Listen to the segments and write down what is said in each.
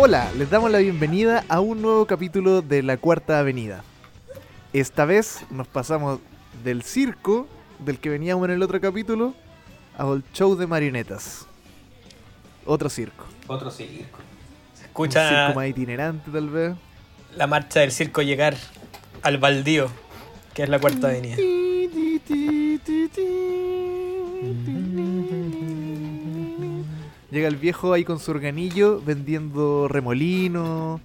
Hola, les damos la bienvenida a un nuevo capítulo de La Cuarta Avenida. Esta vez nos pasamos del circo, del que veníamos en el otro capítulo, al show de marionetas. Otro circo. Se escucha... Un circo más itinerante, tal vez. La marcha del circo llegar al baldío, que es la Cuarta Avenida. Llega el viejo ahí con su organillo vendiendo remolinos,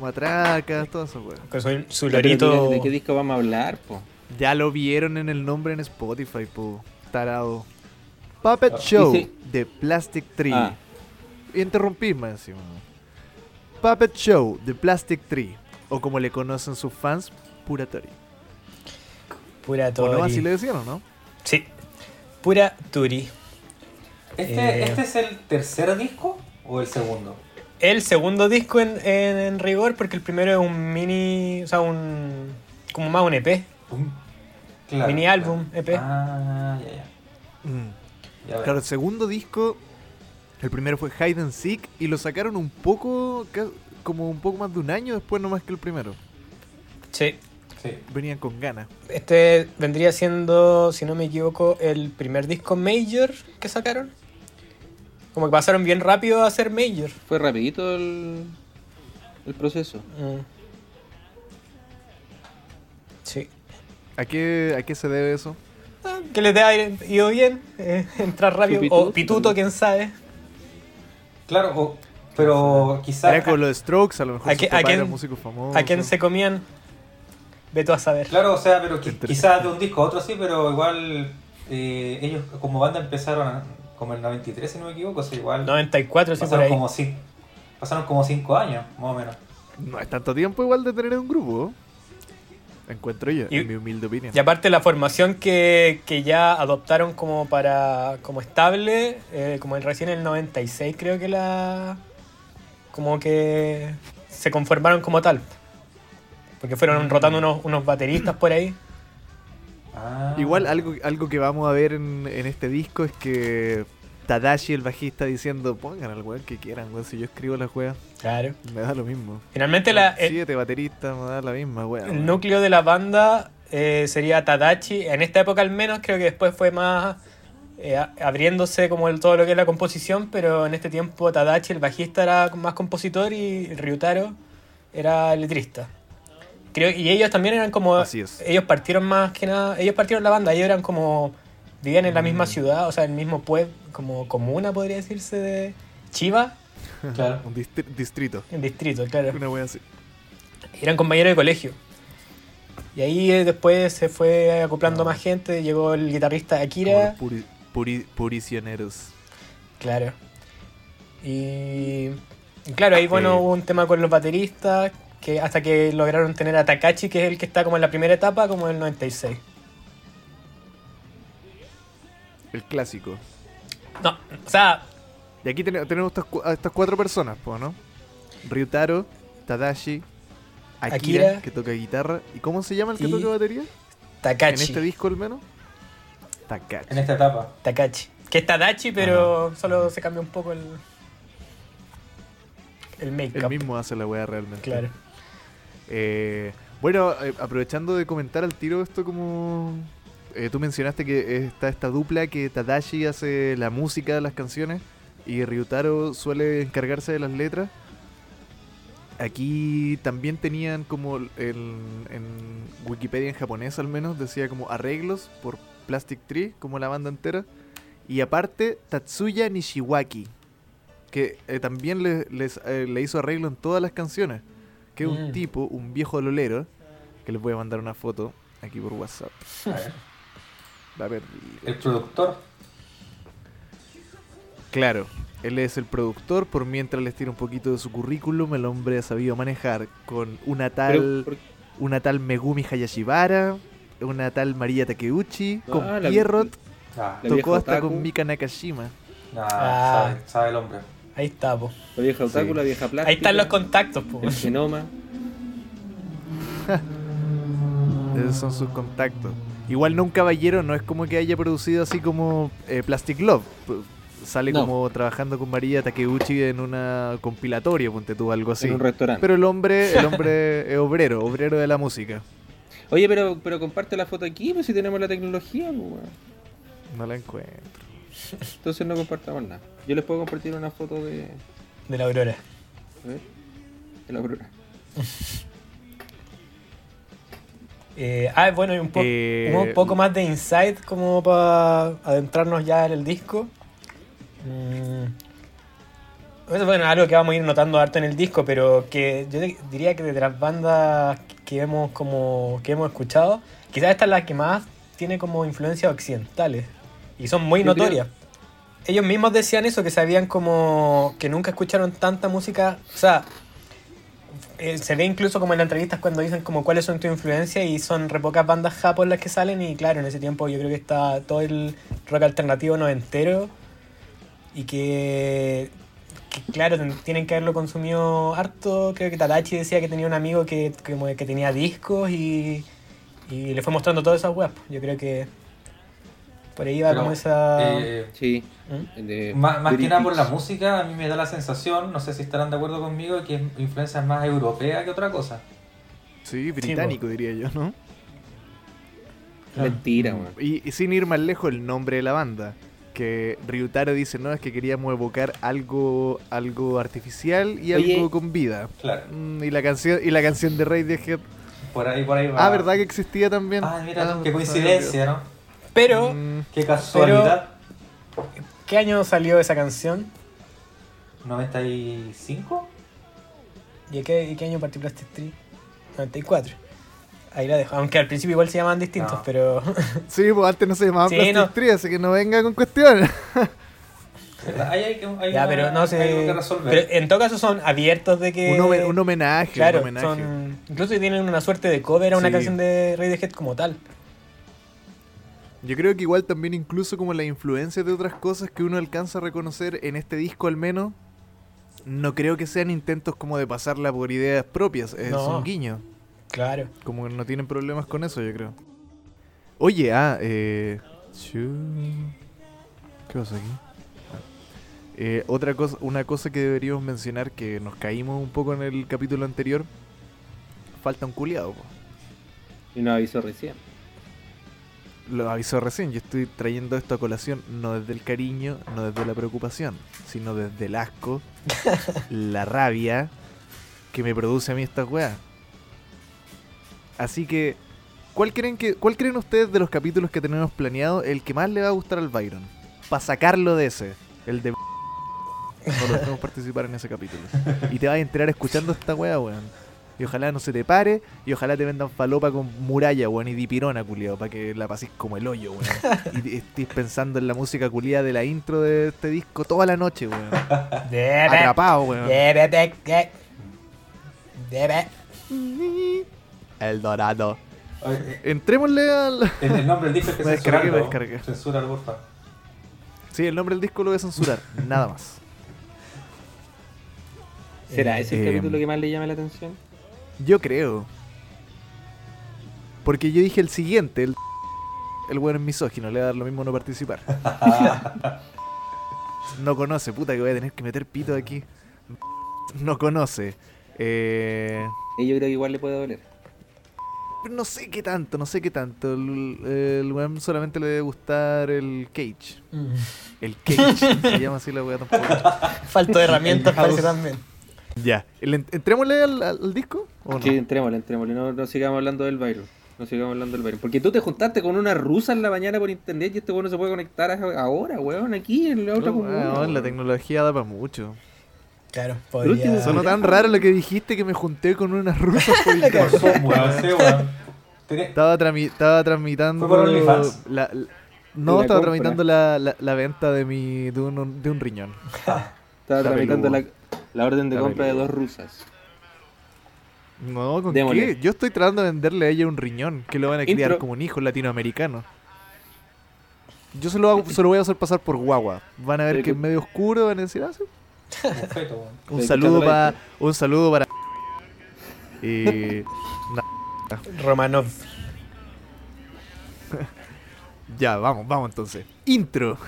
matracas, todo eso, weón. Con su lorito. ¿De qué disco vamos a hablar, po? Ya lo vieron en el nombre en Spotify, po. Tarado. Puppet Show de Plastic Tree. Interrumpirme encima. Puppet Show de Plastic Tree. O como le conocen sus fans, Puratori. Puratori. Bueno, así le decían, ¿no? Sí. Puratori. ¿Este es el tercer disco o el segundo? El segundo disco en rigor, porque el primero es un mini, o sea, un como más un EP. Claro, mini álbum, EP. Ah, ya. Claro, el segundo disco, el primero fue Hide and Seek y lo sacaron un poco, como un poco más de un año después nomás que el primero. Sí. Venían con ganas. Este vendría siendo, si no me equivoco, el primer disco major que sacaron. Como que pasaron bien rápido a ser major. Fue rapidito el proceso. Sí. ¿A qué se debe eso? Que les debe ido bien, entrar rápido. O pituto, quién sabe. Claro, pero quizás... Era con los Strokes, a lo mejor sus papás eran músicos famosos. ¿A quién se comían? Vete a saber. Claro, o sea, pero quizás de un disco a otro sí, pero igual ellos como banda empezaron como el 93, si no me equivoco, o sea, igual... 94, sí, por ahí. Pasaron como 5 años, más o menos. No es tanto tiempo igual de tener un grupo, encuentro yo, en mi humilde opinión. Y aparte la formación que ya adoptaron como estable, como recién en el 96 creo que como que se conformaron como tal. Porque fueron rotando unos bateristas por ahí. Igual algo que vamos a ver en este disco es que Tadashi, el bajista, diciendo pongan al weón que quieran, weón, si yo escribo la juega. Claro. Me da lo mismo. Finalmente siete bateristas, me da la misma, weón. El núcleo de la banda sería Tadashi, en esta época al menos, creo que después fue más abriéndose como todo lo que es la composición, pero en este tiempo Tadashi, el bajista, era más compositor y Ryutaro era letrista. Creo, y ellos también eran como... Así es. Ellos partieron más que nada... Ellos partieron la banda. Ellos eran como... Vivían en la misma ciudad, o sea, en el mismo pueblo, como comuna, podría decirse, de Chiba. Claro. Un distrito. Un distrito, claro. Una wea así. Eran compañeros de colegio. Y ahí después se fue acoplando más gente. Llegó el guitarrista Akira. Purisioneros. Claro. Y claro, ahí bueno, hubo un tema con los bateristas... Que hasta que lograron tener a Takashi, que es el que está como en la primera etapa, como en el 96. El clásico. No, o sea... Y aquí tenemos estas cuatro personas, ¿no? Ryutaro, Tadashi, Akira, que toca guitarra. ¿Y cómo se llama el que toca batería? Takashi. ¿En este disco al menos? Takashi. En esta etapa. Takashi. Que es Tadashi, pero solo se cambia un poco el make-up. El mismo hace la wea realmente. Claro. Bueno, aprovechando de comentar al tiro esto, como tú mencionaste que está esta dupla que Tadashi hace la música de las canciones y Ryutaro suele encargarse de las letras. Aquí también tenían como en Wikipedia en japonés al menos decía como arreglos por Plastic Tree, como la banda entera, y aparte Tatsuya Nishiwaki, que también le hizo arreglo en todas las canciones. Que es un tipo, un viejo lolero, que les voy a mandar una foto aquí por WhatsApp. A ver. Va a ver. ¿El productor? Claro, él es el productor. Por mientras les tiro un poquito de su currículum, el hombre ha sabido manejar con una tal Megumi Hayashibara, una tal Mariya Takeuchi, con Pierrot, tocó hasta otaku. Con Mika Nakashima. Sabe el hombre. Ahí está, po. La vieja otaku, la vieja plástica. Ahí están los contactos, po. El genoma. Esos son sus contactos. Igual No Un Caballero no es como que haya producido así como Plastic Love. Sale como trabajando con Mariya Takeuchi en una compilatoria, ponte tú, algo así. En un restaurante. Pero el hombre es obrero de la música. Oye, pero comparte la foto aquí, pues si tenemos la tecnología, pues. No la encuentro. Entonces no compartamos nada. Yo les puedo compartir una foto de... de la Aurora. A ver. De la Aurora. Bueno, y un poco más de insight como para adentrarnos ya en el disco. Eso, bueno, algo que vamos a ir notando harto en el disco, pero que yo diría que de las bandas que hemos escuchado, quizás esta es la que más tiene como influencias occidentales y son muy notorias. Ellos mismos decían eso, que sabían como que nunca escucharon tanta música, o sea, se ve incluso como en las entrevistas cuando dicen como cuáles son tus influencias, y son re pocas bandas japón las que salen, y claro, en ese tiempo yo creo que está todo el rock alternativo noventero y que claro, tienen que haberlo consumido harto. Creo que Tadashi decía que tenía un amigo que tenía discos y le fue mostrando todas esas weas. Yo creo que por ahí va como esa... sí. Más que nada por la música, a mí me da la sensación, no sé si estarán de acuerdo conmigo, que es influencia más europea que otra cosa. Sí, británico, diría yo, ¿no? Mentira, man. Y sin ir más lejos, el nombre de la banda, que Ryutaro dice, no, es que queríamos evocar algo artificial y algo con vida. Claro. Y la canción de Radiohead. Por ahí va. Ah, ¿verdad que existía también? Ah, mira, qué coincidencia, ¿no? Pero... qué casualidad. Pero, ¿qué año salió esa canción? ¿95? ¿Y qué año partió Plastic Tree? 94. Ahí la dejo, aunque al principio igual se llamaban distintos, no. Pero... sí, pues antes no se llamaban Plastic Tree, así que no venga con cuestiones. Hay que resolver. Pero en todo caso son abiertos de que... un homenaje, claro, un homenaje. Son, incluso tienen una suerte de cover a una canción de Radiohead como tal. Yo creo que igual también incluso como la influencia de otras cosas que uno alcanza a reconocer en este disco al menos, no creo que sean intentos como de pasarla por ideas propias, son guiños. Claro. Como que no tienen problemas con eso, yo creo. Oye, ¿qué pasa aquí? Una cosa que deberíamos mencionar, que nos caímos un poco en el capítulo anterior. Falta un culiado, po. Y nos avisó recién. Yo estoy trayendo esto a colación, no desde el cariño, no desde la preocupación, sino desde el asco, la rabia que me produce a mí esta weá. Así que, ¿cuál creen ustedes de los capítulos que tenemos planeado el que más le va a gustar al Byron? Para sacarlo de ese, el de... no lo podemos participar en ese capítulo. Y te vas a enterar escuchando esta weá, weón. Y ojalá no se te pare, y ojalá te vendan falopa con muralla, weón, y dipirona, culiao, para que la pases como el hoyo, weón. Y estés pensando en la música culiada de la intro de este disco toda la noche, weón. Atrapado, weón. El Dorado. Entrémosle al... el nombre del disco es que censurarlo. Censura al porfa. Sí, el nombre del disco lo voy a censurar. Nada más. ¿Será ese el capítulo que más le llama la atención? Yo creo. Porque yo dije el siguiente. El bueno es misógino. Le va a dar lo mismo no participar. No conoce. Puta que voy a tener que meter pito aquí. No conoce. Yo creo que igual le puede doler. No sé qué tanto. El weón solamente le debe gustar el cage. El cage. Se llama así la weá tampoco. Falta de herramientas parece también. Ya. ¿Entrémosle al disco? ¿O no? Sí, entrémosle. No sigamos hablando del Byron. Porque tú te juntaste con una rusa en la mañana por internet y este weón no se puede conectar ahora, weón. Aquí en la otra comunidad. No, la tecnología da para mucho. Claro, podría... Sonó tan raro lo que dijiste que me junté con unas rusas por internet. Estaba tramitando... ¿Fue por OnlyFans? Estaba tramitando la venta de un riñón. Estaba tramitando la orden de compra de 2 rusas. No, ¿con qué? Yo estoy tratando de venderle a ella un riñón, que lo van a criar como un hijo latinoamericano. Yo se lo voy a hacer pasar por guagua. Van a ver que es medio oscuro, van a decir... un saludo para Romanov. Ya, vamos entonces. Intro.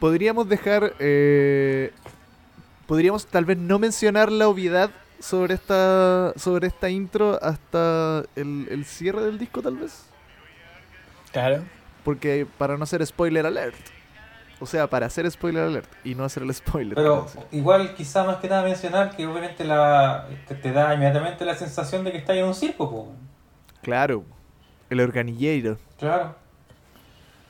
Podríamos dejar... podríamos tal vez no mencionar la obviedad sobre esta intro hasta el cierre del disco, tal vez. Claro. Porque para no hacer spoiler alert. O sea, para hacer spoiler alert y no hacer el spoiler. Pero igual quizá más que nada mencionar que obviamente te da inmediatamente la sensación de que estás en un circo, po. Claro. El organillero. Claro.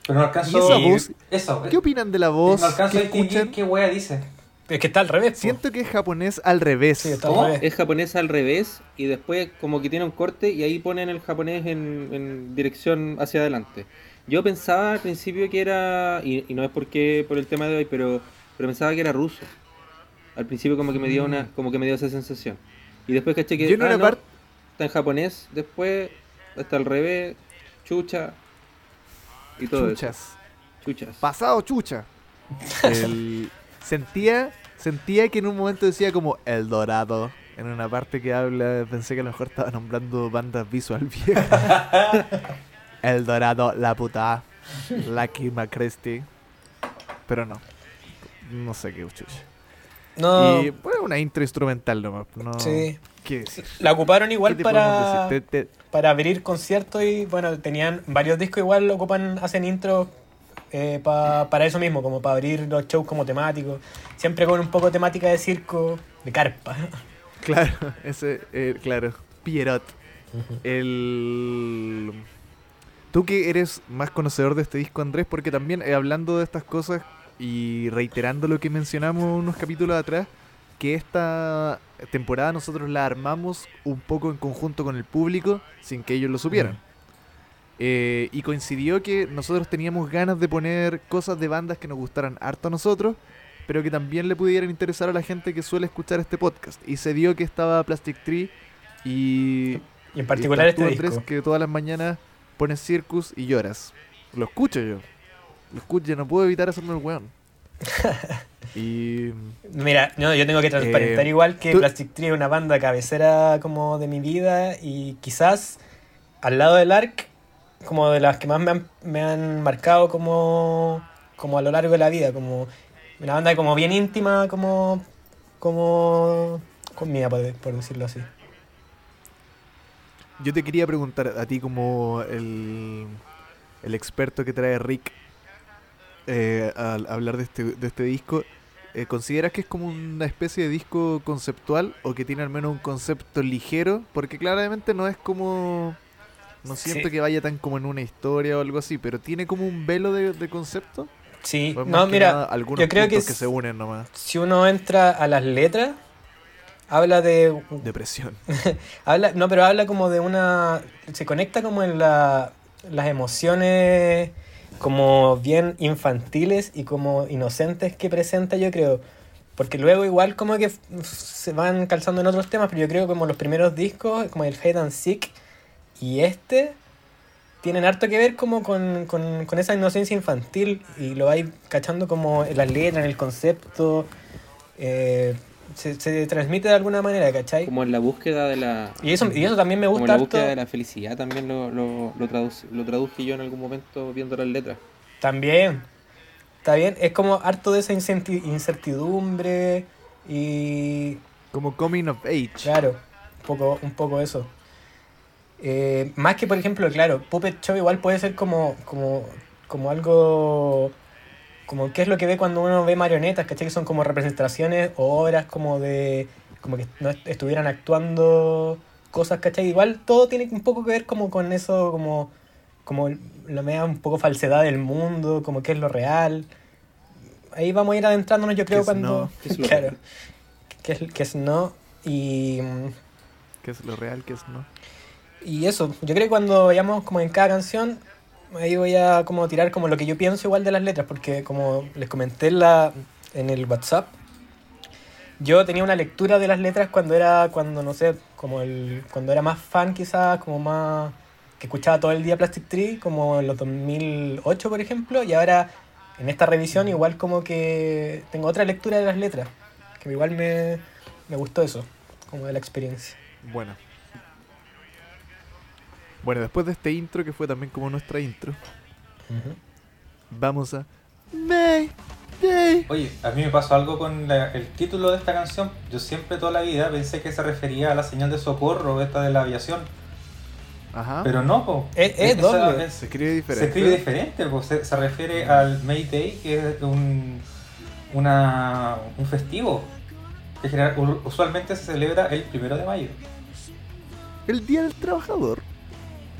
Pero no alcanzo... ¿Y esa voz? Eso, ¿qué opinan de la voz? No alcanzo a distinguir qué wea dice. Es que está al revés. Siento que es japonés al revés. Sí, es japonés al revés y después como que tiene un corte y ahí ponen el japonés en dirección hacia adelante. Yo pensaba al principio que era... Y no es porque por el tema de hoy, pero pensaba que era ruso. Al principio como que me dio esa sensación. Y después caché que... está en japonés, después está al revés, chucha... Y todo chuchas. Pasado chucha. Sentía que en un momento decía como El Dorado. En una parte que habla, pensé que a lo mejor estaba nombrando bandas visual viejas. El Dorado, la puta, Lucky McCresty. Pero no sé qué chucha. No. Y bueno, una intro instrumental nomás. No, sí. ¿Qué decir? La ocuparon igual para abrir conciertos y bueno, tenían varios discos igual, lo ocupan, hacen intro para eso mismo, como para abrir los shows como temáticos, siempre con un poco de temática de circo, de carpa. Claro, ese, claro, Pierrot. Uh-huh. Tú que eres más conocedor de este disco, Andrés, porque también hablando de estas cosas y reiterando lo que mencionamos unos capítulos atrás, que esta temporada nosotros la armamos un poco en conjunto con el público sin que ellos lo supieran. Y coincidió que nosotros teníamos ganas de poner cosas de bandas que nos gustaran harto a nosotros, pero que también le pudieran interesar a la gente que suele escuchar este podcast. Y se dio que estaba Plastic Tree y en particular este disco. Andrés, que todas las mañanas pones Circus y lloras. Lo escucho yo. No puedo evitar hacerme el weón. Y... Mira, yo tengo que transparentar igual que Plastic Tree es una banda cabecera como de mi vida y quizás al lado del ARC como de las que más me han marcado como a lo largo de la vida, como una banda como bien íntima, como con mía, por decirlo así. Yo te quería preguntar a ti como el experto que trae Rick al hablar de este disco, ¿consideras que es como una especie de disco conceptual o que tiene al menos un concepto ligero? Porque claramente no es como... No siento que vaya tan como en una historia o algo así, pero ¿tiene como un velo de concepto? Sí, no, mira, algunos yo creo que se unen nomás. Si uno entra a las letras, habla de... Depresión. habla como de una... Se conecta como en las emociones... como bien infantiles y como inocentes que presenta, yo creo, porque luego igual como que se van calzando en otros temas, pero yo creo como los primeros discos, como el Hide and Seek y este, tienen harto que ver como con esa inocencia infantil y lo vais cachando como en las letras, en el concepto, se transmite de alguna manera, ¿cachai? Como en la búsqueda de la... Y eso también me gusta. Como en la búsqueda harto de la felicidad también lo traduje yo en algún momento viendo las letras. También. Está bien. Es como harto de esa incertidumbre y... Como coming of age. Claro. Un poco eso. Más que, por ejemplo, claro, Puppet Show igual puede ser como algo... Como qué es lo que ve cuando uno ve marionetas, ¿cachai? Que son como representaciones o obras como de... Como que no estuvieran actuando cosas, ¿cachai? Igual todo tiene un poco que ver como con eso, como la media un poco falsedad del mundo, como qué es lo real. Ahí vamos a ir adentrándonos, yo creo, cuando... No. Claro. ¿Qué es no? Y... ¿Qué es lo real? ¿Qué es no? Y eso, yo creo que cuando vayamos como en cada canción... ahí voy a como tirar como lo que yo pienso igual de las letras, porque como les comenté en el WhatsApp, yo tenía una lectura de las letras cuando era más fan quizás, como más que escuchaba todo el día Plastic Tree, como en los 2008 por ejemplo, y ahora en esta revisión igual como que tengo otra lectura de las letras, que igual me gustó eso, como de la experiencia. Bueno, después de este intro, que fue también como nuestra intro, uh-huh, vamos a... Oye, a mí me pasó algo con el título de esta canción. Yo siempre, toda la vida, pensé que se refería a la señal de socorro, esta de la aviación. Ajá. Pero no, po. Es doble. Se escribe diferente. Se refiere al May Day, que es un festivo que usualmente se celebra el 1 de mayo. El Día del Trabajador.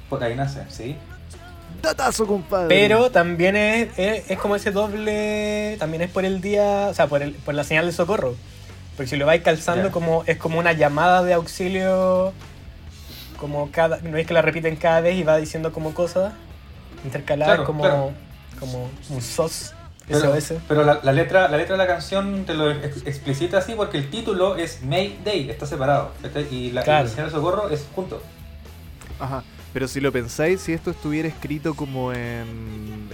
Por ahí nace, sí. Datazo, compadre. Pero también es como ese doble, también es por el día, o sea, por la señal de socorro. Porque si lo vais calzando, como es como una llamada de auxilio, como cada, no es que la repiten cada vez y va diciendo como cosas intercaladas, claro, como un SOS. Pero la letra de la canción te lo explicita así, porque el título es May Day, está separado, y la señal de socorro es junto. Ajá. Pero si lo pensáis, si esto estuviera escrito como en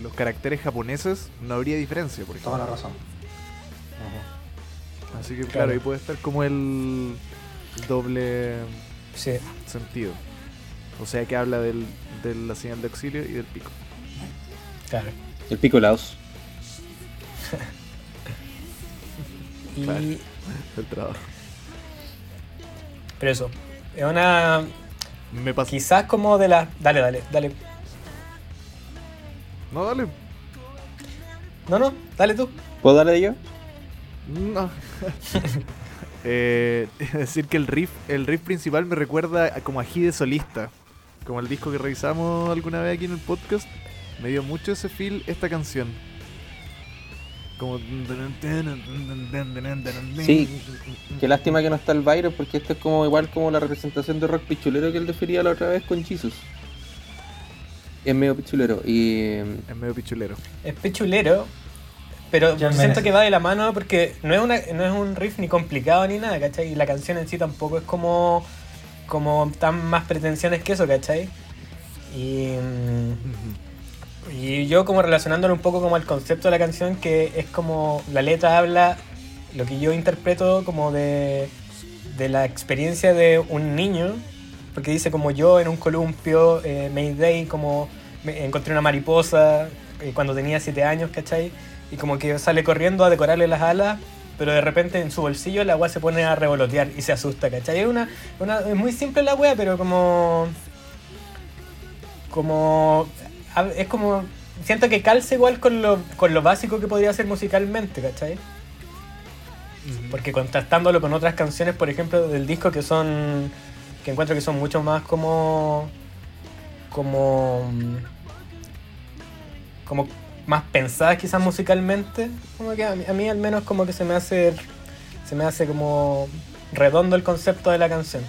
los caracteres japoneses, no habría diferencia, por ejemplo. Toda la razón. Ajá. Así que claro, ahí puede estar como el doble sentido. O sea que habla de la señal de auxilio y del pico. Claro. El pico laos. Claro. El trabajo. Pero eso, es una... Me pasó. Quizás como de la... Dale. No, dale. No, dale tú. ¿Puedo darle yo? No. Es decir que el riff principal me recuerda como a Hyde solista. Como el disco que revisamos alguna vez aquí en el podcast. Me dio mucho ese feel esta canción. Como... Sí, qué lástima que no está el Byron, porque esto es como igual como la representación de rock pichulero que él definía la otra vez con Jesus. Es medio pichulero. Es pichulero, pero yo siento que va de la mano, porque no es un riff ni complicado ni nada, ¿cachai? Y la canción en sí tampoco es como tan más pretensiones que eso, ¿cachai? Y yo como relacionándolo un poco como al concepto de la canción, que es como la letra habla, lo que yo interpreto como de la experiencia de un niño, porque dice como yo en un columpio, Mayday, como me encontré una mariposa cuando tenía 7 años, ¿cachai? Y como que sale corriendo a decorarle las alas, pero de repente en su bolsillo la weá se pone a revolotear y se asusta, ¿cachai? Es muy simple la weá, pero como es como... Siento que calza igual con lo básico que podría ser musicalmente, ¿cachai? Uh-huh. Porque contrastándolo con otras canciones, por ejemplo, del disco que encuentro que son mucho más como más pensadas quizás musicalmente, como que a mí al menos como que se me hace como redondo el concepto de la canción.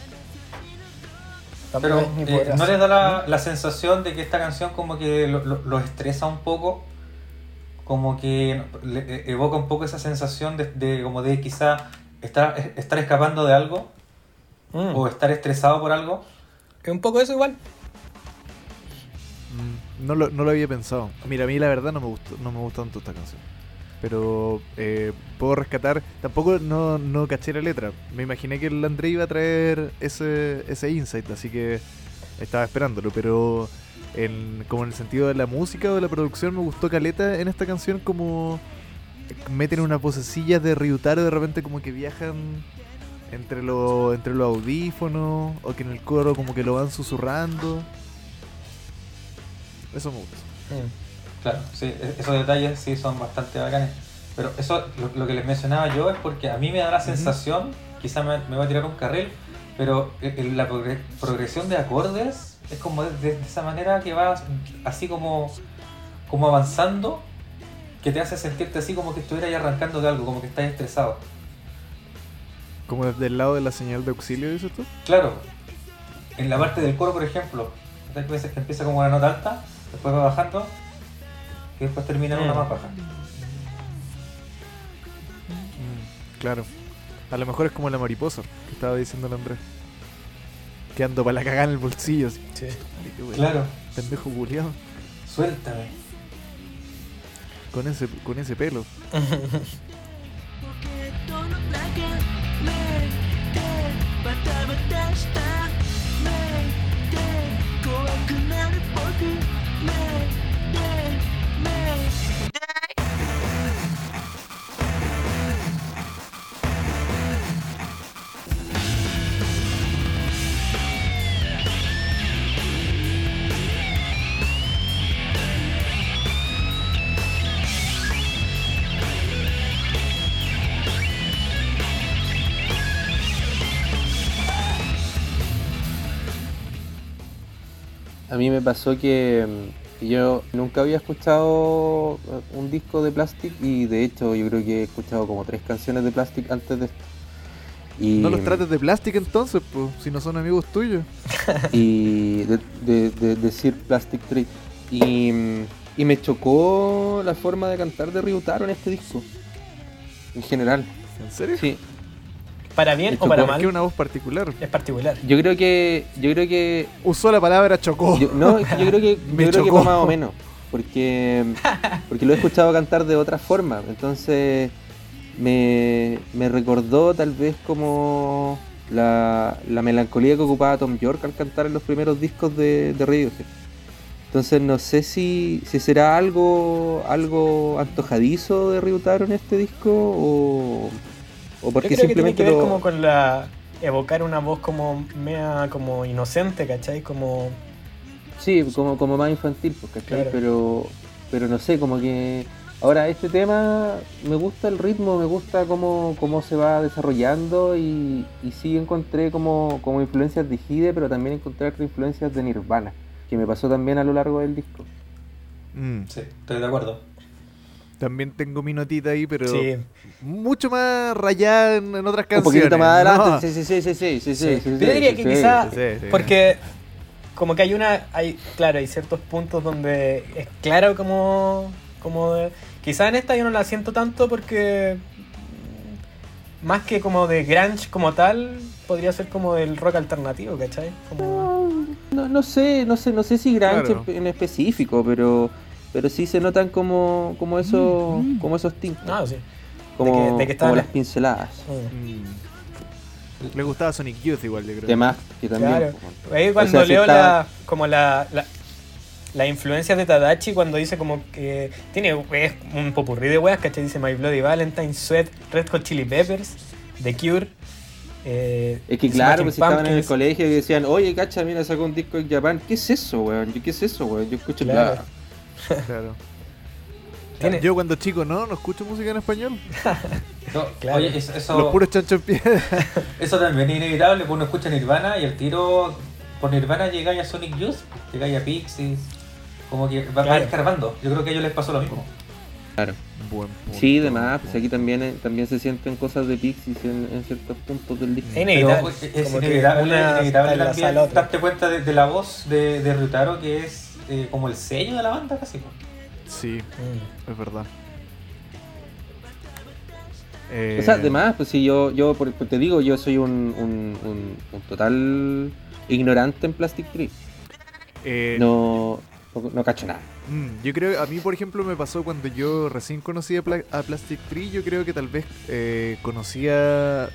Pero ¿no les da la sensación de que esta canción como que lo estresa un poco? Como que evoca un poco esa sensación de como de quizá estar escapando de algo, o estar estresado por algo. Es un poco eso igual. No lo había pensado. Mira, a mí la verdad no me gustó tanto esta canción. Pero puedo rescatar... Tampoco no caché la letra. Me imaginé que el André iba a traer ese insight, así que estaba esperándolo. Pero como en el sentido de la música o de la producción, me gustó caleta en esta canción, como meten unas vocecillas de Ryutaro de repente, como que viajan entre los audífonos, o que en el coro como que lo van susurrando. Eso me gusta. Claro, sí, esos detalles sí son bastante bacanes. Pero eso, lo que les mencionaba yo, es porque a mí me da la sensación, quizá me va a tirar un carril, pero la progresión de acordes es como de esa manera que va así como avanzando, que te hace sentirte así como que estuvieras arrancando de algo, como que estás estresado. ¿Como desde el lado de la señal de auxilio, dices tú? Claro, en la parte del coro, por ejemplo. hay veces que empieza como una nota alta, después va bajando y después termina en una más baja. Claro, a lo mejor es como la mariposa que estaba diciendo el Andrés, que ando para la cagada en el bolsillo así, che, claro, pendejo culiado, suéltame con ese pelo. A mí me pasó que yo nunca había escuchado un disco de Plastic, y de hecho yo creo que he escuchado como 3 canciones de Plastic antes de esto. Y no los trates de Plastic entonces, pues, si no son amigos tuyos. Y de decir Plastic Tree. Y me chocó la forma de cantar de Ryutaro en este disco, en general. ¿En serio? Sí. ¿Para bien o para mal? Es una voz particular. Es particular. Yo creo que usó la palabra chocó. Yo creo que fue más o menos, porque lo he escuchado cantar de otra forma, entonces me recordó tal vez como la melancolía que ocupaba Thom Yorke al cantar en los primeros discos de Radiohead. Entonces no sé si será algo antojadizo de Ryutaro en este disco o porque yo creo simplemente que tiene que ver como con evocar una voz como mea, como inocente, ¿cachai? Como... sí, como más infantil, pues, ¿cachai? Claro. Pero no sé, como que... ahora, este tema, me gusta el ritmo, me gusta cómo se va desarrollando, y sí encontré como influencias de Hyde, pero también encontré influencias de Nirvana, que me pasó también a lo largo del disco. Sí, estoy de acuerdo. También tengo mi notita ahí, pero sí, mucho más rayada en otras canciones. Un poquito más adelante, no. Sí. Yo diría que quizás, porque como que hay ciertos puntos donde es claro como quizás en esta yo no la siento tanto, porque más que como de grunge como tal, podría ser como del rock alternativo, ¿cachai? Como... No sé si grunge, claro, en específico, pero sí se notan como esos como esos tintes. Ah, sí. Como las pinceladas. Le gustaba Sonic Youth igual, yo creo. Demás, que también. Claro. Ahí cuando leo las influencias de Tadashi, cuando dice como que tiene un popurrí de weas, ¿cachai? Dice My Bloody Valentine, Sweat, Red Hot Chili Peppers, The Cure. Es que claro, pues si estaban en el colegio y decían, oye, cacha, mira, sacó un disco en Japón. ¿Qué es eso, weón? Yo escucho claro. Claro. Yo cuando chico no escucho música en español. No, claro. Oye, eso, los puros chanchos en piedra. Eso también es inevitable, porque uno escucha Nirvana y el tiro por Nirvana llegáis a Sonic Youth, llegáis a Pixies, como que va escarbando. Yo creo que a ellos les pasó lo mismo. Claro. Sí, demás, pues aquí también se sienten cosas de Pixies en ciertos puntos del disco. Es inevitable también darte cuenta de la voz de Ryutaro, que es como el sello de la banda casi. Sí, es verdad. O sea, además, pues si yo te digo, yo soy un total ignorante en Plastic Tree. No cacho nada. Yo creo, a mí por ejemplo me pasó cuando yo recién conocí a Plastic Tree, yo creo que tal vez conocía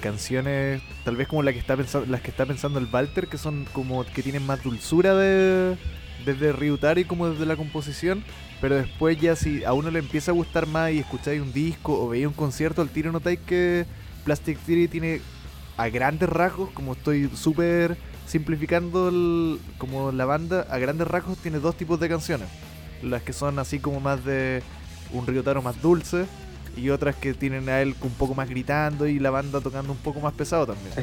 canciones tal vez como las que está pensando el Walter, que son como que tienen más dulzura desde Ryutaro y como desde la composición, pero después ya si a uno le empieza a gustar más y escucháis un disco o veis un concierto, al tiro notáis que Plastic Tree tiene a grandes rasgos, como estoy súper simplificando como la banda, a grandes rasgos tiene 2 tipos de canciones, las que son así como más de un Ryutaro más dulce, y otras que tienen a él un poco más gritando y la banda tocando un poco más pesado también. Sí.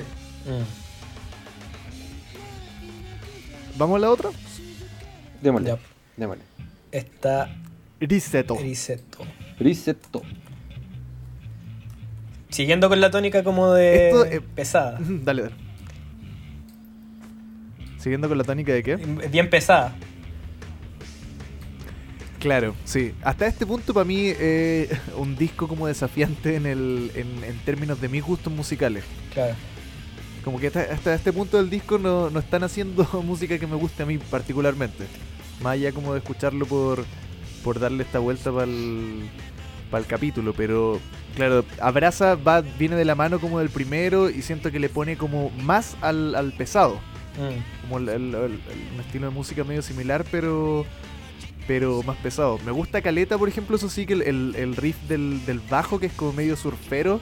¿Vamos a la otra? Démosle. Está... Risetto. Siguiendo con la tónica como de pesada. Dale. Siguiendo con la tónica de qué. Bien pesada. Claro, sí. Hasta este punto para mí un disco como desafiante en términos de mis gustos musicales. Claro. Como que hasta este punto del disco no están haciendo música que me guste a mí particularmente. Más allá como de escucharlo por darle esta vuelta para el capítulo, pero claro, Abraza viene de la mano como del primero y siento que le pone como más al pesado. Como un estilo de música medio similar, pero más pesado. Me gusta caleta, por ejemplo, eso sí, que el riff del bajo, que es como medio surfero,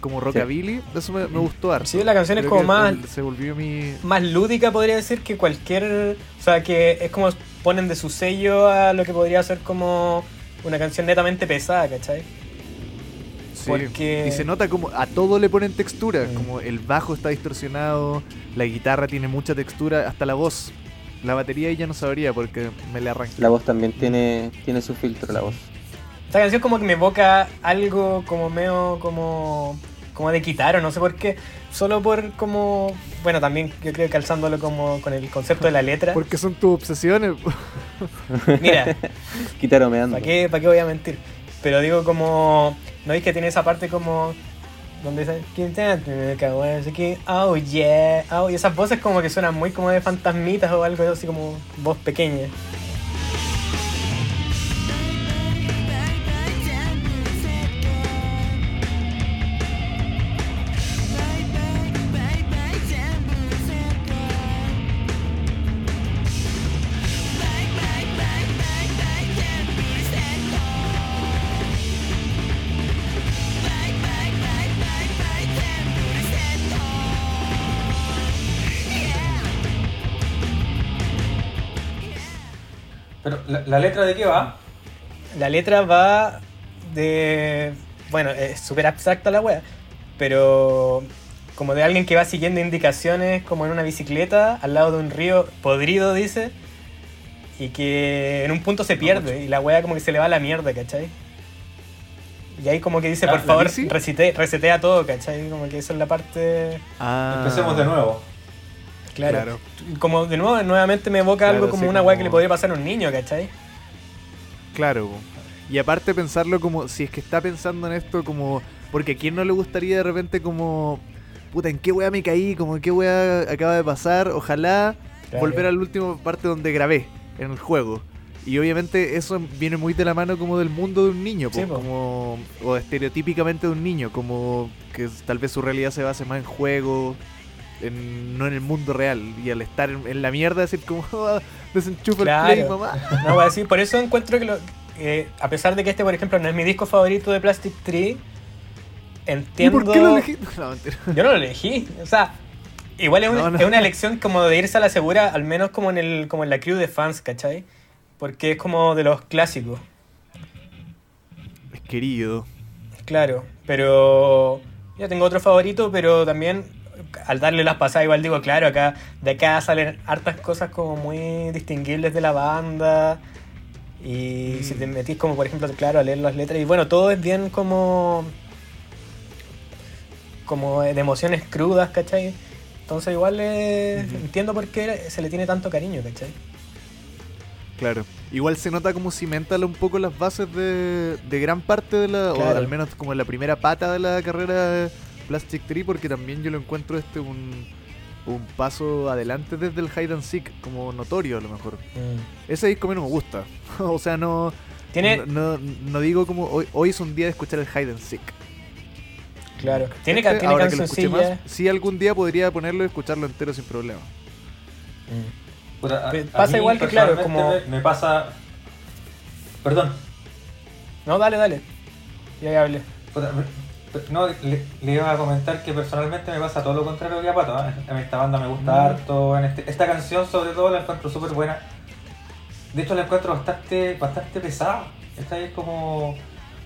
como rockabilly, sí. Eso me gustó harto. Sí, la canción creo es como más se volvió más lúdica, podría decir, que cualquier, o sea, que es como ponen de su sello a lo que podría ser como una canción netamente pesada, ¿cachai? Sí, porque... y se nota como a todo le ponen textura, como el bajo está distorsionado, la guitarra tiene mucha textura, hasta la voz. La batería ya no sabría porque me la arranqué. La voz también tiene su filtro, la voz. Esta canción como que me evoca algo como medio como de guitarra, no sé por qué, solo por como... Bueno, también yo creo calzándolo como con el concepto de la letra. Porque son tus obsesiones. Mira, guitarra me ando. ¿Para qué voy a mentir? Pero digo como... ¿No veis que tiene esa parte como... donde dice, oh yeah, oh, y esas voces como que suenan muy como de fantasmitas o algo así, como voz pequeña. ¿La letra de qué va? La letra va de... Bueno, es súper abstracta la wea, pero como de alguien que va siguiendo indicaciones como en una bicicleta al lado de un río podrido, dice, y que en un punto se pierde, y la wea como que se le va a la mierda, ¿cachai? Y ahí como que dice, por favor, resetea todo, ¿cachai? Como que eso es la parte... Empecemos de nuevo. Claro. Como de nuevo, nuevamente me evoca algo como una weá que le podría pasar a un niño, ¿cachai? Claro. Y aparte pensarlo como, si es que está pensando en esto como... Porque a quién no le gustaría de repente como... Puta, ¿en qué weá me caí? Como, ¿en qué weá acaba de pasar? Ojalá volver a la última parte donde grabé, en el juego. Y obviamente eso viene muy de la mano como del mundo de un niño, pues, sí, como... O estereotípicamente de un niño, como que tal vez su realidad se base más en juego... no en el mundo real, y al estar en la mierda decir como desenchufa el play, mamá. No voy a decir, por eso encuentro que a pesar de que este, por ejemplo, no es mi disco favorito de Plastic Tree, entiendo. ¿Y por qué lo elegí? No, mentira. Yo no lo elegí, o sea, igual es una elección como de irse a la segura, al menos como en la crew de fans, ¿cachai? Porque es como de los clásicos. Es querido. Claro, pero yo tengo otro favorito, pero también al darle las pasadas igual digo, claro, acá de acá salen hartas cosas como muy distinguibles de la banda, y si te metís como, por ejemplo, claro, a leer las letras, y bueno, todo es bien como de emociones crudas, ¿cachai? Entonces igual entiendo por qué se le tiene tanto cariño, ¿cachai? Claro, igual se nota como cimentan un poco las bases de gran parte de la, claro, o al menos como la primera pata de la carrera Plastic Tree, porque también yo lo encuentro un paso adelante desde el Hide and Seek, como notorio a lo mejor. Ese disco a mí no me gusta. O sea, no digo como hoy es un día de escuchar el Hide and Seek. Claro. Tiene cancioncillas. Sí, algún día podría ponerlo y escucharlo entero sin problema. Bueno, pasa a igual que, claro, como... Me pasa... Perdón. No, dale. Ya hablé. No, le iba a comentar que personalmente me pasa todo lo contrario que a Pato, ¿eh? A mí esta banda me gusta harto, esta canción sobre todo la encuentro súper buena. De hecho la encuentro bastante pesada. Esta es como,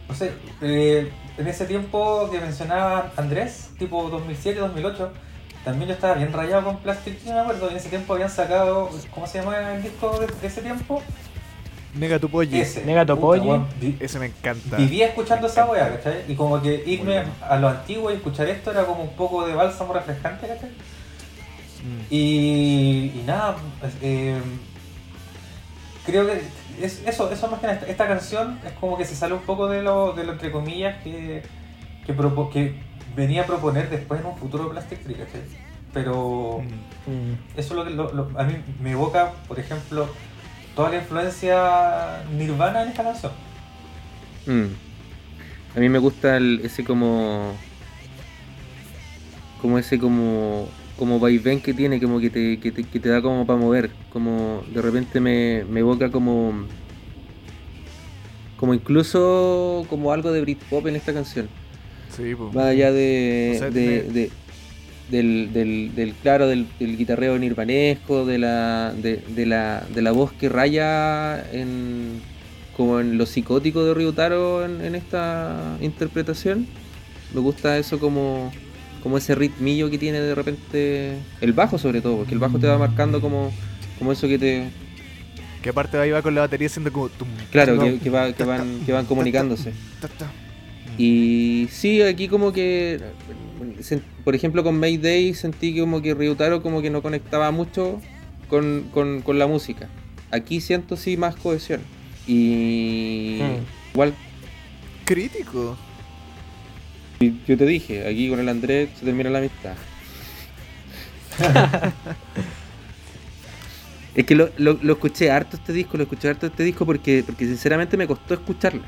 no sé, en ese tiempo que mencionaba Andrés, tipo 2007, 2008, también yo estaba bien rayado con Plastic Tree, no me acuerdo, y en ese tiempo habían sacado, ¿cómo se llama el disco de ese tiempo? Negatopoye, ese me encanta. Vivía escuchando esa weá, ¿cachai? Y como que irme a lo antiguo y escuchar esto era como un poco de bálsamo refrescante, ¿cachai? Y Y nada, creo que es, eso más que nada, esta canción es como que se sale un poco de lo entre comillas que venía a proponer después en un futuro Plastic Tree, ¿cachai? Pero eso lo que a mí me evoca, por ejemplo, toda la influencia Nirvana en esta canción. A mí me gusta ese como vaivén que tiene, como que te da como para mover, como de repente me evoca como incluso como algo de Britpop en esta canción. Sí, pues. Más allá del guitarreo nirvanesco, de la voz que raya como en lo psicótico de Ryutaro en esta interpretación. Me gusta eso como ese ritmillo que tiene de repente el bajo, sobre todo, porque el bajo te va marcando como eso que te... Que aparte ahí va con la batería siendo como... Claro, que van comunicándose. Y sí, aquí como que, por ejemplo, con Mayday sentí como que Ryutaro como que no conectaba mucho con la música. Aquí siento sí más cohesión. Y... igual... Crítico. Yo te dije, aquí con el Andrés se termina la amistad. Es que lo escuché harto este disco, porque sinceramente me costó escucharlo.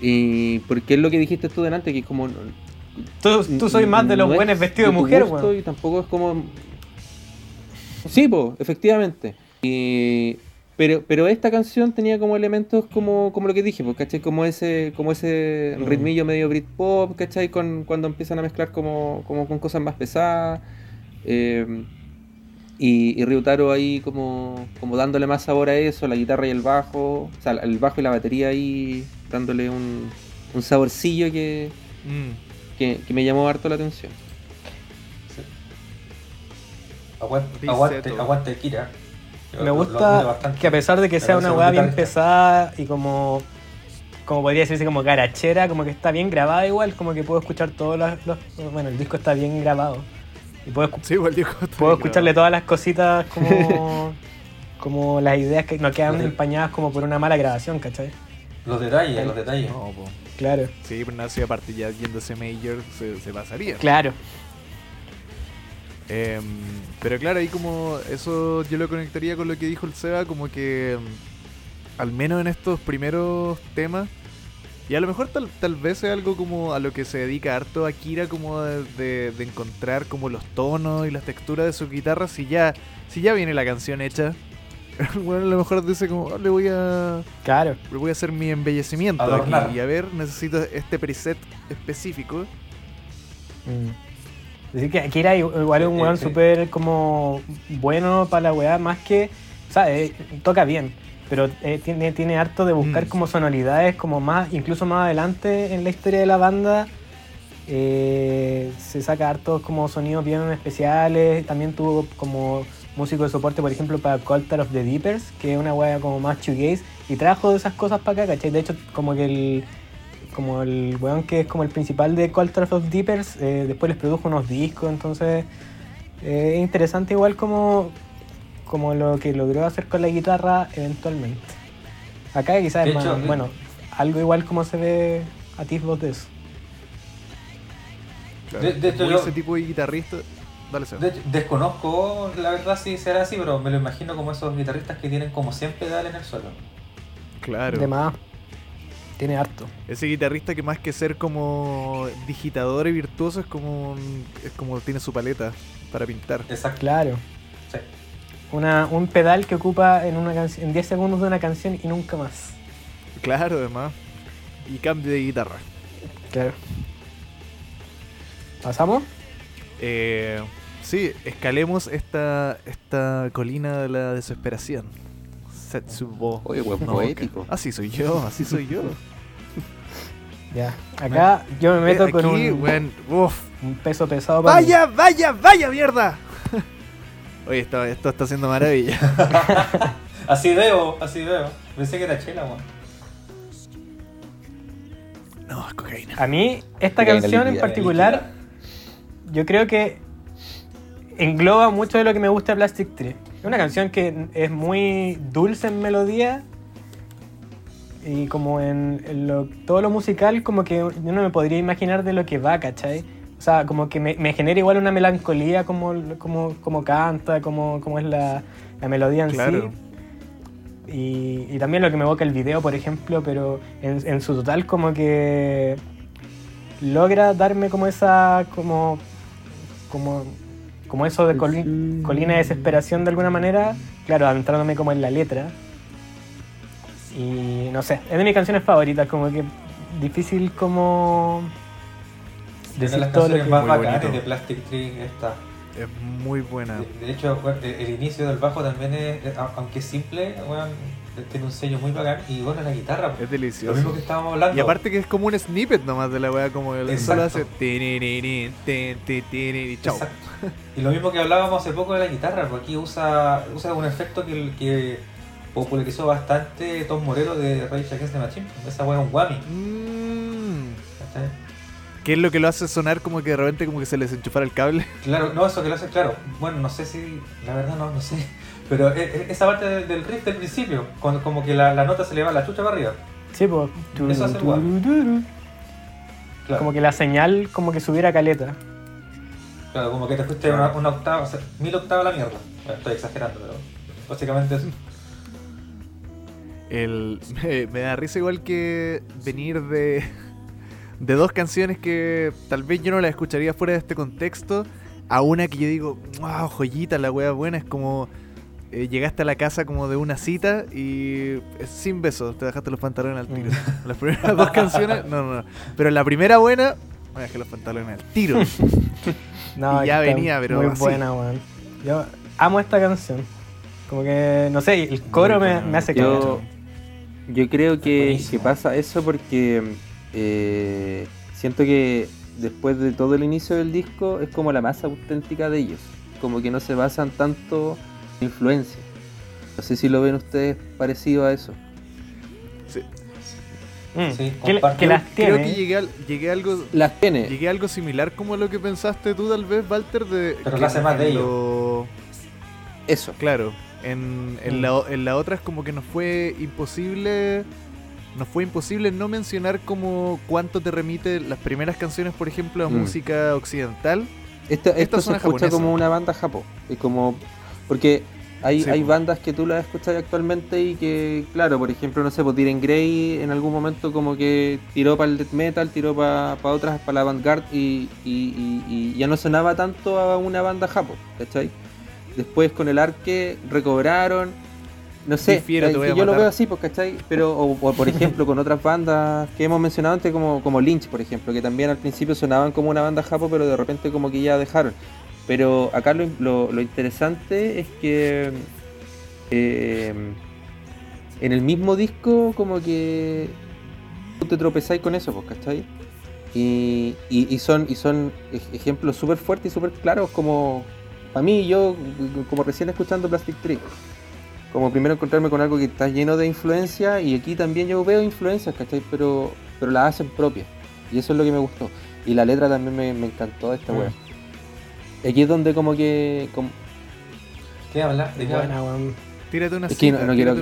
Y porque es lo que dijiste tú delante, que es como... Tú soy más de los no buenos vestidos de mujer, güey. Bueno. Y tampoco es como... Sí, po, efectivamente. Y... Pero esta canción tenía como elementos como lo que dije, pues, ¿cachai? Como ese ritmillo medio Britpop, ¿cachai? Cuando empiezan a mezclar como con cosas más pesadas. Y Ryutaro ahí como dándole más sabor a eso, la guitarra y el bajo. O sea, el bajo y la batería ahí dándole un saborcillo que me llamó harto la atención. Sí. Aguante Akira. Me gusta que a pesar de que sea una hueá bien pesada y como podría decirse como garachera, como que está bien grabada igual, como que puedo escuchar todos los... Bueno, el disco está bien grabado. Y puedo escucharle todas las cositas como las ideas que no quedan empañadas como por una mala grabación, ¿cachai? Los detalles. No, claro. Sí, pero no sé, aparte ya yéndose Major se pasaría. Claro. Pero claro, ahí como eso yo lo conectaría con lo que dijo el Seba, como que al menos en estos primeros temas, y a lo mejor tal vez es algo como a lo que se dedica harto Akira, como de encontrar como los tonos y las texturas de su guitarra, si ya viene la canción hecha. Bueno, a lo mejor dice como le voy a hacer mi embellecimiento aquí, y a ver, necesito este preset específico. Decir que Akira igual es un weón súper como bueno para la weá, más que, o sea, toca bien, pero tiene harto de buscar como sonoridades, como más, incluso más adelante en la historia de la banda, se saca hartos como sonidos bien especiales. También tuvo como músico de soporte, por ejemplo, para Cult of the Dippers, que es una weá como más shoegaze, y trajo esas cosas para acá, ¿cachai? De hecho, como que el weón que es como el principal de Cult of the Dippers, después les produjo unos discos, entonces es interesante igual como lo que logró hacer con la guitarra eventualmente. Acá quizás es más, bueno, algo igual como se ve a tisbos de eso. Claro, de hecho, ese tipo de guitarrista... Dale, desconozco, la verdad, si será así, pero me lo imagino como esos guitarristas que tienen como 100 pedales en el suelo. Claro. De más. Tiene harto. Ese guitarrista que más que ser como digitador y virtuoso es como tiene su paleta para pintar. Exacto. Claro. Sí. Un pedal que ocupa en 10 segundos de una canción y nunca más. Claro, además. Y cambio de guitarra. Claro. ¿Pasamos? Sí, escalemos esta colina de la desesperación. Tetsubo. Oye, weón, poético. Así soy yo. Ya, acá yo me meto aquí, con un peso pesado para ¡Vaya mierda! Oye, esto está haciendo maravilla. Así veo. Pensé que era chela, weón. No, es cocaína. A mí, esta canción en particular, yo creo que engloba mucho de lo que me gusta de Plastic Tree. Es una canción que es muy dulce en melodía y como en todo lo musical, como que yo no me podría imaginar de lo que va, ¿cachai? O sea, como que me genera igual una melancolía como canta, como es la melodía en claro. Sí. Y también lo que me evoca el video, por ejemplo, pero en su total como que logra darme como esa como eso de colina de desesperación de alguna manera, claro, adentrándome como en la letra. Y no sé, es de mis canciones favoritas, como que difícil como decir una de las todo canciones lo que más bacanas de Plastic Tree está. Es muy buena. De hecho, bueno, el inicio del bajo también es, aunque simple, bueno, tiene un sello muy bacán. Y bueno, la guitarra es delicioso. Lo mismo que estábamos hablando. Y aparte que es como un snippet nomás de la wea, como el solo hace y chao. Exacto. Y lo mismo que hablábamos hace poco de la guitarra, porque aquí usa un efecto que popularizó bastante Tom Morello de Rage Against the Machine. Esa wea es un whammy. ¿Qué es lo que lo hace sonar como que de repente como que se les enchufara el cable? Claro, no, eso que lo hace, claro. Bueno, no sé si... La verdad no sé. Pero esa parte del riff del principio, cuando como que la nota se le va la chucha para arriba. Sí, pues... Eso hace igual. Claro. Como que la señal como que subiera caleta. Claro, como que te fuiste una octava, o sea, 1000 octavas a la mierda. Bueno, estoy exagerando, pero... Básicamente eso. Me da risa igual que venir de dos canciones que tal vez yo no las escucharía fuera de este contexto a una que yo digo, wow, joyita, la wea buena. Es como llegaste a la casa como de una cita y sin besos, te dejaste los pantalones al tiro. Las primeras dos canciones, no, pero la primera buena, me dejé los pantalones al tiro. No, y ya venía, pero muy así. Buena, weón. Yo amo esta canción. Como que, no sé, el coro me hace caer. Yo creo que pasa eso porque... siento que después de todo el inicio del disco es como la más auténtica de ellos, como que no se basan tanto en influencia. No sé si lo ven ustedes parecido a eso. Sí, sí, que las tiene. Creo que llegué a algo similar como a lo que pensaste tú tal vez, Walter, de pero que hace más de ellos. Eso. Claro, en la otra es como que nos fue imposible no mencionar como cuánto te remite las primeras canciones, por ejemplo, a música occidental. Esto se escucha japonesa. Como una banda japo, es como porque hay bandas que tú las escuchas actualmente y que, claro, por ejemplo, no sé, pues Diren Grey en algún momento como que tiró para el death metal, tiró para otras, para la avant-garde y ya no sonaba tanto a una banda japo, ¿cachai? Después con el Arque recobraron. No sé, yo lo veo así, pues, ¿cachai? Pero, o por ejemplo, con otras bandas que hemos mencionado antes, como Lynch, por ejemplo, que también al principio sonaban como una banda japo, pero de repente como que ya dejaron. Pero acá lo interesante es que en el mismo disco como que tú te tropezáis con eso, pues, ¿cachai? Y son ejemplos súper fuertes y súper claros, como para mí, yo como recién escuchando Plastic Tree. Como primero encontrarme con algo que está lleno de influencia, y aquí también yo veo influencias, ¿cachai? Pero las hacen propias, y eso es lo que me gustó. Y la letra también me encantó de esta wea. Aquí es donde como que... Como... ¿Qué hablas? ¿De qué hablas? Tírate una cita. No quiero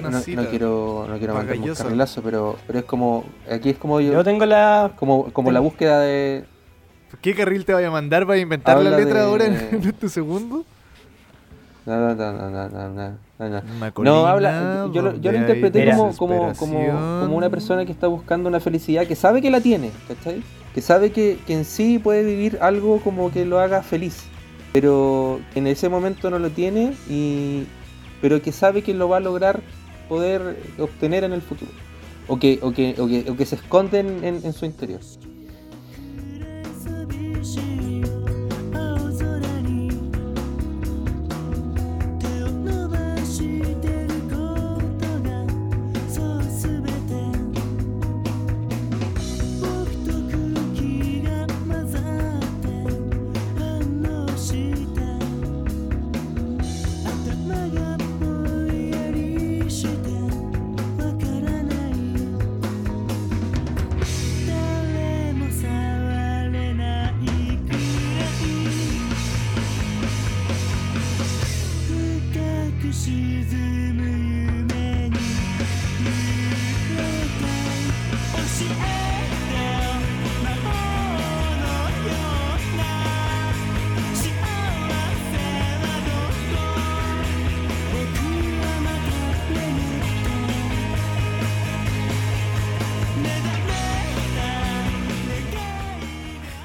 mandar un carrilazo, pero es como... Aquí es como yo... Yo tengo la... Como la búsqueda de... ¿Qué carril te vaya a mandar para inventar la letra ahora en este segundo? No. Colina, no habla. Yo lo interpreté como una persona que está buscando una felicidad, que sabe que la tiene, ¿cachai? Que sabe que en sí puede vivir algo como que lo haga feliz, pero en ese momento no lo tiene, pero que sabe que lo va a lograr poder obtener en el futuro, o que se esconde en su interior.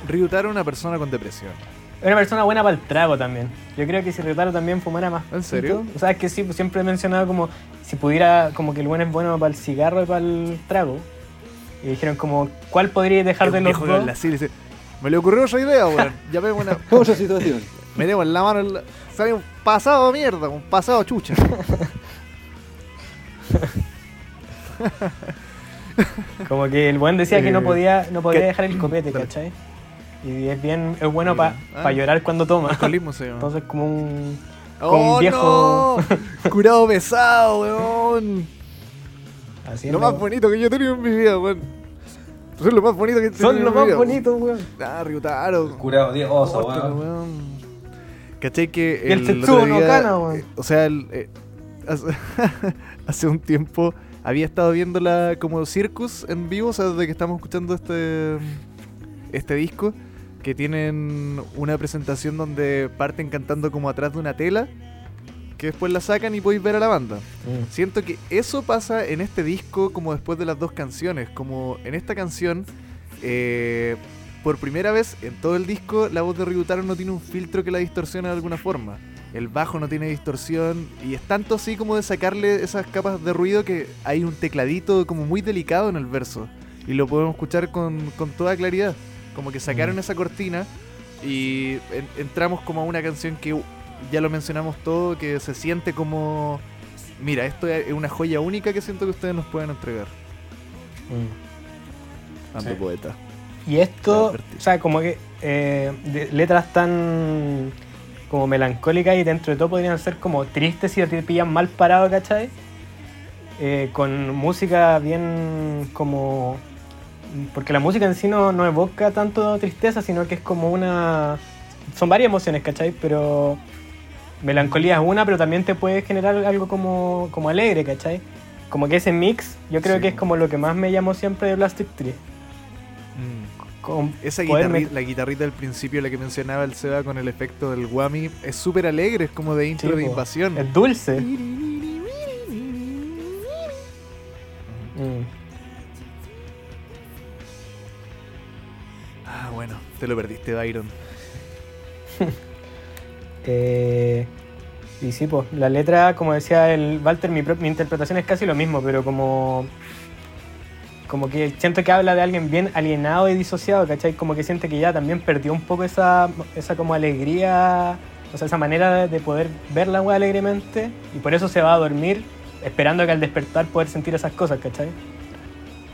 Ryutaro, una persona con depresión. Una persona buena para el trago también. Yo creo que si Ryutaro también fumara más. ¿En serio? O sea, es que sí, pues siempre he mencionado como si pudiera, como que el buen es bueno para el cigarro y para el trago. Y dijeron como, ¿cuál podría dejar de los dos? Me le ocurrió esa idea, weón. Ya vemos una otra situación. Metemos la mano en la... Sale un pasado mierda, un pasado chucha. Como que el buen decía que no podía dejar el copete, ¿cachai? Y es bueno para llorar cuando toma. Alcoholismo se llama. Entonces como un, como un viejo no. Curado pesado, weón. Así es lo más bonito que yo he tenido en mi vida, weón. Son lo más bonito que he tenido en mi vida. Son lo más bonito, weón. Ah, Ryutaro. Curado diegoso, weón. ¿Cachai que el Tetsuo no cana, weón? O sea, hace un tiempo había estado viendo la como Circus en vivo, o sea, desde que estamos escuchando este disco, que tienen una presentación donde parten cantando como atrás de una tela que después la sacan y podéis ver a la banda. Siento que eso pasa en este disco, como después de las dos canciones, como en esta canción por primera vez en todo el disco la voz de Ryutaro no tiene un filtro que la distorsiona de alguna forma, el bajo no tiene distorsión y es tanto así como de sacarle esas capas de ruido que hay un tecladito como muy delicado en el verso y lo podemos escuchar con toda claridad, como que sacaron esa cortina y entramos como a una canción que ya lo mencionamos todo, que se siente como, mira, esto es una joya única que siento que ustedes nos pueden entregar. Ando poeta. Y esto, o sea, como que letras tan como melancólicas y dentro de todo podrían ser como tristes si te pillan mal parado, ¿cachai? Con música bien como... Porque la música en sí no evoca tanto tristeza, sino que es como una... Son varias emociones, ¿cachai? Pero melancolía es una, pero también te puede generar algo como alegre, ¿cachai? Como que ese mix, yo creo que es como lo que más me llamó siempre de Plastic Tree. Esa la guitarrita al principio, la que mencionaba el Seba con el efecto del whammy, es súper alegre, es como de intro de invasión. Es dulce. Ah, bueno, te lo perdiste, Byron. Y sí, pues, la letra, como decía el Walter, mi interpretación es casi lo mismo, pero como que siento que habla de alguien bien alienado y disociado, ¿cachai? Como que siente que ya también perdió un poco esa como alegría, o sea, esa manera de poder verla alegremente, y por eso se va a dormir esperando que al despertar poder sentir esas cosas, ¿cachai?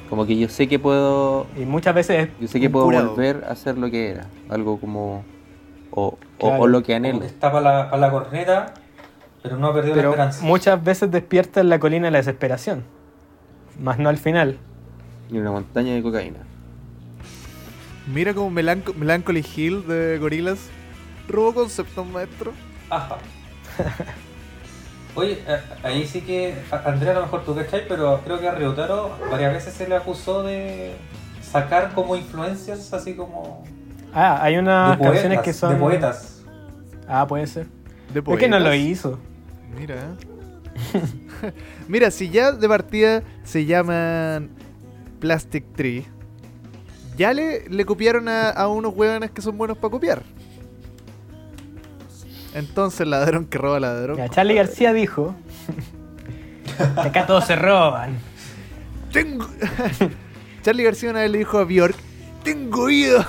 Como que yo sé que puedo... Y muchas veces... Yo sé que puedo volver a hacer lo que era, algo como... O lo que anhelo. Está para la corneta, pero no ha perdido la esperanza. Muchas veces despierta en la colina de la desesperación, más no al final. Y una montaña de cocaína. Mira como Melancholy Hill de Gorillaz. Robo concepto, maestro. Ajá. Oye, ahí sí que, Andrea, a lo mejor tú cachai, pero creo que a Ryutaro varias veces se le acusó de sacar como influencias así como... Ah, hay unas poetas, canciones que son... De poetas. Ah, puede ser. ¿Por qué no lo hizo? Mira. Mira, si ya de partida se llaman Plastic Tree, ya le copiaron a unos huevones que son buenos para copiar. Entonces, ladrón que roba ladrón. Ya, Charly García dijo... Acá todos se roban. Charly García una vez le dijo a Bjork... Tengo oído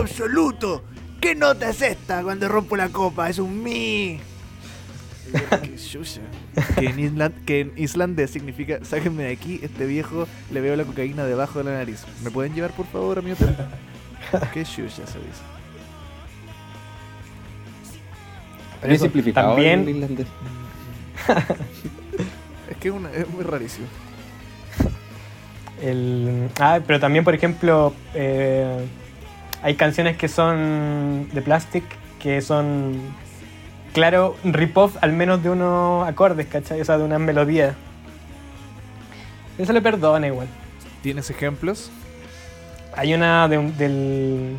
absoluto. ¿Qué nota es esta cuando rompo la copa? Es un mi. Que en islandés significa, sáquenme de aquí, este viejo, le veo la cocaína debajo de la nariz. ¿Me pueden llevar por favor a mi hotel? Qué shusha se dice. Pero es simplificado en islandés. Es que es muy rarísimo. Pero también, por ejemplo, hay canciones que son de Plastic, que son claro rip-off al menos de unos acordes, ¿cachai? O sea, de unas melodías. Eso le perdona igual. ¿Tienes ejemplos? Hay una ¿qué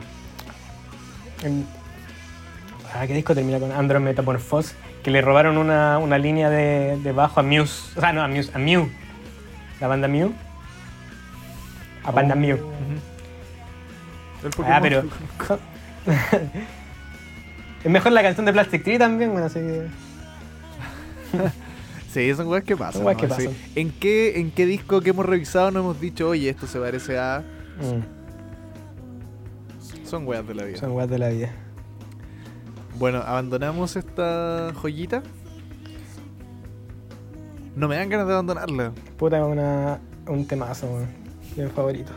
disco termina con Android Metamorphose? Que le robaron una línea de bajo a Muse. O sea, no, a Mew. La banda Mew. A banda Mew. Uh-huh. Ah, pero... es mejor la canción de Plastic Tree también, bueno, así que... Sí, son cosas que pasan. ¿No? Sí. ¿En qué disco que hemos revisado no hemos dicho, oye, esto se parece a...? Son weas de la vida. Son weas de la vida. Bueno, abandonamos esta joyita. No me dan ganas de abandonarla. Puta, un temazo, weón. Mi favorito.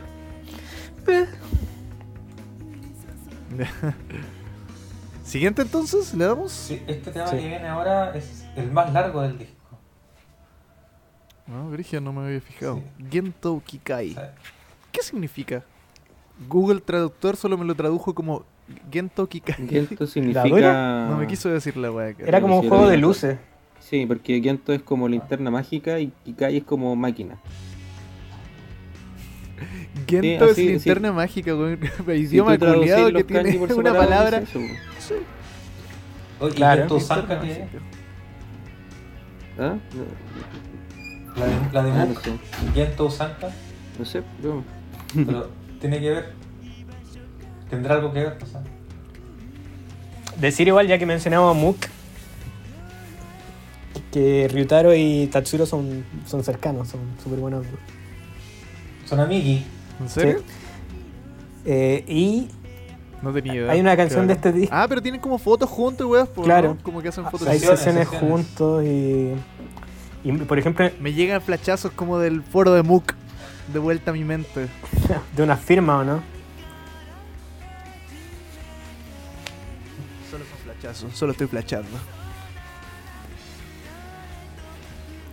Siguiente, entonces, ¿le damos? Sí, este tema que viene ahora es el más largo del disco. No, Brigia, no me había fijado. Sí. Gento Kikai. Sí. ¿Qué significa? Google Traductor solo me lo tradujo como Gento Kikai. Gento significa... No me quiso decir la weá. Era como un juego de luces. Sí, porque Gento es como linterna mágica y Kikai es como máquina. Gento es linterna mágica, güey. Idioma culiado que tiene una palabra. Sí. Oye, claro. Gento Sanka, ¿qué es? ¿Ah? La de Mucc. Gento Sanka. No sé, yo... Pero tiene que ver. Tendrá algo que ver, o sea. Decir igual, ya que mencionamos a Mucc, que Ryutaro y Tatsurou son cercanos, son súper buenos. Son amigos. ¿En serio? Sí. Y... No tenía idea. Hay una canción de este disco. Ah, pero tienen como fotos juntos, weas. Claro. ¿No? Como que hacen fotos. Hay sesiones juntos y, por ejemplo... Me llegan flashazos como del foro de Mucc. De vuelta a mi mente. ¿De una firma o no? Solo son flachazos, solo estoy flachando.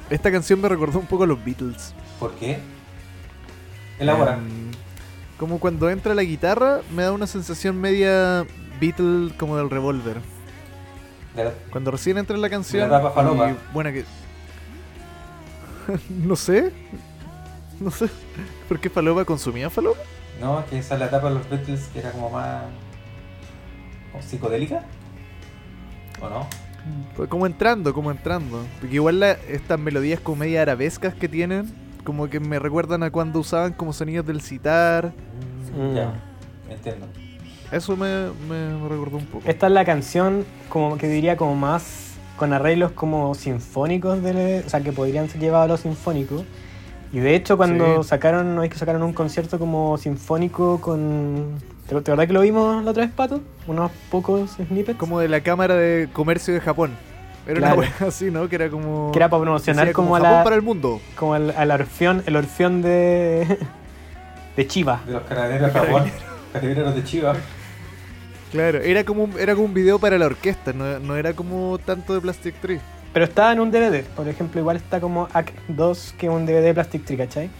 Esta canción me recordó un poco a los Beatles. ¿Por qué? Elabora. Como cuando entra la guitarra, me da una sensación media Beatle, como del Revolver. Cuando recién entra en la canción. Y, bueno, que... No sé. ¿Por qué falopa? ¿Consumía falopa? No, es que esa es la etapa de los Beatles que era como más... ¿Como psicodélica? ¿O no? Pues como entrando. Porque igual estas melodías como media arabescas que tienen, como que me recuerdan a cuando usaban como sonidos del sitar. Ya, entiendo. Eso me recordó un poco. Esta es la canción como que diría como más... Con arreglos como sinfónicos, o sea, que podrían ser llevados a lo sinfónico. Y de hecho cuando sacaron un concierto como sinfónico con... ¿Te acuerdas que lo vimos la otra vez, Pato? Unos pocos snippets. Como de la Cámara de Comercio de Japón. Era una wea así, ¿no? Que era como... Que era para promocionar como a Japón para el mundo. Como al Orfeón, el Orfeón de Chiba. De los carabineros de Japón. Carabineros de Chiba. Claro, era como un video para la orquesta, no era como tanto de Plastic Tree. Pero estaba en un DVD, por ejemplo, igual está como Act 2, que es un DVD de Plastic Tree, ¿cachai?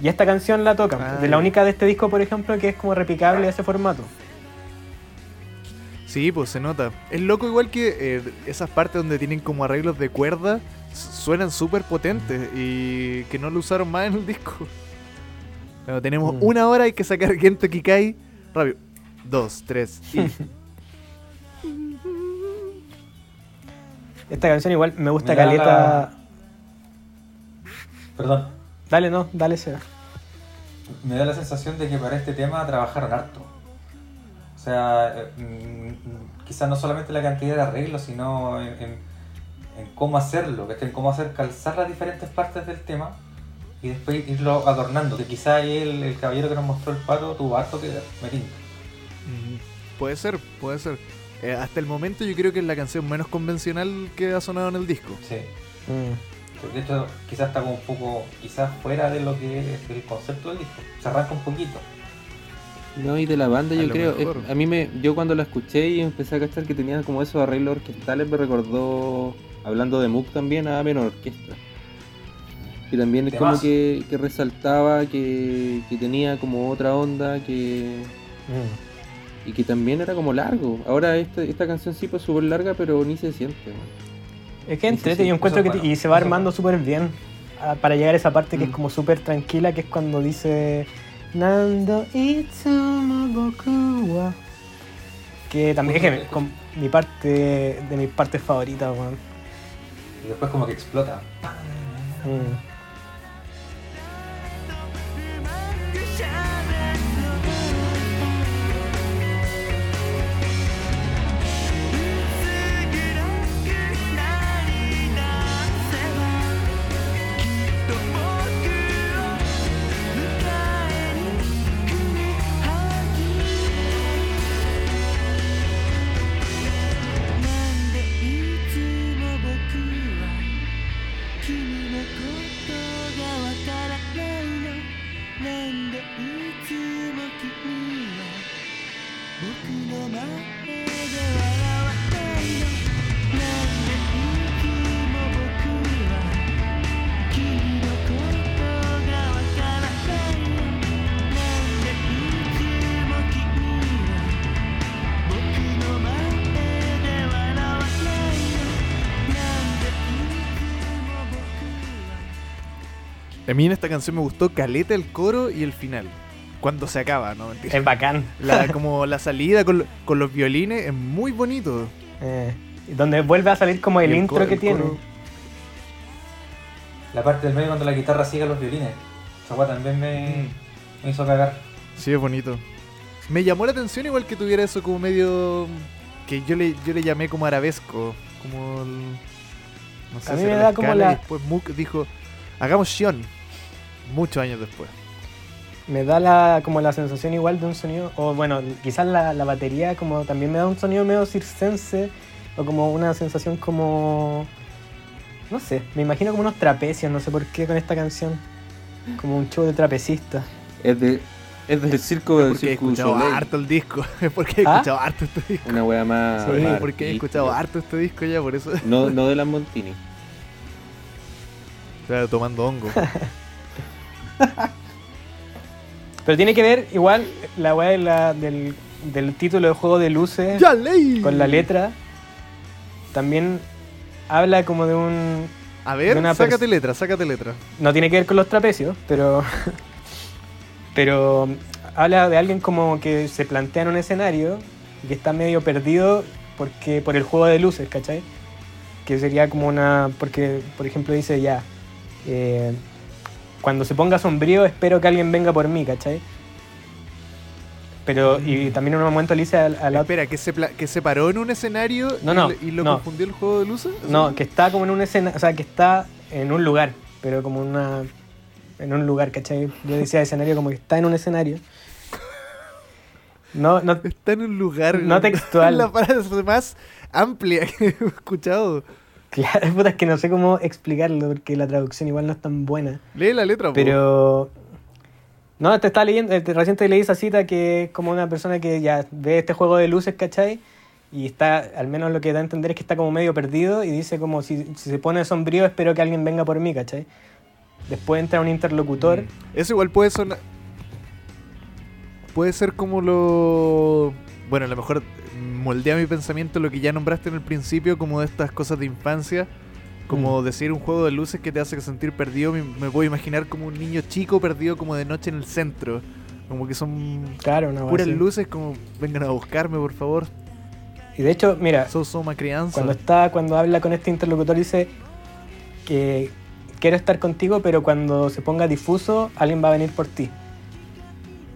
Y esta canción la tocan, de la única de este disco, por ejemplo, que es como replicable a ese formato. Sí, pues se nota. Es loco igual que esas partes donde tienen como arreglos de cuerda suenan súper potentes y que no lo usaron más en el disco. Bueno, tenemos una hora, hay que sacar Gento Kikai rápido. 2, 3 y... Esta canción igual me gusta caleta. Perdón. Dale, Seba. Me da la sensación de que para este tema trabajaron harto. O sea, quizás no solamente la cantidad de arreglos, sino en cómo hacerlo, que en cómo hacer calzar las diferentes partes del tema y después irlo adornando. Que quizás el caballero que nos mostró el Pato tuvo harto que me tinta. Puede ser. Hasta el momento yo creo que es la canción menos convencional que ha sonado en el disco. Sí. De hecho, quizás está como un poco, quizás fuera de lo que es el concepto del disco. Se arranca un poquito. No, y de la banda yo creo. A mí yo cuando la escuché y empecé a cachar que tenía como esos arreglos orquestales, me recordó, hablando de Mucc también, a Menor Orquesta. Y también es como que resaltaba que tenía como otra onda que... y que también era como largo. Ahora esta canción sí fue súper larga, pero ni se siente, man. Es que entrete, yo encuentro que bueno, y se va armando súper bien para llegar a esa parte que es como súper tranquila, que es cuando dice Nando Itsumogokuwa, que también es que mi parte de mis partes favoritas, weón. Bueno. Y después como que explota. A mí en esta canción me gustó caleta el coro y el final, cuando se acaba, ¿no? Mentira. Es bacán. Como la salida con los violines es muy bonito. Donde vuelve a salir como el intro que tiene. Coro. La parte del medio cuando la guitarra sigue a los violines. Esa guay también me hizo cagar. Sí, es bonito. Me llamó la atención igual que tuviera eso como medio... que yo le llamé como arabesco. Como el... no sé, a mí me da como la... Después Mucc dijo, hagamos Shion. Muchos años después. Me da como la sensación igual de un sonido, o bueno, quizás la batería como también me da un sonido medio circense, o como una sensación como... no sé, me imagino como unos trapecios, no sé por qué con esta canción. Como un show de trapecistas. Es del circo del circo. Porque he escuchado harto el disco. Es porque he escuchado harto este disco. Una wea más... sí, porque he escuchado harto este disco ya, por eso... No de las Montini. Claro, tomando hongo. Pero tiene que ver igual la weá del título de juego de luces. ¡Ya leí! Con la letra. También habla como de un... a ver, sácate letra. No tiene que ver con los trapecios, pero habla de alguien como que se plantea en un escenario y que está medio perdido por el juego de luces, ¿cachai? Que sería como una... porque, por ejemplo, dice ya... cuando se ponga sombrío espero que alguien venga por mí, ¿cachai? Pero, y también en un momento le dice a la... espera, ¿que se paró en un escenario y lo confundió el juego de luces? No, que está como en un escenario, o sea, que está en un lugar, pero como en un lugar, ¿cachai? Yo decía escenario como que está en un escenario. No, está en un lugar. No textual. La frase más amplia que he escuchado. Claro, puta, es que no sé cómo explicarlo porque la traducción igual no es tan buena. Lee la letra, pero... no, te estaba leyendo, recién te leí esa cita que es como una persona que ya ve este juego de luces, ¿cachai? Y está, al menos lo que da a entender es que está como medio perdido y dice como si se pone sombrío espero que alguien venga por mí, ¿cachai? Después entra un interlocutor. Eso igual puede sonar... puede ser como lo... bueno, a lo mejor... moldea mi pensamiento lo que ya nombraste en el principio, como de estas cosas de infancia, como decir un juego de luces que te hace sentir perdido. Me puedo imaginar como un niño chico perdido como de noche en el centro, como que son puras luces, como vengan a buscarme por favor. Y de hecho, mira, una crianza. Cuando habla con este interlocutor dice que quiero estar contigo, pero cuando se ponga difuso alguien va a venir por ti.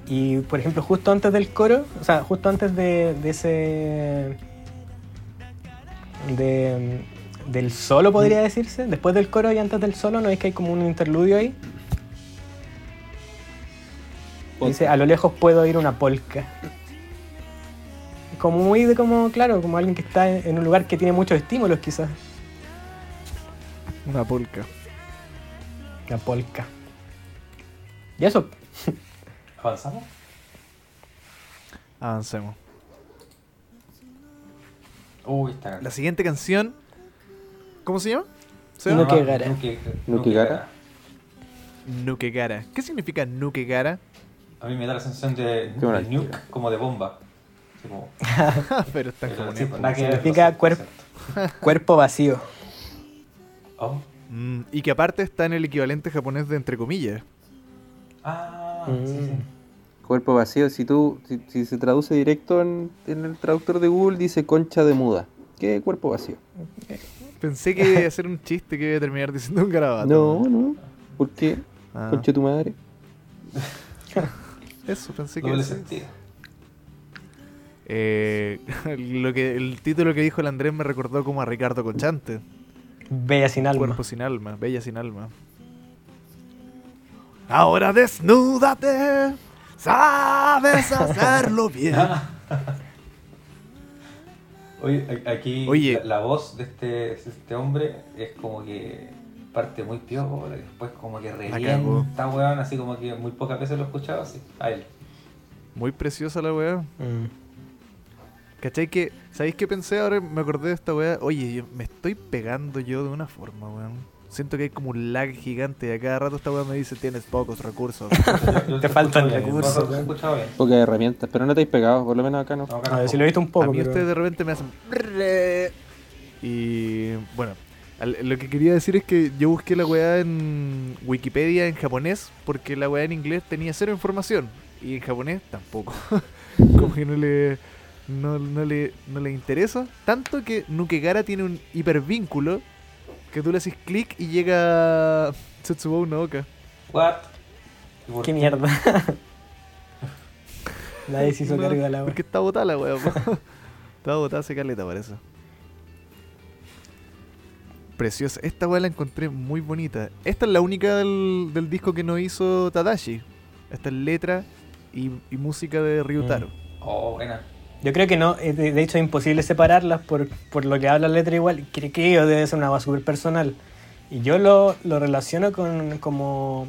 Y, por ejemplo, justo antes del coro, o sea, justo antes de ese... del solo, podría decirse. Después del coro y antes del solo, ¿no es que hay como un interludio ahí? Dice, a lo lejos puedo oír una polka. Como muy de como, claro, como alguien que está en un lugar que tiene muchos estímulos, quizás. Una polka. Una polka. Y eso... Avancemos. Está. La siguiente canción, ¿cómo se llama? Nukegara. Nukegara. ¿Qué significa Nukegara? A mí me da la sensación de nuke, como de bomba. Como... pero está como significa cuerpo vacío. Oh. Y que aparte está en el equivalente japonés de entre comillas. Ah, sí, sí. Cuerpo vacío, si se traduce directo en el traductor de Google, dice concha de muda. ¿Qué cuerpo vacío? Pensé que iba a hacer un chiste que iba a terminar diciendo un garabato. No. ¿Por qué? Ah. Concha tu madre. Eso, pensé que... el título que dijo el Andrés me recordó como a Ricardo Conchante. Bella sin alma. Cuerpo sin alma, bella sin alma. Ahora desnúdate, sabes hacerlo bien. Oye, aquí la voz de este hombre es como que parte muy piola, después como que revienta, weón, así como que muy pocas veces lo he escuchado así, a él. Muy preciosa la weá. ¿Cachai que? ¿Sabéis qué pensé? Ahora me acordé de esta weá. Oye, me estoy pegando yo de una forma, weón. Siento que hay como un lag gigante. Y a cada rato esta weá me dice, tienes pocos recursos. Te faltan recursos. Pocas herramientas, pero no te has pegado, por lo menos acá no. No, acá no. A ver, si lo he visto un poco. A mí ustedes de repente me hacen... Y bueno, lo que quería decir es que yo busqué la weá en Wikipedia en japonés, porque la weá en inglés tenía cero información. Y en japonés tampoco. Como que no le interesa. Tanto que Nukegara tiene un hipervínculo que tú le haces clic y llega Setsubou Nooka. What? ¿Qué mierda? Nadie se hizo cargo de la wea. Porque está botada la wea. Está botada ese caleta, parece. Preciosa. Esta wea la encontré muy bonita. Esta es la única del disco que no hizo Tadashi. Esta es letra y música de Ryutaro. Oh, buena. Yo creo que no, de hecho es imposible separarlas por lo que habla la letra igual. Creo que debe ser una base súper personal. Y yo lo relaciono con como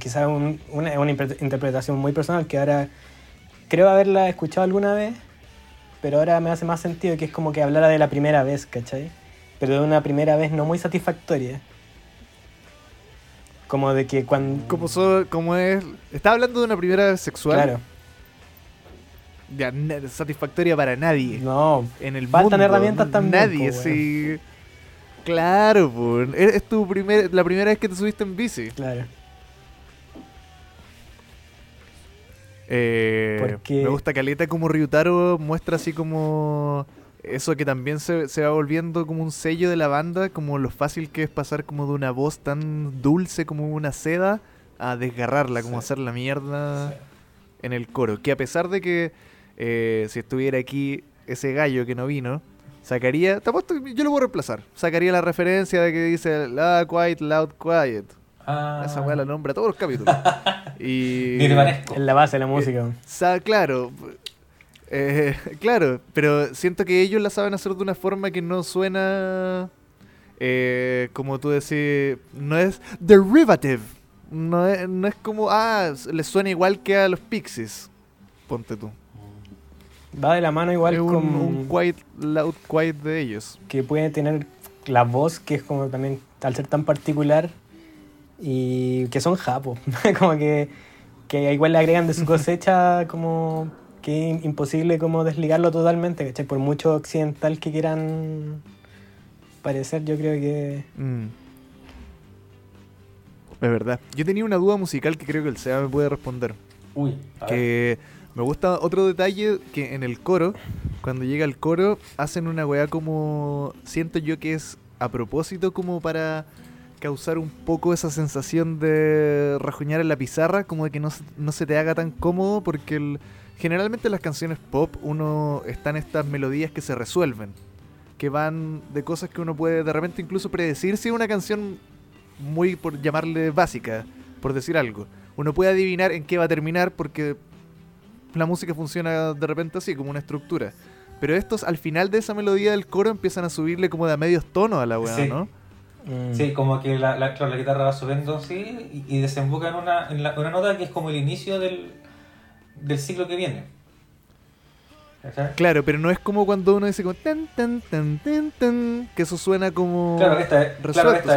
quizás una interpretación muy personal que ahora creo haberla escuchado alguna vez, pero ahora me hace más sentido que es como que hablara de la primera vez, ¿cachai? Pero de una primera vez no muy satisfactoria. Como de que cuando... Como es... Está hablando de una primera vez sexual. Claro. Ya, satisfactoria para nadie. No, en el faltan mundo, herramientas también. Nadie, po, sí. Claro, pues. Es la primera vez que te subiste en bici. Claro. Porque... Me gusta caleta como Ryutaro muestra así como... Eso que también se va volviendo como un sello de la banda, como lo fácil que es pasar como de una voz tan dulce como una seda a desgarrarla, como hacer la mierda en el coro. Que a pesar de que si estuviera aquí ese gallo que no vino, sacaría... Yo lo voy a reemplazar. Sacaría la referencia de que dice loud, quiet. Ah. Esa weá la nombra todos los capítulos. Y... Nirvanesco. En la base de la música. Claro... claro, pero siento que ellos la saben hacer de una forma que no suena como tú decís, no es derivative, no es como les suena igual que a los Pixies, ponte tú. Va de la mano igual con un quiet, loud quiet de ellos, que puede tener la voz que es como también al ser tan particular y que son japos, como que igual le agregan de su cosecha como que es imposible como desligarlo totalmente, ¿cachai? Por mucho occidental que quieran parecer, yo creo que... Es verdad. Yo tenía una duda musical que creo que el Seba me puede responder. Uy. Que me gusta otro detalle que en el coro, cuando llega el coro, hacen una weá como... Siento yo que es a propósito como para causar un poco esa sensación de rajuñar en la pizarra, como de que no se te haga tan cómodo porque generalmente en las canciones pop están estas melodías que se resuelven, que van de cosas que uno puede de repente incluso predecir si es una canción muy, por llamarle básica, por decir algo. Uno puede adivinar en qué va a terminar porque la música funciona de repente así, como una estructura. Pero estos al final de esa melodía del coro empiezan a subirle como de a medios tonos a la weá, sí. ¿No? Sí, como que la guitarra va subiendo así y desemboca en una nota que es como el inicio del ciclo que viene. ¿Cachai? Claro, pero no es como cuando uno dice como tan tan tan tan tan, que eso suena como resuelto.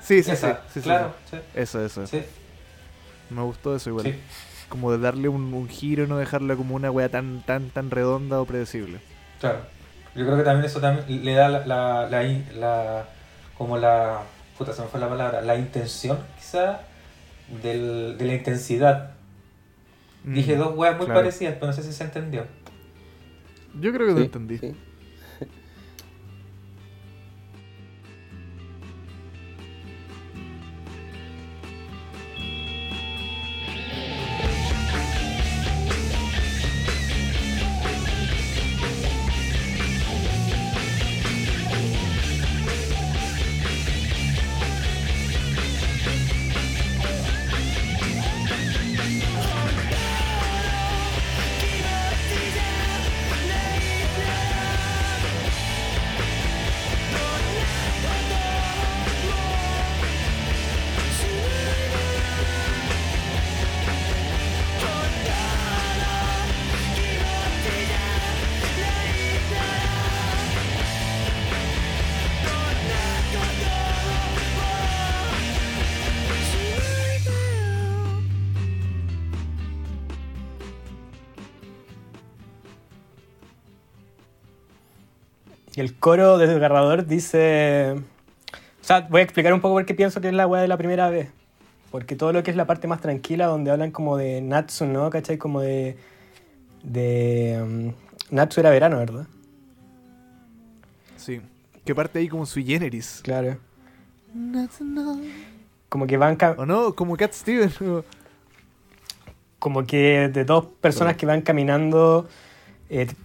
Sí, sí, claro. Sí. Eso. Sí. Me gustó eso igual. Sí. como de darle un giro y no dejarla como una wea tan redonda o predecible. Claro, yo creo que también eso también le da la intención quizá de la intensidad. Dije dos weas muy parecidas, pero no sé si se entendió. Yo creo que lo entendí. Sí. El coro desgarrador dice... O sea, voy a explicar un poco por qué pienso que es la weá de la primera vez. Porque todo lo que es la parte más tranquila, donde hablan como de Natsu, ¿no? ¿Cachai? Como Natsu era verano, ¿verdad? Sí. Que parte ahí como sui generis. Claro. Natsu no. Como que van... O no, como Cat Stevens. Como que de dos personas que van caminando,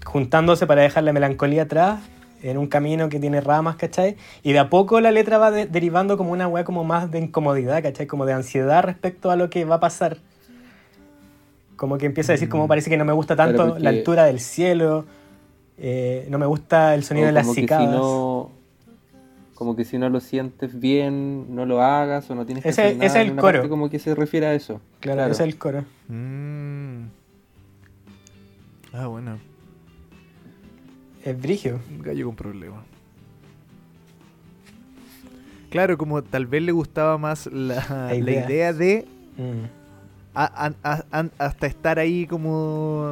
juntándose para dejar la melancolía atrás, en un camino que tiene ramas, ¿cachai? Y de a poco la letra va derivando como una weá como más de incomodidad, ¿cachai? Como de ansiedad respecto a lo que va a pasar. Como que empieza a decir como parece que no me gusta tanto porque... la altura del cielo, no me gusta el sonido de las cicadas. Como que si no lo sientes bien, no lo hagas o no tienes que hacer nada. Ese es el coro. Como que se refiere a eso. Claro. Ese es el coro. Ah, bueno. Es brígido. Un gallo con problema. Claro, como tal vez le gustaba más la idea de hasta estar ahí como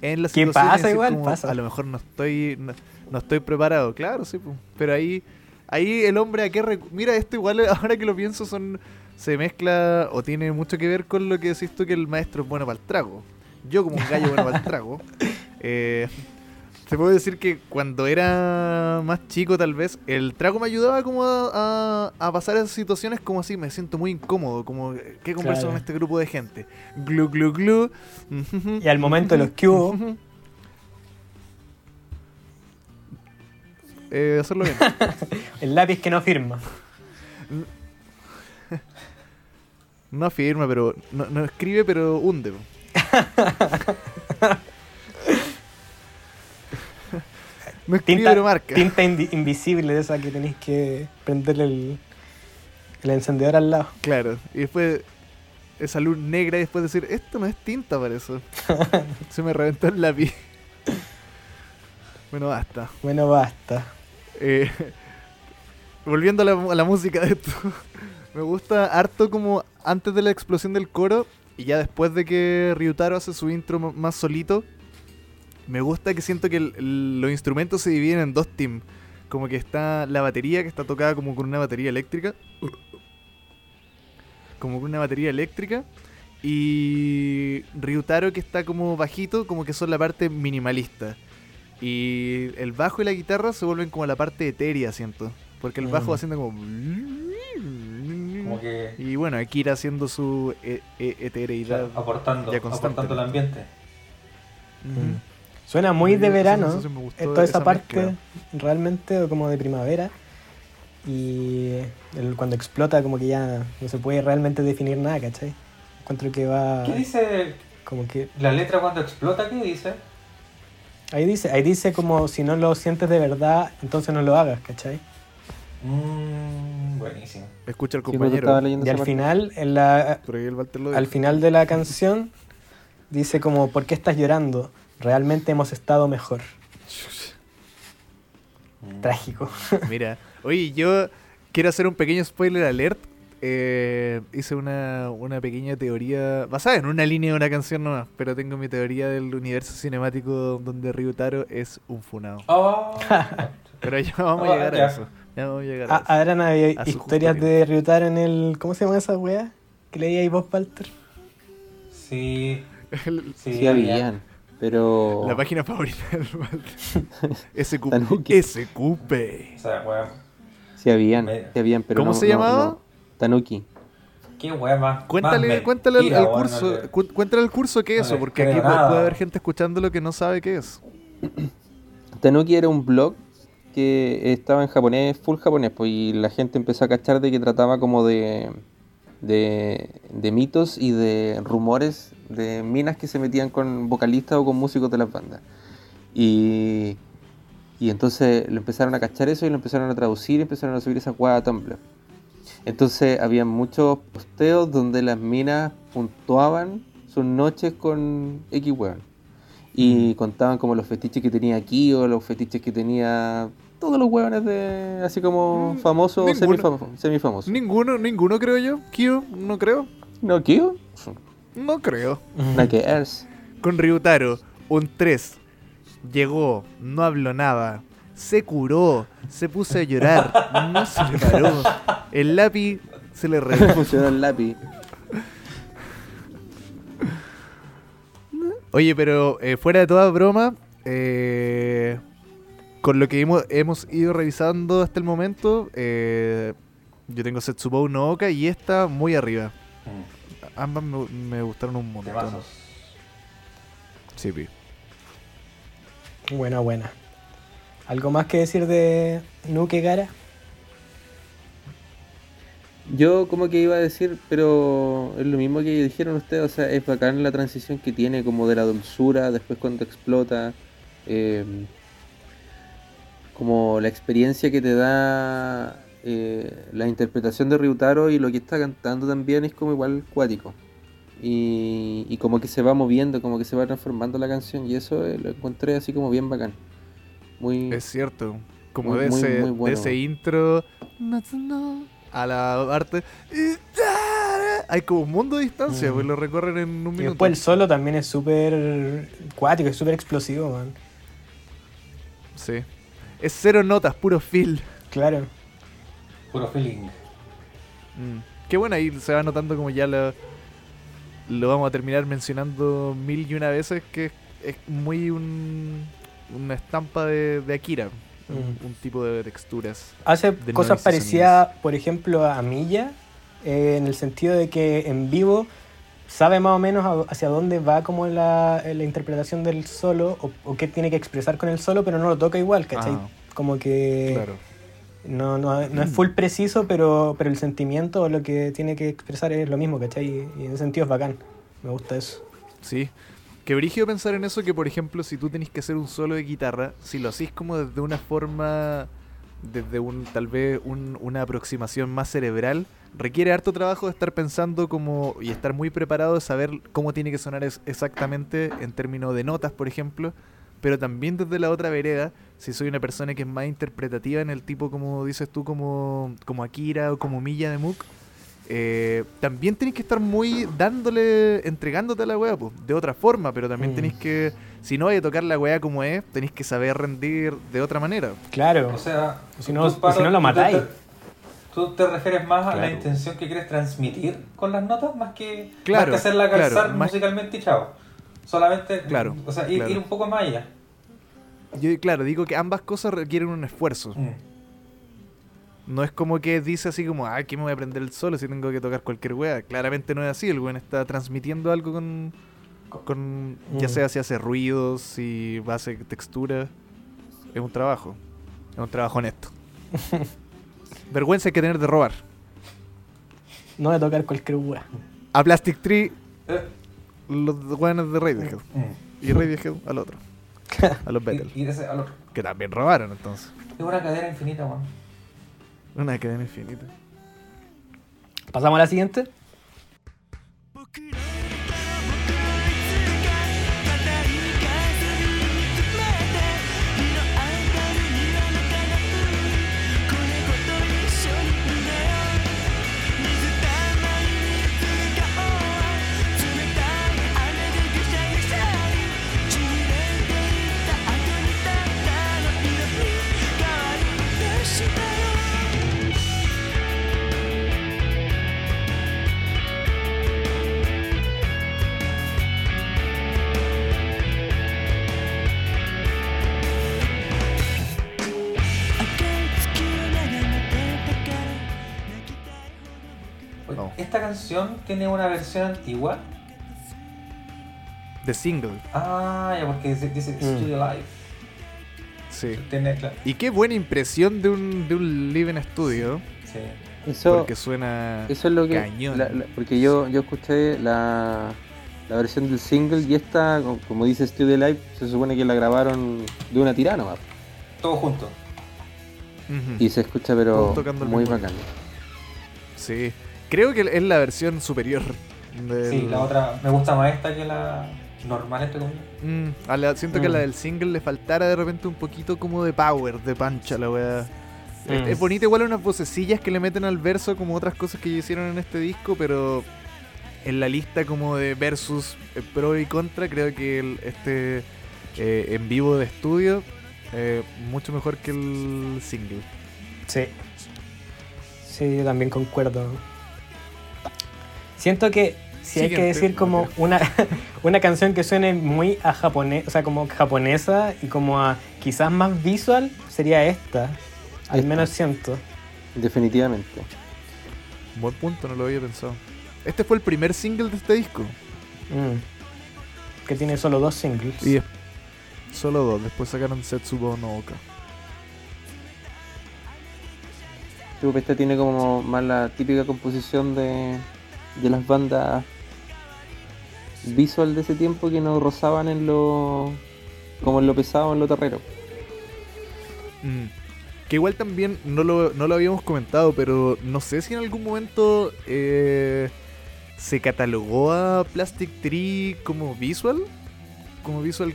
en la situación. ¿Qué pasa? Igual como, pasa. A lo mejor no estoy preparado. Claro, sí. Pero ahí el hombre mira, esto igual ahora que lo pienso se mezcla o tiene mucho que ver con lo que decís tú, que el maestro es bueno para el trago. Yo como un gallo bueno para el trago. Te puedo decir que cuando era más chico, tal vez, el trago me ayudaba como a pasar esas situaciones como así. Me siento muy incómodo, como, ¿qué converso con este grupo de gente? Glu, glu, glu. Y al momento de los que hubo... hacerlo bien. El lápiz que no firma. No firma, pero... No escribe, pero hunde. No es tinta invisible de esa que tenéis que prenderle el encendedor al lado. Claro, y después esa luz negra y después decir, esto no es tinta para eso. Se me reventó el lápiz. Bueno, basta. Volviendo a la música de esto. Me gusta harto como antes de la explosión del coro y ya después de que Ryutaro hace su intro más solito. Me gusta que siento que los instrumentos se dividen en dos teams. Como que está la batería, que está tocada como con una batería eléctrica. Y Ryutaro, que está como bajito, como que son la parte minimalista. Y el bajo y la guitarra se vuelven como la parte etérea, siento. Porque el bajo va haciendo como que... Y bueno, Akira haciendo su etereidad. Claro, aportando el ambiente. Uh-huh. Suena muy de verano, toda esa parte mezcla. Realmente como de primavera, y cuando explota como que ya no se puede realmente definir nada, ¿cachai? Encuentro que va... ¿Qué dice como que... la letra cuando explota? ¿Qué dice? Ahí dice como si no lo sientes de verdad, entonces no lo hagas, ¿cachai? Buenísimo. Escucha al compañero. Sí, y al final, al final de la canción dice como, ¿por qué estás llorando? Realmente hemos estado mejor. Trágico. Mira, oye, yo quiero hacer un pequeño spoiler alert. hice una pequeña teoría basada en una línea de una canción nomás, pero tengo mi teoría del universo cinemático donde Ryutaro es un funado. Oh. Pero ya vamos a llegar a eso. Ya vamos a llegar a eso. ¿Habrán habido historias de Ryutaro en el... ¿Cómo se llama esa weá? ¿Que leíais vos, Walter? Sí. Sí, habían. Pero... La página favorita del Walter. SQP. Esa weá. Sí habían, pero ¿cómo se llamaba? No. Tanuki. Qué hueva. Cuéntale el curso qué es eso, porque aquí puede haber gente escuchándolo que no sabe qué es. Tanuki era un blog que estaba en japonés, full japonés, pues, y la gente empezó a cachar de que trataba como de mitos y de rumores de minas que se metían con vocalistas o con músicos de las bandas. Y entonces lo empezaron a cachar eso y lo empezaron a traducir y empezaron a subir esa hueá a Tumblr. Entonces había muchos posteos donde las minas puntuaban sus noches con X weón. Y contaban como los fetiches que tenía aquí o los fetiches que tenía todos los weones de así como famoso o semifamoso. Ninguno creo yo. Kyo, no creo. ¿No Kyo? No creo. Con Ryutaro, un 3. Llegó, no habló nada. Se curó, se puso a llorar, no se le paró. El lápiz se le regaló. Funcionó el lápiz. Oye, pero fuera de toda broma, con lo que hemos ido revisando hasta el momento, yo tengo Setsubou no Oka y esta muy arriba. Ambas me gustaron un montón. Sí, pi. Buena. ¿Algo más que decir de Nuke Gara? Yo como que iba a decir, pero es lo mismo que dijeron ustedes, o sea, es bacán la transición que tiene como de la dulzura, después cuando explota, como la experiencia que te da la interpretación de Ryutaro y lo que está cantando también es como igual cuático. Y como que se va moviendo, como que se va transformando la canción y eso lo encontré así como bien bacán. Muy, es cierto, como muy, muy bueno. De ese intro a la parte hay como un mundo de distancia, pues lo recorren en un minuto. Y después el solo también es súper cuático, es súper explosivo, man. Sí, es cero notas, puro feel. Claro. Puro feeling. Qué bueno, ahí se va notando como ya lo vamos a terminar mencionando mil y una veces, que es muy una estampa de Akira, un tipo de texturas. Hace de cosas parecidas, por ejemplo, a Miya, en el sentido de que en vivo sabe más o menos hacia dónde va como la interpretación del solo o qué tiene que expresar con el solo, pero no lo toca igual, ¿cachai? Ah, como que claro. No es full preciso, pero el sentimiento o lo que tiene que expresar es lo mismo, ¿cachai? Y en ese sentido es bacán, me gusta eso. Sí. Qué brígido pensar en eso, que por ejemplo si tú tenés que hacer un solo de guitarra, si lo hacís como desde una forma, desde una aproximación más cerebral, requiere harto trabajo de estar pensando como y estar muy preparado de saber cómo tiene que sonar exactamente en términos de notas, por ejemplo, pero también desde la otra vereda, si soy una persona que es más interpretativa en el tipo, como dices tú, como Akira o como Miya de Mucc, también tenés que estar muy entregándote a la weá, pues, de otra forma, pero también tenés que, si no vais a tocar la weá como es, tenés que saber rendir de otra manera. Claro, o sea, si no lo matáis. Tú te refieres más a la intención que quieres transmitir con las notas, más que hacerla calzar musicalmente y chao. Solamente, o sea, ir un poco más allá. Yo, digo que ambas cosas requieren un esfuerzo. No es como que dice así como, aquí me voy a aprender el solo si tengo que tocar cualquier weá. Claramente no es así, el weón está transmitiendo algo con ya sea si hace ruidos, si va a hacer textura. Es un trabajo honesto. Vergüenza hay que tener de robar. No de tocar cualquier weá. A Plastic Tree, los weones de Radiohead. Y Radiohead al otro. A los Beatles. Que también robaron, entonces. Es una cadena infinita, weón. Una cadena infinita. ¿Pasamos a la siguiente? esta canción tiene una versión antigua de single. Ah, ya, porque dice Studio Live. Sí. Tiene, claro. Y qué buena impresión de un live en estudio. Sí. Eso, porque suena, eso es lo que, cañón. Porque yo escuché la versión del single y esta, como dice Studio Live, se supone que la grabaron de una tirada nomás. Todo junto. Uh-huh. Y se escucha, pero muy bacán. Sí. Creo que es la versión superior. Sí, la otra me gusta más esta que la normal, entre comillas. Siento que a la del single le faltara de repente un poquito como de power, de pancha, la weá. Es bonito, igual unas vocecillas que le meten al verso, como otras cosas que hicieron en este disco, pero en la lista como de versus pro y contra, creo que este en vivo de estudio mucho mejor que el single. Sí, yo también concuerdo. Siento que si hay que decir como una canción que suene muy a japonés, o sea, como japonesa y como a quizás más visual, sería esta. Al menos siento. Definitivamente. Buen punto, no lo había pensado. Este fue el primer single de este disco. Que tiene solo 2 singles. Y solo 2, después sacaron Setsubo no Oka. Esta tiene como más la típica composición de las bandas visual de ese tiempo que nos rozaban en lo, como en lo pesado, en lo terrero. Que igual también no lo habíamos comentado, pero no sé si en algún momento se catalogó a Plastic Tree como visual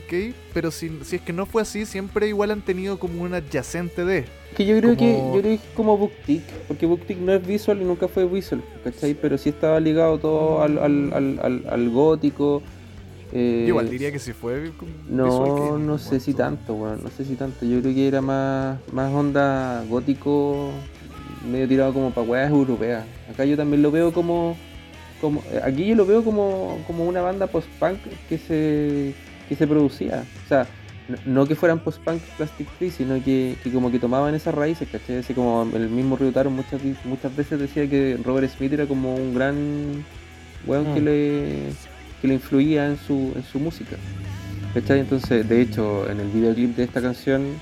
kei, pero si es que no fue así, siempre igual han tenido como un adyacente de. Que yo creo que es como Booktick, porque Booktick no es visual y nunca fue visual, ¿cachai? Pero sí estaba ligado todo al gótico. Yo igual diría que si fue visual. No sé si tanto, weón. No sé si tanto. Yo creo que era más onda gótico, medio tirado como para weas europeas. Acá yo también lo veo como aquí yo lo veo como una banda post-punk que se producía. O sea, no que fueran post-punk Plastic Tree, sino que como que tomaban esas raíces, ¿cachai? Así como el mismo Ryutaro muchas veces decía que Robert Smith era como un gran weón que le influía en su música, ¿cachai? Entonces, de hecho, en el videoclip de esta canción,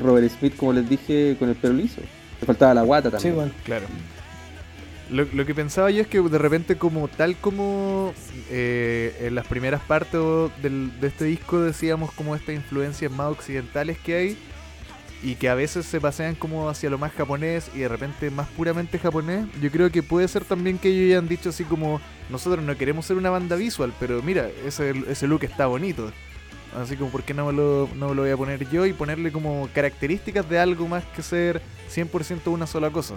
Robert Smith, como les dije, con el pelo liso. Le faltaba la guata también. Sí, bueno, claro. Lo que pensaba yo es que de repente, como tal como en las primeras partes de este disco decíamos como estas influencias más occidentales que hay y que a veces se pasean como hacia lo más japonés y de repente más puramente japonés, yo creo que puede ser también que ellos hayan dicho así como nosotros no queremos ser una banda visual, pero mira, ese look está bonito, así como ¿por qué no me lo voy a poner yo? Y ponerle como características de algo más que ser 100% una sola cosa.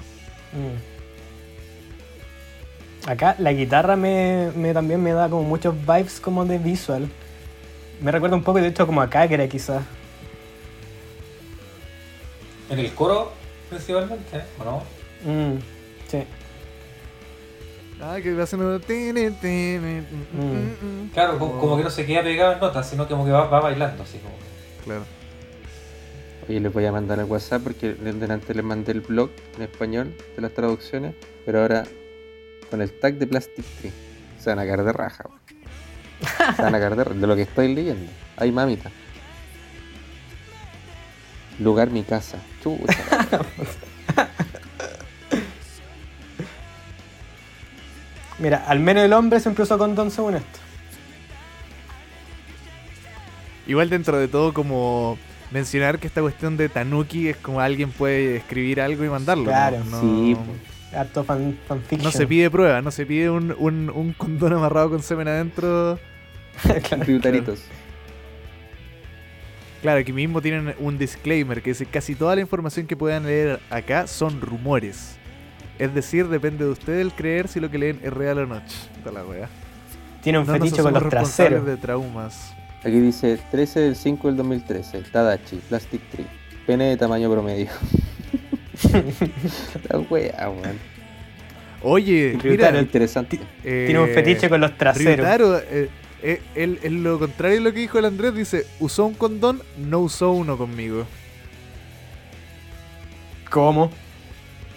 Acá la guitarra también me da como muchos vibes como de visual. Me recuerda un poco de esto como a Akira quizás. En el coro principalmente, ¿o no? Sí. Que va haciendo. Claro, como que no se queda pegado en notas, sino como que va bailando así como. Claro. Oye, les voy a mandar al WhatsApp porque delante les mandé el blog en español de las traducciones, pero ahora con el tag de Plastic Tree se van a caer de raja, se van a caer de raja, de lo que estoy leyendo. Ay, mamita. Lugar mi casa. Chucha. Mira, al menos el hombre siempre usó condón según esto. Igual dentro de todo, como mencionar que esta cuestión de Tanuki es como alguien puede escribir algo y mandarlo. Claro, ¿no? Sí. Harto fanfiction. No se pide prueba, no se pide un condón amarrado con semen adentro. Claro, tributaritos. Claro, aquí mismo tienen un disclaimer que dice: casi toda la información que puedan leer acá son rumores. Es decir, depende de ustedes el creer si lo que leen es real o no. Está la wea. Tiene un fetiche con los traseros de traumas. Aquí dice 13 del 5 del 2013, Tadashi, Plastic Tree, pene de tamaño promedio. La wea, man. Oye, Ryutaro, mira, interesante. Tiene un fetiche con los traseros. Ryutaro, es lo contrario de lo que dijo el Andrés. Dice, usó un condón, no usó uno conmigo. ¿Cómo?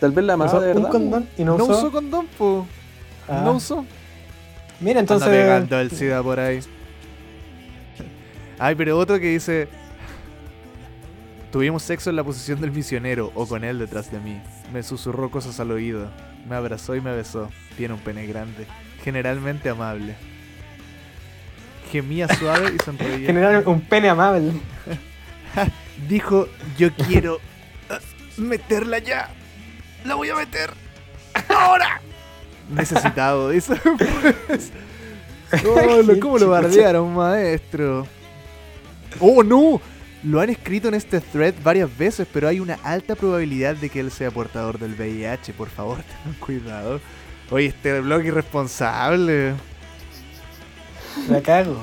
Tal vez la amasó de verdad. ¿Un condón y no usó? No usó condón, po. Ah. No uso. Mira, entonces. Anda pegando el SIDA por ahí. Ay, pero otro que dice: tuvimos sexo en la posición del misionero o con él detrás de mí. Me susurró cosas al oído. Me abrazó y me besó. Tiene un pene grande. Generalmente amable. Gemía suave y sonreía. General, un pene amable. Dijo, yo quiero meterla ya. La voy a meter ahora. Necesitado, dice. Pues. Oh, ¿cómo lo bardearon, maestro? ¡Oh, no! Lo han escrito en este thread varias veces, pero hay una alta probabilidad de que él sea portador del VIH. Por favor, tengan cuidado. Oye, este blog irresponsable. La cago.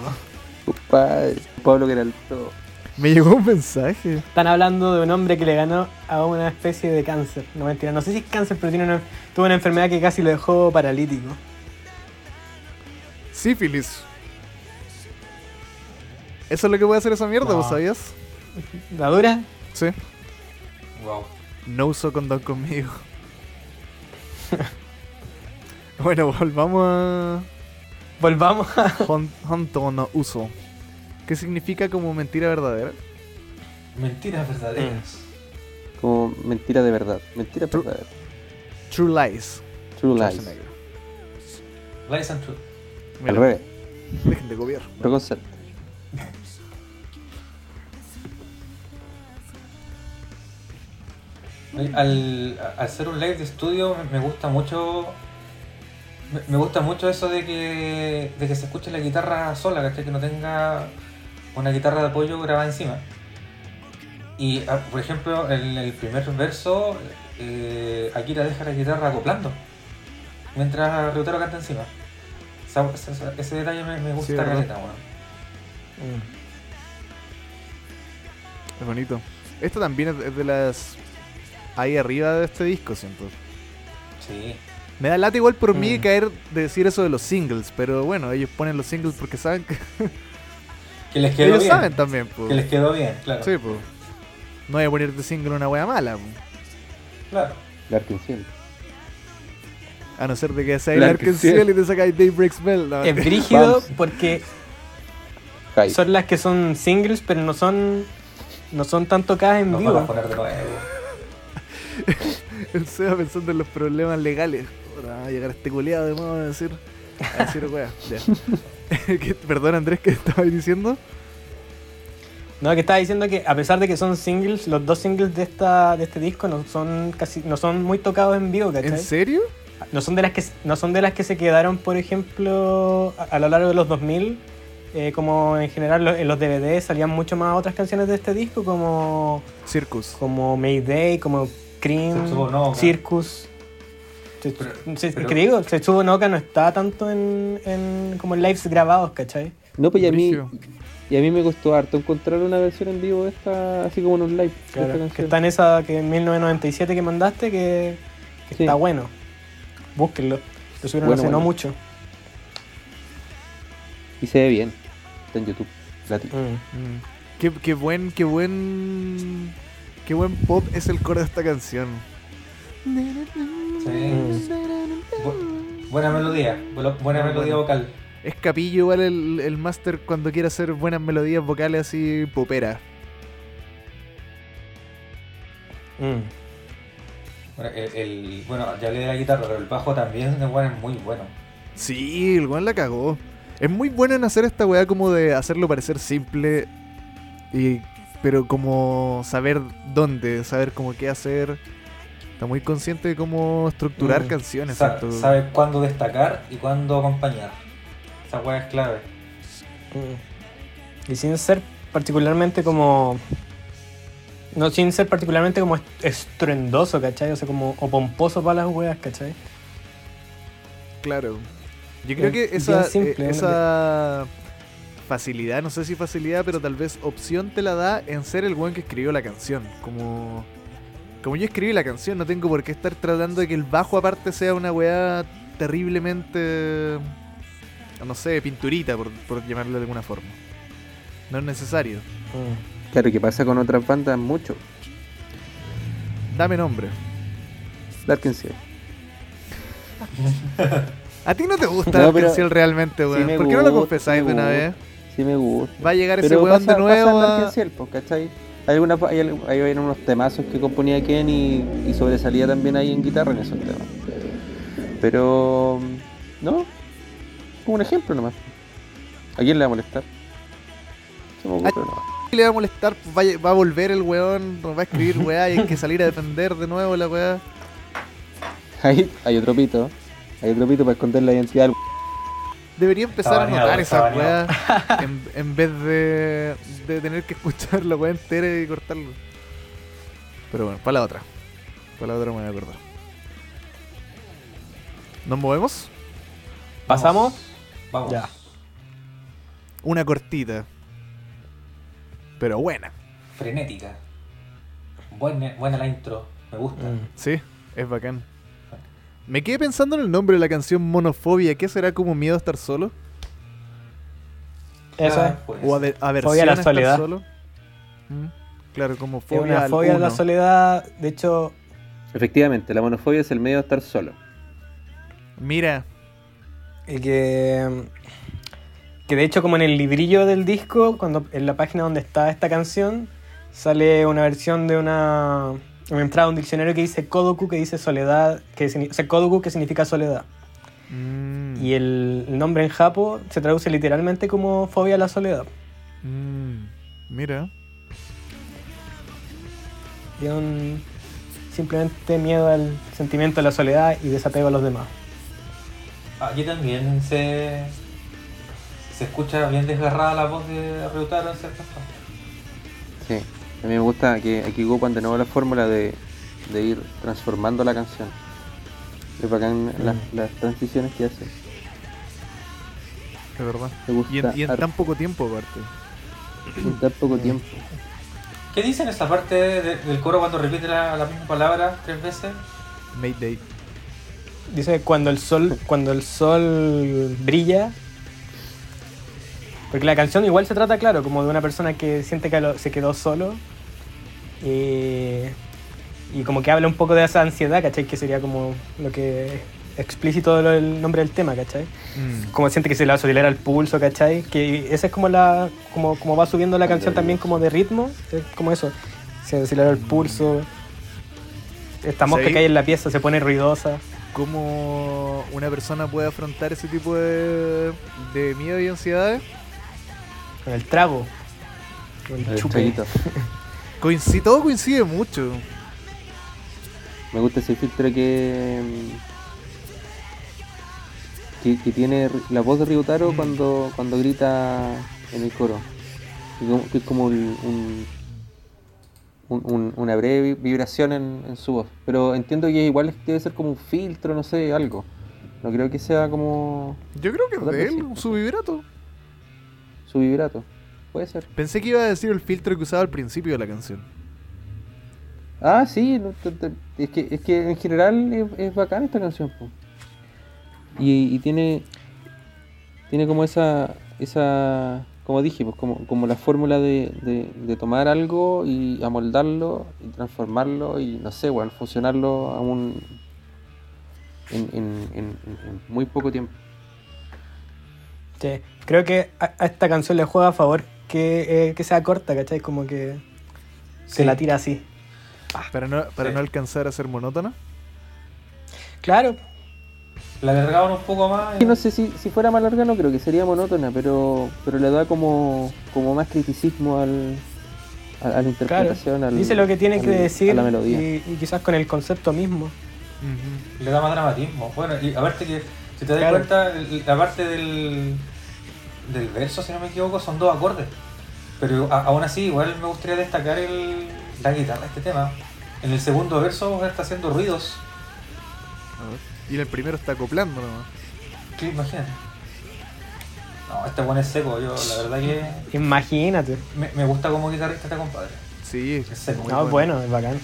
Pablo Geraldo. Me llegó un mensaje. Están hablando de un hombre que le ganó a una especie de cáncer. No, mentira, no sé si es cáncer, pero tuvo una enfermedad que casi lo dejó paralítico. Sífilis. ¿Eso es lo que puede hacer esa mierda, no. ¿Vos sabías? ¿La dura? Sí. Wow. No usó condón conmigo. Bueno, volvamos a... Honto no uso. ¿Qué significa como mentira verdadera? Mentiras verdaderas. Como mentira de verdad. Mentira verdadera. True lies. True lies. Lies and truth. Al revés. Dejen de gobierno. Preconcepto. Al hacer un live de estudio me gusta mucho eso de que se escuche la guitarra sola, ¿cachai? Que no tenga una guitarra de apoyo grabada encima. Y, por ejemplo, en el primer verso, Akira deja la guitarra acoplando mientras Ryutaro canta encima. Ese detalle me gusta, sí, caleta, bueno. Es bonito. Esto también es de las... ahí arriba de este disco, siento. Sí. Me da lata igual por mí caer de decir eso de los singles, pero bueno, ellos ponen los singles porque saben que les quedó ellos bien. Saben también, pues. Que les quedó bien, claro. Sí, pues. No voy a poner de single una wea mala, pues. Claro. Dark and Ciel. A no ser de que sea Dark and Ciel y te sacáis Daybreak's Bell. No, es brígido porque Hyde. Son las que son singles, pero no son tan tocadas en vivo. Vamos a poner de nuevo. El Seba pensando en los problemas legales. Va a llegar este culiado de modo de decir. A decir, wea. Perdón, Andrés, ¿qué estabas diciendo? No, que estaba diciendo que a pesar de que son singles, los dos singles de este disco no son muy tocados en vivo, ¿cachai? ¿En serio? No son de las que se quedaron, por ejemplo, a lo largo de los 2000. Como en general en los DVDs salían mucho más otras canciones de este disco, como Circus, como Mayday, como Cream, no, Circus. ¿Qué digo? Setsubo no Oka no está tanto en como en lives grabados, ¿cachai? No, pues y a mí me costó harto encontrar una versión en vivo de esta, así como en un live. Claro, que está en esa que en 1997 que mandaste, que sí. Está bueno. Búsquenlo. Lo subieron no mucho. Y se ve bien. Está en YouTube. Gratis. Qué buen pop es el coro de esta canción. Sí. Buena melodía vocal. Es capillo igual el master cuando quiere hacer buenas melodías vocales así popera. Bueno, ya hablé de la guitarra, pero el bajo también de Juan es muy bueno. Sí, el Juan la cagó. Es muy bueno en hacer esta weá como de hacerlo parecer simple, pero como saber dónde, saber como qué hacer. Está muy consciente de cómo estructurar canciones. Sabe cuándo destacar y cuándo acompañar. Esa weá es clave. Y sin ser particularmente como estruendoso, ¿cachai? O sea, como o pomposo para las weas, ¿cachai? Claro. Yo creo que esa facilidad, no sé si facilidad, pero tal vez opción te la da en ser el weón que escribió la canción. Como yo escribí la canción, no tengo por qué estar tratando de que el bajo aparte sea una weá terriblemente, no sé, pinturita, por llamarlo de alguna forma. No es necesario. Claro, que pasa con otras bandas mucho. Dame nombre. Dark and Ciel. A ti no te gusta Dark and Ciel realmente, weón. Sí, ¿por qué no lo confesáis de una vez? Sí me gusta. Va a llegar ese weón de nuevo. Dark and Ciel, pues, ¿cachai? Hay unos temazos que componía Ken y sobresalía también ahí en guitarra en esos temas. Pero... no, como un ejemplo nomás. ¿A quién le va a molestar? Se me ocurre nomás. ¿A quién le va a molestar? Pues va a volver el weón, nos va a escribir weá y hay que salir a defender de nuevo la weá. Ahí hay otro pito para esconder la identidad del... Debería empezar a notar esas weas en vez de tener que escuchar la wea entera y cortarlo. Pero bueno, para la otra me voy a acordar. ¿Nos movemos? ¿Pasamos? Vamos. Ya. Una cortita, pero buena. Frenética. Buena la intro, me gusta. Sí, es bacán. Me quedé pensando en el nombre de la canción Monofobia. ¿Qué será? ¿Como miedo a estar solo? Eso es. Pues. O aversión a la soledad. Estar solo. Claro, como fobia al uno. Fobia a la soledad, de hecho... Efectivamente, la monofobia es el miedo a estar solo. Mira. Y que de hecho, como en el librillo del disco, cuando en la página donde está esta canción, sale una versión de una... Me entraba un diccionario que dice Kodoku, que dice soledad, o sea, Kodoku que significa soledad. Y el nombre en japo se traduce literalmente como fobia a la soledad. Mira. Y simplemente miedo al sentimiento de la soledad y desapego a los demás. Aquí también se escucha bien desgarrada la voz de Ryutaro en ciertas partes. Sí. A mí me gusta que aquí ocupan de nuevo la fórmula de ir transformando la canción. Es bacán las transiciones que hace. Es verdad. Y en tan poco tiempo, aparte. En tan poco tiempo. ¿Qué dice en esa parte del coro cuando repite la misma palabra tres veces? Mayday. Dice cuando el sol brilla. Porque la canción igual se trata, claro, como de una persona que siente que se quedó solo y como que habla un poco de esa ansiedad, ¿cachai? Que sería como lo que explícito el nombre del tema, ¿cachai? Como siente que se le acelera el pulso, ¿cachai? Que esa es como como va subiendo la canción también como de ritmo, como eso, se acelera el pulso, esta mosca que hay en la pieza se pone ruidosa. ¿Cómo una persona puede afrontar ese tipo de miedo y ansiedades? Con el trago. Con el chupito. Todo coincide mucho. Me gusta ese filtro que tiene la voz de Ryutaro cuando grita en el coro. Que es como una breve vibración en su voz. Pero entiendo que igual debe ser como un filtro, no sé, algo. No creo que sea como... Yo creo que es de él, su vibrato. Su vibrato, puede ser. Pensé que iba a decir el filtro que usaba al principio de la canción. Ah, sí, es que en general es bacana esta canción, po. Y tiene como esa como dije, pues como la fórmula de tomar algo y amoldarlo y transformarlo y no sé, bueno, funcionarlo aún en muy poco tiempo. Sí, creo que a esta canción le juega a favor que sea corta, ¿cachai? Como que se la tira así. Para no alcanzar a ser monótona. Claro. La alargaban un poco más. Y no sé si fuera más larga, no creo que sería monótona, pero le da como más criticismo a la interpretación. Claro. Dice lo que tiene que decir a la melodía. Y quizás con el concepto mismo. Uh-huh. Le da más dramatismo. Bueno, y aparte que... Si te das cuenta, la parte del verso, si no me equivoco, son dos acordes. Pero aún así, igual me gustaría destacar la guitarra de este tema. En el segundo verso está haciendo ruidos. A ver. Y en el primero está acoplando nomás. ¿Qué? Imagínate. No, este buen es seco, yo la verdad que... Imagínate. Me gusta como guitarrista este compadre. Sí, es seco. No, bueno, es bacán.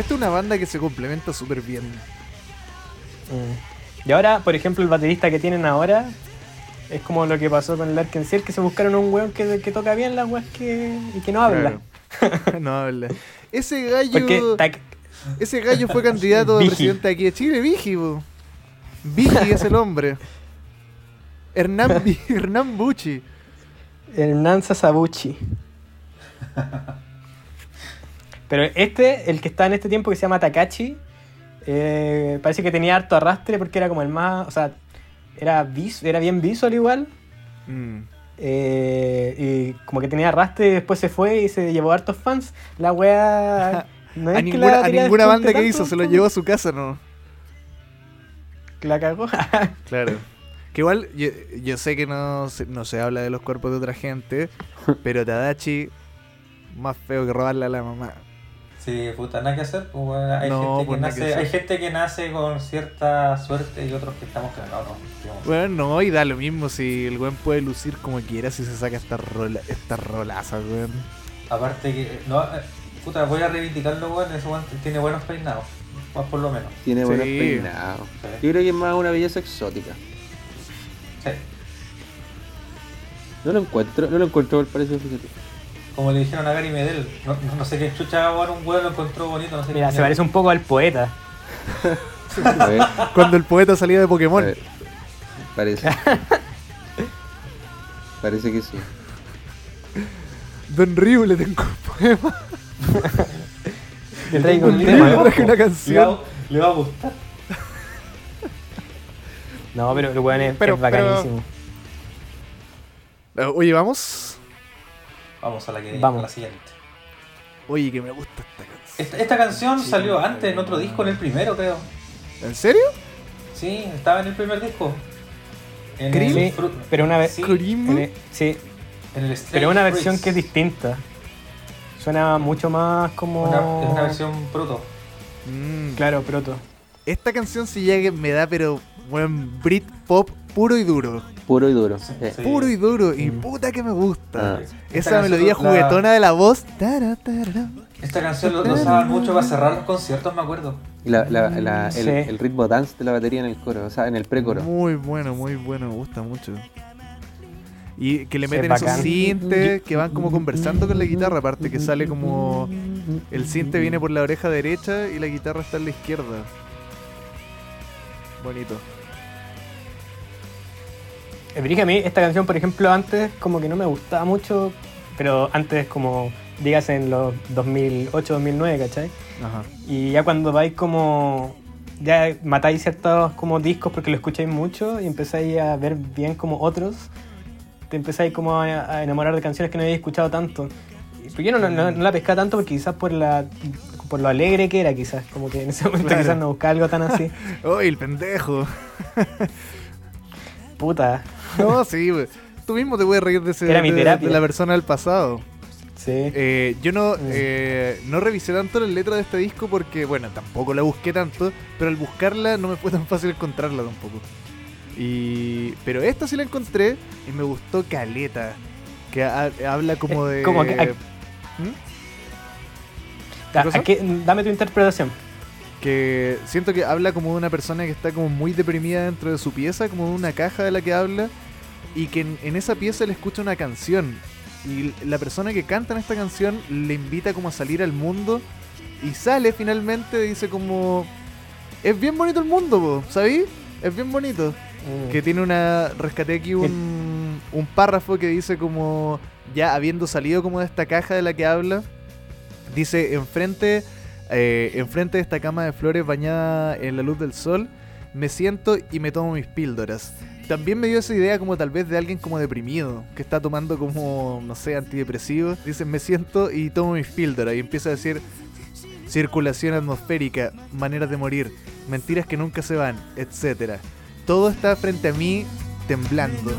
Esta es una banda que se complementa súper bien. Y ahora, por ejemplo, el baterista que tienen ahora es como lo que pasó con el Dark and Ciel, que se buscaron un weón que toca bien las weas y que no habla. Claro. No habla. Ese gallo... Ese gallo fue candidato a presidente aquí de Chile, Vigi, po. Vigi es el hombre. Hernán Bucci. Hernán Sasabucci. Pero este, el que está en este tiempo, que se llama Takashi, parece que tenía harto arrastre porque era como el más... O sea, era bien visual igual. Y como que tenía arrastre y después se fue y se llevó a hartos fans. La wea... No a ninguna banda que tanto, hizo, se lo llevó a su casa, ¿no? La cagó. Claro. Que igual, yo sé que no se habla de los cuerpos de otra gente, pero Tadashi, más feo que robarle a la mamá. Sí, puta, nada que hacer. Hay gente que nace con cierta suerte y otros que estamos cargados. Bueno, no, y da lo mismo si el weón puede lucir como quiera si se saca esta rolaza, weón. Aparte que... No, puta, voy a reivindicarlo, weón. Ese weón tiene buenos peinados. Más por lo menos. Tiene buenos peinados. Sí. Yo creo que es más una belleza exótica. Sí. No lo encuentro, me parece, fíjate. Como le dijeron a Gary Medel, no sé qué chucha, ahora un weón lo encontró bonito. No sé. Mira, se parece un poco al poeta. Cuando el poeta salía de Pokémon. Parece. Parece que sí. Don Ryu le tengo un poema. El rey con un tema, una canción. Le va a gustar. No, pero el weón es bacanísimo. Oye, Vamos a la que a la siguiente. Oye, que me gusta esta canción. Esta canción salió antes en otro disco, en el primero, creo. ¿En serio? Sí, estaba en el primer disco. En el pero una vez. Sí. Sí. En el pero una versión que es distinta. Suena mucho más como... Es una versión proto. Claro, proto. Esta canción sí ya que me da, pero buen Britpop puro y duro. Puro y duro. Sí, sí. Puro y duro. Y puta que me gusta. Esa melodía juguetona de la voz. Esta canción lo usaban mucho para cerrar los conciertos, me acuerdo. El ritmo dance de la batería en el coro, o sea, en el precoro. Muy bueno, me gusta mucho. Y que le meten esos cintes que van como conversando con la guitarra, aparte que sale como... El cinte viene por la oreja derecha y la guitarra está en la izquierda. Bonito. A mí esta canción, por ejemplo, antes como que no me gustaba mucho, pero antes como, digas, en los 2008, 2009, ¿cachai? Ajá. Y ya cuando vais como... Ya matáis ciertos como discos porque lo escucháis mucho y empezáis a ver bien como otros... Te empezáis como a enamorar de canciones que no había escuchado tanto. Pero yo no la pescaba tanto porque quizás por lo alegre que era, quizás. Como que en ese momento claro. Quizás no buscaba algo tan así. ¡Uy, el pendejo! Puta. No, sí, wey. Tú mismo te puedes reír de ese... Era mi terapia. De la persona del pasado. Sí. Yo no revisé tanto la letra de este disco porque, bueno, tampoco la busqué tanto. Pero al buscarla no me fue tan fácil encontrarla tampoco. Pero esta sí la encontré y me gustó caleta. Que habla como de... Como que, dame tu interpretación. Que siento que habla como de una persona que está como muy deprimida dentro de su pieza, como de una caja de la que habla. Y que en esa pieza le escucha una canción. Y la persona que canta en esta canción le invita como a salir al mundo. Y sale finalmente, dice como... Es bien bonito el mundo, ¿sabís? Es bien bonito. Que tiene rescaté aquí un párrafo que dice como, ya habiendo salido como de esta caja de la que habla, dice, enfrente de esta cama de flores bañada en la luz del sol, me siento y me tomo mis píldoras. También me dio esa idea como tal vez de alguien como deprimido, que está tomando como, no sé, antidepresivos. Dice, me siento y tomo mis píldoras. Y empieza a decir, circulación atmosférica, maneras de morir, mentiras que nunca se van, etcétera. Todo está frente a mí temblando.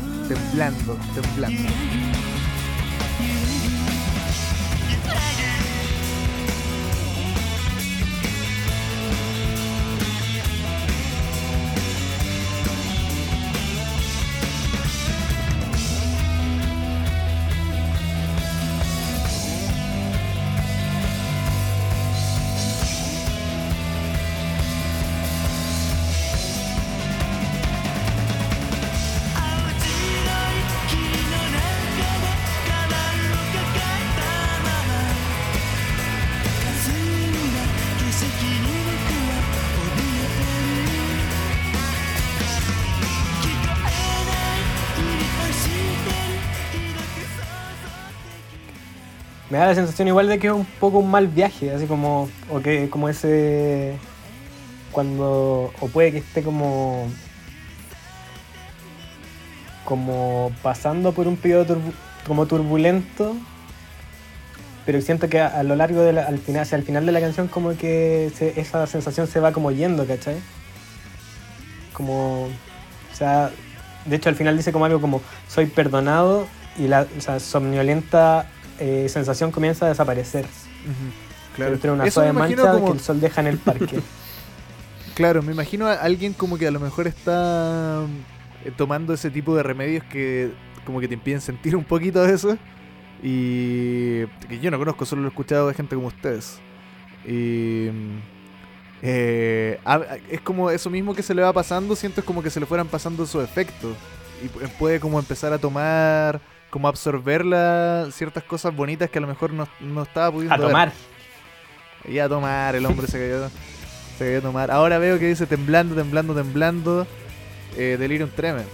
me da la sensación igual de que es un poco un mal viaje, así como, o que, como ese, cuando, o puede que esté como pasando por un periodo turbulento, pero siento que a lo largo de al final de la canción como que esa sensación se va como yendo, ¿cachai? Como, o sea, de hecho al final dice como algo como soy perdonado y la, o sea, somnolienta sensación comienza a desaparecer. Uh-huh. Claro. Entre una suave mancha como... que el sol deja en el parque. Claro, me imagino a alguien como que a lo mejor está tomando ese tipo de remedios que como que te impiden sentir un poquito de eso, y que yo no conozco, solo lo he escuchado de gente como ustedes, y es como eso mismo que se le va pasando, siento, es como que se le fueran pasando sus efectos y puede como empezar a tomar, como absorber ciertas cosas bonitas que a lo mejor no estaba pudiendo a tomar, el hombre se cayó a tomar. Ahora veo que dice temblando, delirium tremens.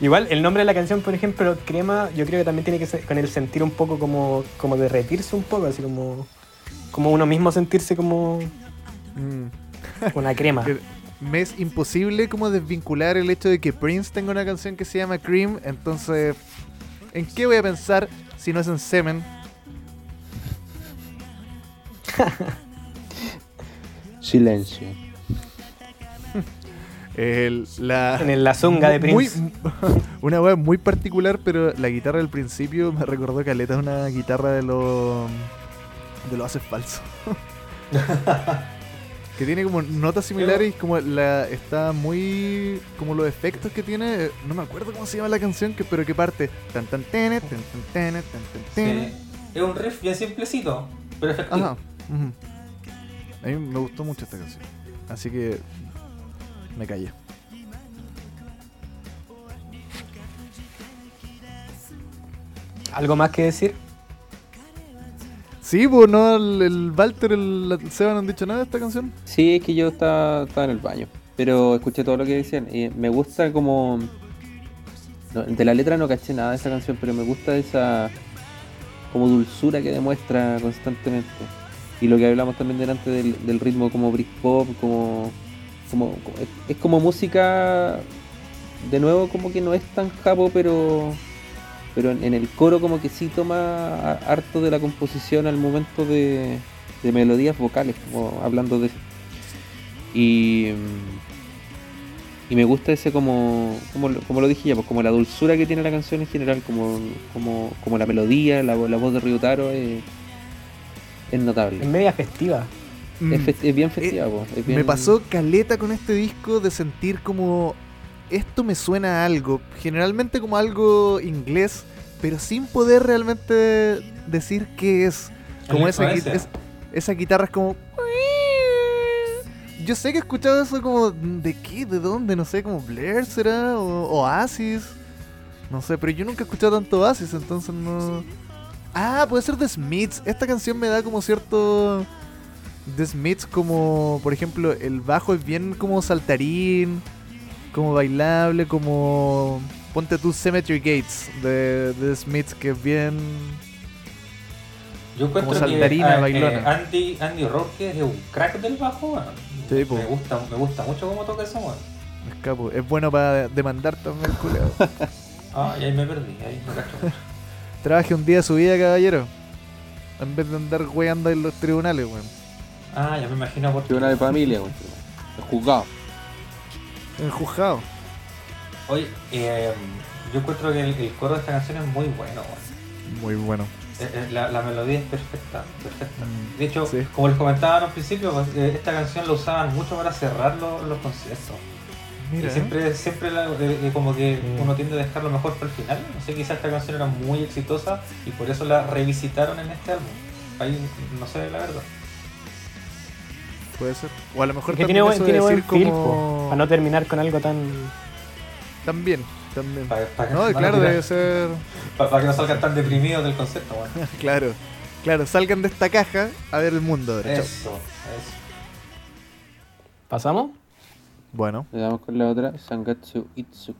Igual, el nombre de la canción, por ejemplo, Crema, yo creo que también tiene que ser con el sentir un poco como derretirse un poco, así como uno mismo sentirse como una crema. Me es imposible como desvincular el hecho de que Prince tenga una canción que se llama Cream, entonces, ¿en qué voy a pensar si no es en semen? Silencio. En la zunga de Prince. Una wea muy particular, pero la guitarra del principio me recordó caleta, una guitarra de los haces falsos. Que tiene como notas similares, como está muy como los efectos que tiene, no me acuerdo cómo se llama la canción, pero que parte tan. Es un riff bien simplecito, pero efectivo. Ajá. Uh-huh. A mí me gustó mucho esta canción, así que me callé. ¿Algo más que decir? Sí, pues no, el Walter, el Seba no han dicho nada de esta canción. Sí, es que yo estaba en el baño, pero escuché todo lo que decían. Me gusta como... No, de la letra no caché nada de esa canción, pero me gusta esa como dulzura que demuestra constantemente. Y lo que hablamos también delante del ritmo como Britpop, como es como música, de nuevo, como que no es tan japo, pero en el coro como que sí toma harto de la composición al momento de melodías vocales, como hablando de eso. Y me gusta ese como lo dije ya, pues como la dulzura que tiene la canción en general, como la melodía, la voz de Ryutaro es notable. Es media festiva. Es bien festiva, es bien... Me pasó caleta con este disco de sentir como esto me suena a algo, generalmente como algo inglés, pero sin poder realmente decir qué es. Como esa guitarra es como... Yo sé que he escuchado eso como... ¿De qué? ¿De dónde? No sé, como Blair será, o Oasis. No sé, pero yo nunca he escuchado tanto Oasis, entonces no... Ah, puede ser The Smiths. Esta canción me da como cierto... The Smiths, como por ejemplo el bajo es bien como saltarín, como bailable, como ponte tú Cemetery Gates de The Smiths, que es bien, yo encuentro, como saltarina, bailona. Andy Rourke es un crack del bajo, ¿no? Sí, me gusta mucho cómo toca eso, man. Escapo, es bueno para demandar también, culiao. Ah, y ahí me perdí, ahí me cacho. Trabaje un día de su vida, caballero, en vez de andar weando en los tribunales, weón. Ah, ya me imagino por tribunal de familia, güey. El juzgado. Oye, yo encuentro que el coro de esta canción es muy bueno, güey. Muy bueno. La melodía es perfecta. De hecho, sí, como les comentaba al principio, esta canción la usaban mucho para cerrar los conciertos. Mira, siempre como que uno tiende a dejar lo mejor para el final. No sé, quizás esta canción era muy exitosa y por eso la revisitaron en este álbum. Ahí no sé la verdad. Puede ser, o a lo mejor también tiene buen feel, como... para no terminar con algo tan bien no, claro, debe ser para que no salgan tan deprimidos del concepto, bueno. claro, salgan de esta caja a ver el mundo ahora. Eso. ¿Pasamos? Bueno, le damos con la otra, Sangatsu Itsu.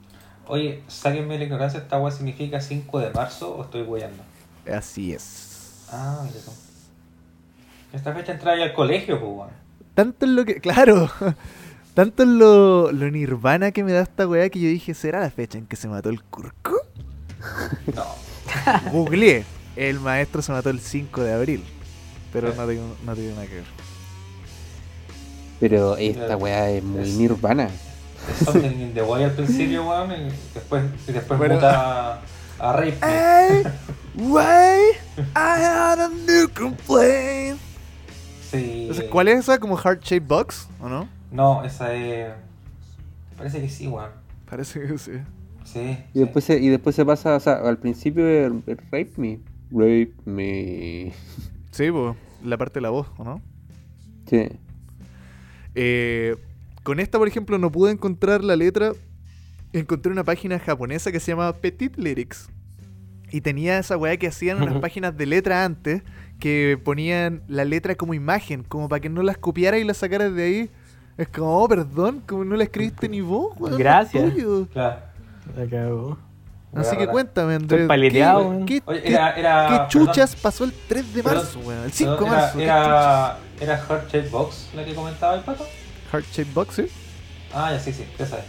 Oye, sáquenme la ignorancia, esta hueá significa 5 de marzo o estoy hueando. Así es. Ah, mira tú. Esta fecha entraba ya al colegio, pues, bueno. Tanto es lo que... Claro. Tanto es lo Nirvana que me da esta weá que yo dije, ¿será la fecha en que se mató el Curco? No. Googleé. El maestro se mató el 5 de abril. Pero sí, no tengo nada que ver. Pero esta weá es muy Nirvana. Es Something in the Way al principio, weón, y después bueno, muta a Rip. Why I had a new complaint. Sí. Entonces, ¿cuál es esa? ¿Como Heart Shaped Box o no? No, esa es... Parece que sí, weón. Parece que sí. Sí. Y después, sí. Se pasa, o sea, al principio es Rape Me. Rape Me. Sí, pues, la parte de la voz, ¿o no? Sí. Con esta, por ejemplo, no pude encontrar la letra. Encontré una página japonesa que se llama Petit Lyrics. Y tenía esa weá que hacían unas páginas de letra antes, que ponían la letra como imagen, como para que no las copiaras y las sacaras de ahí. Es como, oh, perdón, como no la escribiste ni vos, weón. Gracias. Claro. La cagó. Así que cuéntame, Andrés. Estoy paleteado. ¿Qué chuchas pasó el 3 de marzo, weón? El 5 de marzo. ¿Era Heart Shaped Box la que comentaba el pato? Heart Shaped Box, sí. Ah, ya, sí, ya sabes.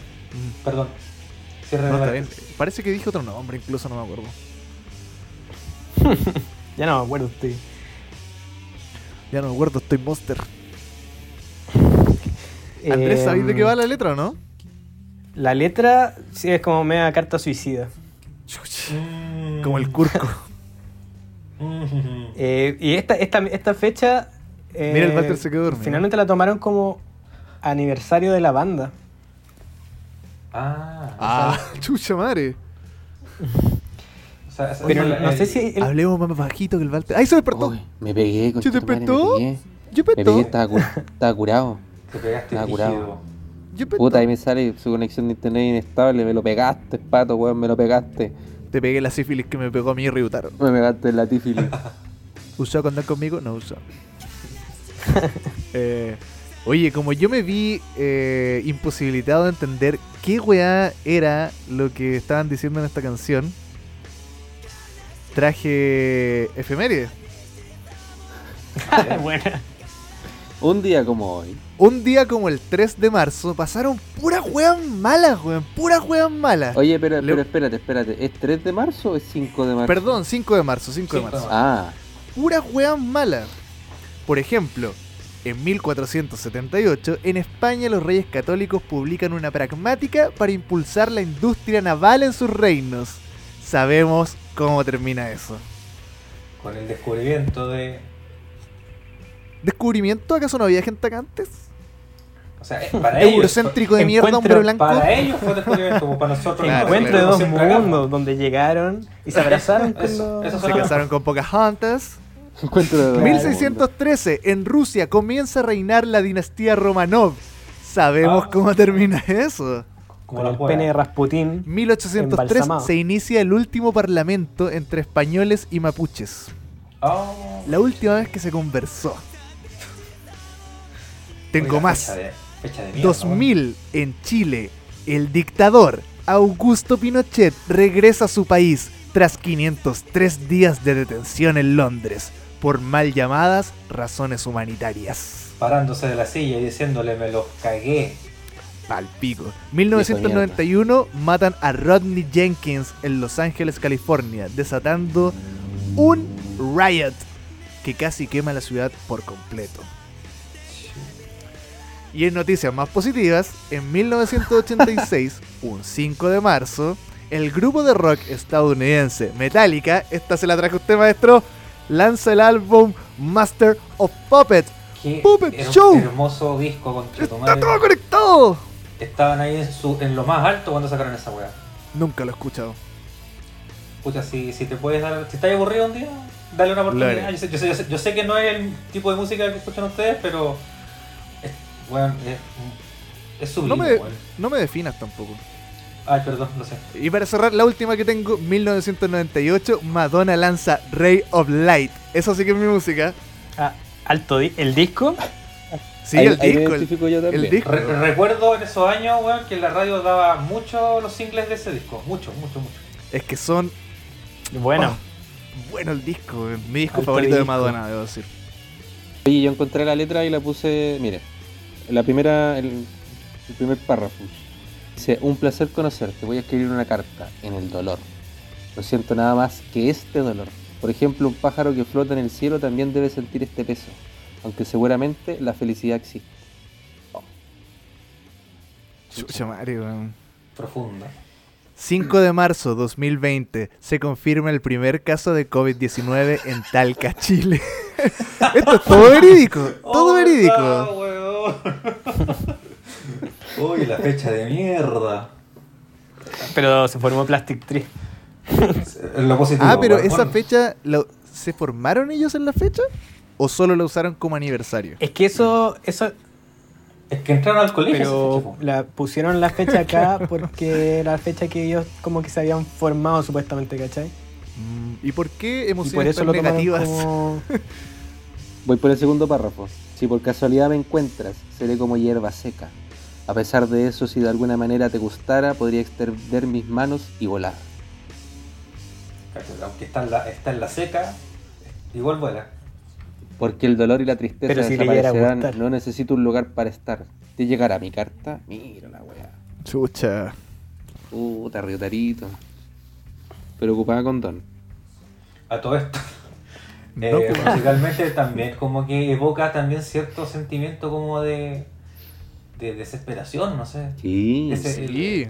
Perdón. Cierra no, la parece que dije otro nombre, incluso no me acuerdo. Ya no me acuerdo, estoy. Ya no me acuerdo, estoy monster. Andrés, ¿sabéis de qué va la letra o no? La letra sí es como media carta suicida. Como el Curco. Y esta fecha... Mira, el Walter se quedó dormido. Finalmente la tomaron como aniversario de la banda. Chucha madre. O sea, pero no sé si... Hablemos más bajito que el Walter. ¡Ahí se despertó! Uy, me pegué. ¿Se despertó? Me pegué, estaba curado. Te pegaste curado. Puta, ahí me sale su conexión de internet inestable. Me lo pegaste, pato, weón, me lo pegaste. Te pegué la sífilis que me pegó a mí Ryutaro. Me pegaste la sífilis. ¿Usó a andar conmigo? No usó. Oye, como yo me vi imposibilitado de entender qué weá era lo que estaban diciendo en esta canción, traje efemérides. Buena. Un día como hoy. Un día como el 3 de marzo pasaron puras weas malas, weón. Puras weas malas. Oye, pero espérate. ¿Es 3 de marzo o es 5 de marzo? Perdón, 5 de marzo. Ah. Puras weas malas. Por ejemplo, en 1478, en España los reyes católicos publican una pragmática para impulsar la industria naval en sus reinos. Sabemos cómo termina eso. Con el descubrimiento de... ¿Descubrimiento? ¿Acaso no había gente acá antes? O sea, para ellos... Eurocéntrico de mierda, hombre blanco. Para ellos fue descubrimiento, como para nosotros. Claro, encuentro de dos mundos, donde llegaron y se abrazaron con se casaron con Pocahontas. 1613, en Rusia comienza a reinar la dinastía Romanov. Sabemos cómo termina eso. Como con el pene de Rasputín. 1803, embalsamado. Se inicia el último parlamento entre españoles y mapuches. La última vez que se conversó. Tengo más. Fecha de mierda, 2000, ¿no? En Chile, el dictador Augusto Pinochet regresa a su país tras 503 días de detención en Londres por mal llamadas razones humanitarias. Parándose de la silla y diciéndole, me los cagué. Pal pico. 1991, matan a Rodney Jenkins en Los Ángeles, California, desatando un riot que casi quema la ciudad por completo. Y en noticias más positivas, en 1986, un 5 de marzo, el grupo de rock estadounidense Metallica, esta se la trajo usted, maestro, lanza el álbum Master of Puppets. Puppet Show. Hermoso disco, con Chetumare. ¡Está todo conectado! Estaban ahí en lo más alto cuando sacaron esa weá. Nunca lo he escuchado. Pucha, si te puedes dar... Si estás aburrido un día, dale una oportunidad. Yo sé que no es el tipo de música que escuchan ustedes, pero... Bueno, es sublime. No me definas tampoco. Ay, perdón, no sé. Y para cerrar, la última que tengo, 1998, Madonna lanza Ray of Light. Eso sí que es mi música. ¿El disco? Sí, ahí, el disco. El disco. Recuerdo en esos años, weón, que la radio daba mucho los singles de ese disco. Mucho. Es que son... Bueno el disco, weón. Mi disco alto favorito disco de Madonna, debo decir. Oye, yo encontré la letra y la puse... Mire, la primera... El primer párrafo. Dice, un placer conocerte, voy a escribir una carta en el dolor. No siento nada más que este dolor. Por ejemplo, un pájaro que flota en el cielo también debe sentir este peso, aunque seguramente la felicidad existe. Oh. Chucha madre, weón. Profunda. 5 de marzo 2020 se confirma el primer caso de COVID-19 en Talca, Chile. Esto es todo verídico. Todo verídico. Uy, la fecha de mierda. Pero se formó Plastic Tree. Lo positivo. Ah, pero esa fecha, ¿se formaron ellos en la fecha? ¿O solo la usaron como aniversario? Es que eso... Es que entraron al colegio. Pero pusieron la fecha acá porque era la fecha que ellos como que se habían formado supuestamente, ¿cachai? ¿Y por qué emociones tan negativas? Como... Voy por el segundo párrafo. Si por casualidad me encuentras, seré como hierba seca. A pesar de eso, si de alguna manera te gustara, podría extender mis manos y volar. Aunque está en la seca, igual vuela. Porque el dolor y la tristeza si desaparecerán, no necesito un lugar para estar. ¿Te llegará mi carta? Mira la weá. Chucha. Puta, Ryutarito. Preocupada con Don. A todo esto. No, musicalmente también, como que evoca también cierto sentimiento como de desesperación, no sé. Sí,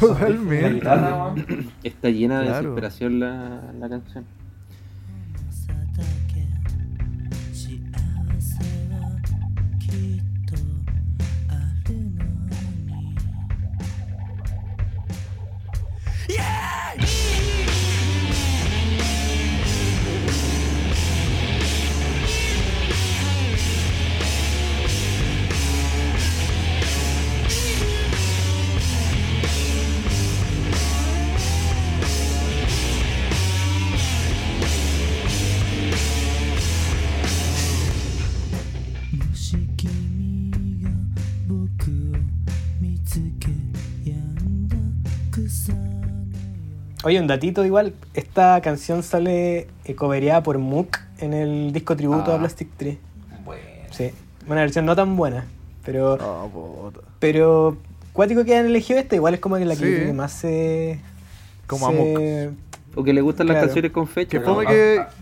totalmente. Guitarra, ¿no? Está llena de desesperación la canción. Oye, un datito igual, esta canción sale covereada por Mucc en el disco tributo a Plastic Tree. Bueno. Sí, una versión no tan buena, pero... pero cuático que han elegido esta, igual es como que la que más se... Como a Mucc. O que le gustan las canciones con fecha.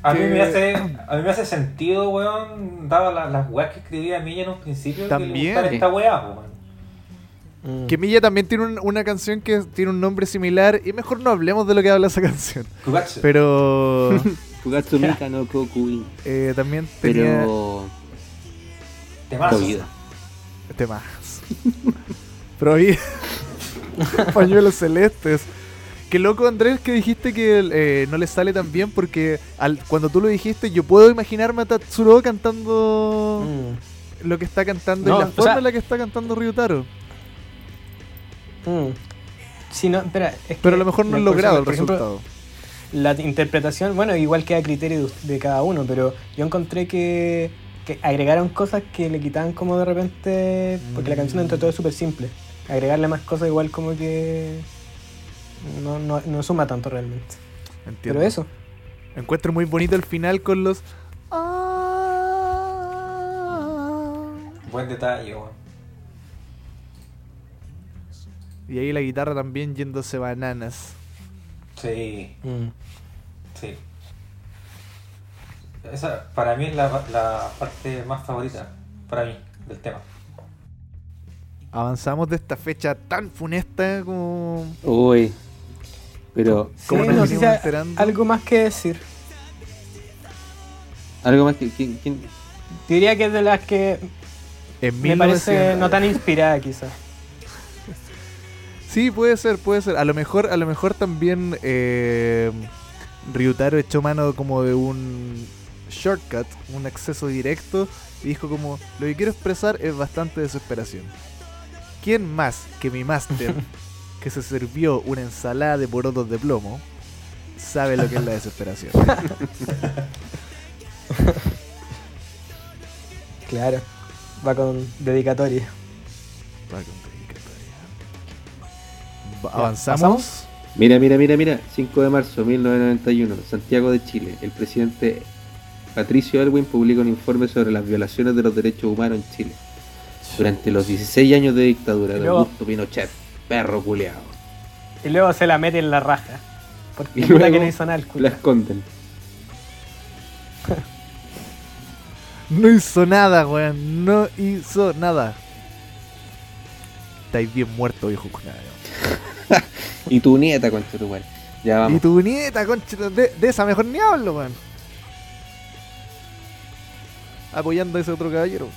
A mí me hace sentido, weón, daba las weas que escribía Milla en un principio. También. Que le gustara esta wea, weón. Que Milla también tiene una canción que tiene un nombre similar. Y mejor no hablemos de lo que habla esa canción. Kugatsu. Pero... Kugatsu Mika no Kokui. También tenía... Pero... Temazo. Prohibido. Pañuelos celestes. Qué loco, Andrés, que dijiste que no le sale tan bien. Porque cuando tú lo dijiste, yo puedo imaginarme a Tatsurou cantando lo que está cantando. No, y la forma en la que está cantando Ryutaro. Sí, no, espera, es pero a lo mejor no han logrado el resultado. La interpretación, bueno, igual queda a criterio de cada uno, pero yo encontré que agregaron cosas que le quitaban como de repente, porque la canción entre todo es súper simple. Agregarle más cosas igual como que no suma tanto realmente. Entiendo. Pero eso. Encuentro muy bonito el final con los... Buen detalle, bueno. Y ahí la guitarra también yéndose bananas. Sí. Sí. Esa para mí es la parte más favorita, para mí, del tema. Avanzamos de esta fecha tan funesta como... Uy. Pero... ¿Cómo nos venimos enterando? Algo más que decir. Algo más que... ¿Quién? Diría que es de las que... me parece no tan inspirada quizás. Sí, puede ser. A lo mejor también Ryutaro echó mano como de un shortcut, un acceso directo, y dijo como, lo que quiero expresar es bastante desesperación. ¿Quién más que mi máster, que se sirvió una ensalada de porotos de plomo, sabe lo que es la desesperación? Claro. Va con dedicatoria. ¿Avanzamos? Mira. 5 de marzo de 1991, Santiago de Chile. El presidente Patricio Aylwin publica un informe sobre las violaciones de los derechos humanos en Chile durante los 16 años de dictadura de Augusto Pinochet, perro culeado. Y luego se la mete en la raja. Porque y luego que no hizo nada el culo. La esconden. No hizo nada, weón. No hizo nada. Estáis bien muerto, viejo cuñado. Y tu nieta, concha tu weón. Ya vamos. Y tu nieta, concha tu... de esa mejor ni hablo, weón. Apoyando a ese otro caballero.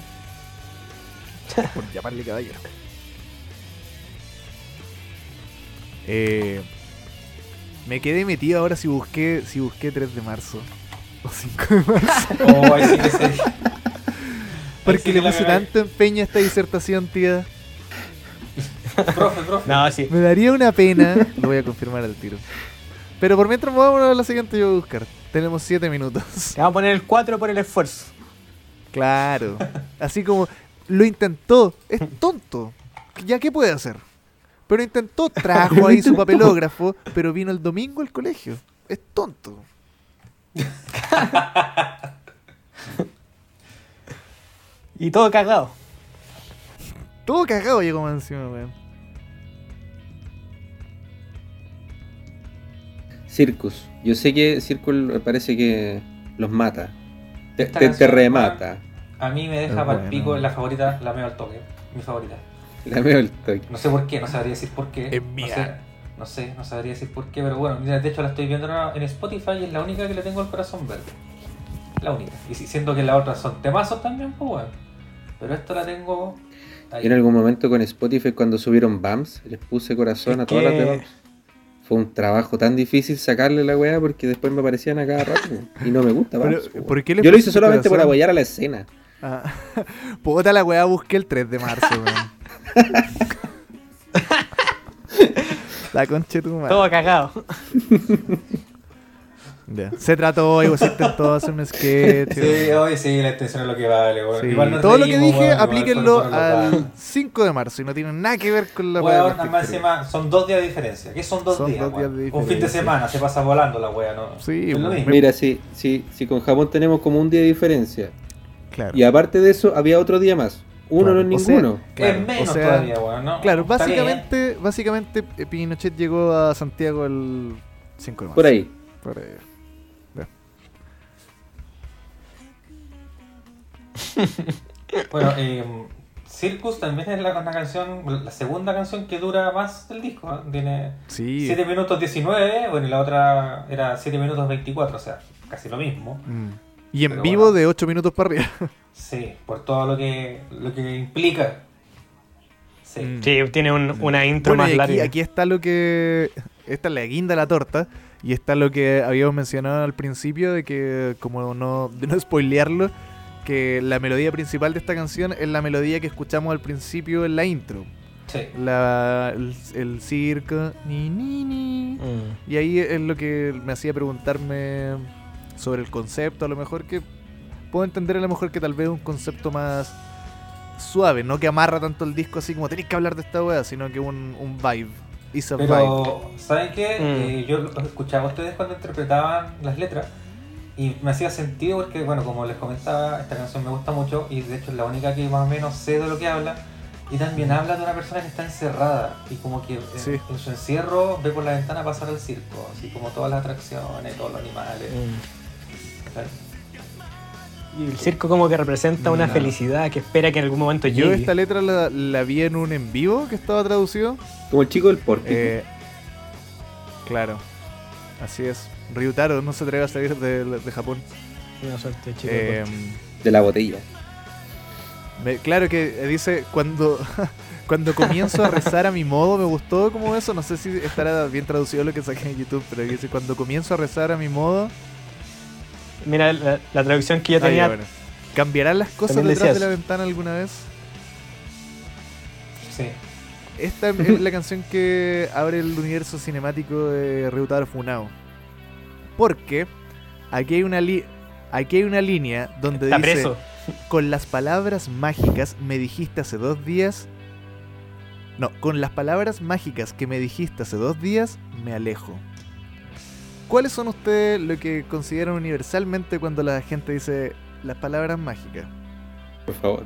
Por llamarle caballero. Me quedé metido ahora si busqué 3 de marzo. O 5 de marzo. Oh, ahí sí que sé. Porque sí le puse tanto empeño a esta disertación, tía. Profe. No, sí. Me daría una pena. Lo voy a confirmar al tiro. Pero por mientras vamos a la siguiente, yo voy a buscar. Tenemos 7 minutos. Te vamos a poner el 4 por el esfuerzo. Claro. Así como lo intentó. Es tonto. ¿Ya qué puede hacer? Pero intentó, trajo ahí su papelógrafo, pero vino el domingo al colegio. Es tonto. Y todo cagado. Todo cagado llegó más encima, weón. Circus. Yo sé que Circus parece que los mata. Te remata. A mí me deja pal pico, la favorita, la meo al toque. Mi favorita. La veo el toque. No sé por qué, no sabría decir por qué. Es mía. No sabría decir por qué, pero bueno, mira, de hecho la estoy viendo en Spotify y es la única que le tengo el corazón verde. La única. Y siento que las otras son temazos también, pues bueno. Pero esta la tengo ahí. En algún momento con Spotify, cuando subieron BAMS, les puse corazón a todas las demás. Fue un trabajo tan difícil sacarle la weá porque después me aparecían a cada rato. Y no me gusta BAMS. Yo lo hice solamente por apoyar a la escena. Ah. Puta la weá, busqué el 3 de marzo, weón. La concha de tu madre. Todo cagado. Yeah. Se trató, igual se intentó hacer un sketch. Sí, hoy sí, la extensión es lo que vale, bueno. Sí. Igual todo reímos, lo que dije, bueno, aplíquenlo al 5 de marzo y no tiene nada que ver con la wea. Bueno, son 2 días de diferencia. ¿Qué son 2 días? Días de un fin de semana se pasa volando la wea, ¿no? Sí, bueno, mira, si con Japón tenemos como un día de diferencia. Claro. Y aparte de eso, había otro día más. Uno claro, no es ninguno. Sea, claro, es menos todavía, bueno, ¿no? Claro, básicamente Pinochet llegó a Santiago el 5 de marzo. Por ahí. Yeah. Bueno, Circus también es la canción, la segunda canción que dura más del disco, ¿eh? Tiene 7 minutos 19, bueno, y la otra era 7 minutos 24, o sea, casi lo mismo. Y en pero vivo bueno, de 8 minutos para arriba. Sí, por todo lo que implica. Sí, tiene una intro bueno, más larga. Aquí está lo que... Esta es la guinda de la torta. Y está lo que habíamos mencionado al principio de que, como de no spoilearlo, que la melodía principal de esta canción es la melodía que escuchamos al principio en la intro. Sí. El circo... Ni. Y ahí es lo que me hacía preguntarme... sobre el concepto, a lo mejor que puedo entender, a lo mejor que tal vez un concepto más suave, no que amarra tanto el disco así como tenés que hablar de esta wea, sino que un vibe. Pero, vibe. ¿Saben qué? Yo los escuchaba a ustedes cuando interpretaban las letras y me hacía sentido porque, bueno, como les comentaba, esta canción me gusta mucho y de hecho es la única que más o menos sé de lo que habla y también habla de una persona que está encerrada y como que en su encierro ve por la ventana pasar el circo, así como todas las atracciones, todos los animales. Y el circo como que representa una felicidad que espera que en algún momento llegue. Yo esta letra la vi en un en vivo que estaba traducido como el chico del pórtico. Claro, así es. Ryutaro no se atreve a salir de Japón. Una suerte, chico de la botella. Claro que dice cuando comienzo a rezar a mi modo, me gustó como eso. No sé si estará bien traducido lo que saqué en YouTube, pero dice cuando comienzo a rezar a mi modo. Mira, la traducción que yo tenía... Ya, bueno. ¿Cambiarán las cosas detrás de la ventana alguna vez? Sí. Esta es la canción que abre el universo cinemático de Ryutaro Funao. Porque aquí hay una línea donde está dice... Está preso. Con las palabras mágicas me dijiste hace 2 días... No, con las palabras mágicas que me dijiste hace 2 días, me alejo. ¿Cuáles son ustedes lo que consideran universalmente cuando la gente dice las palabras mágicas? Por favor.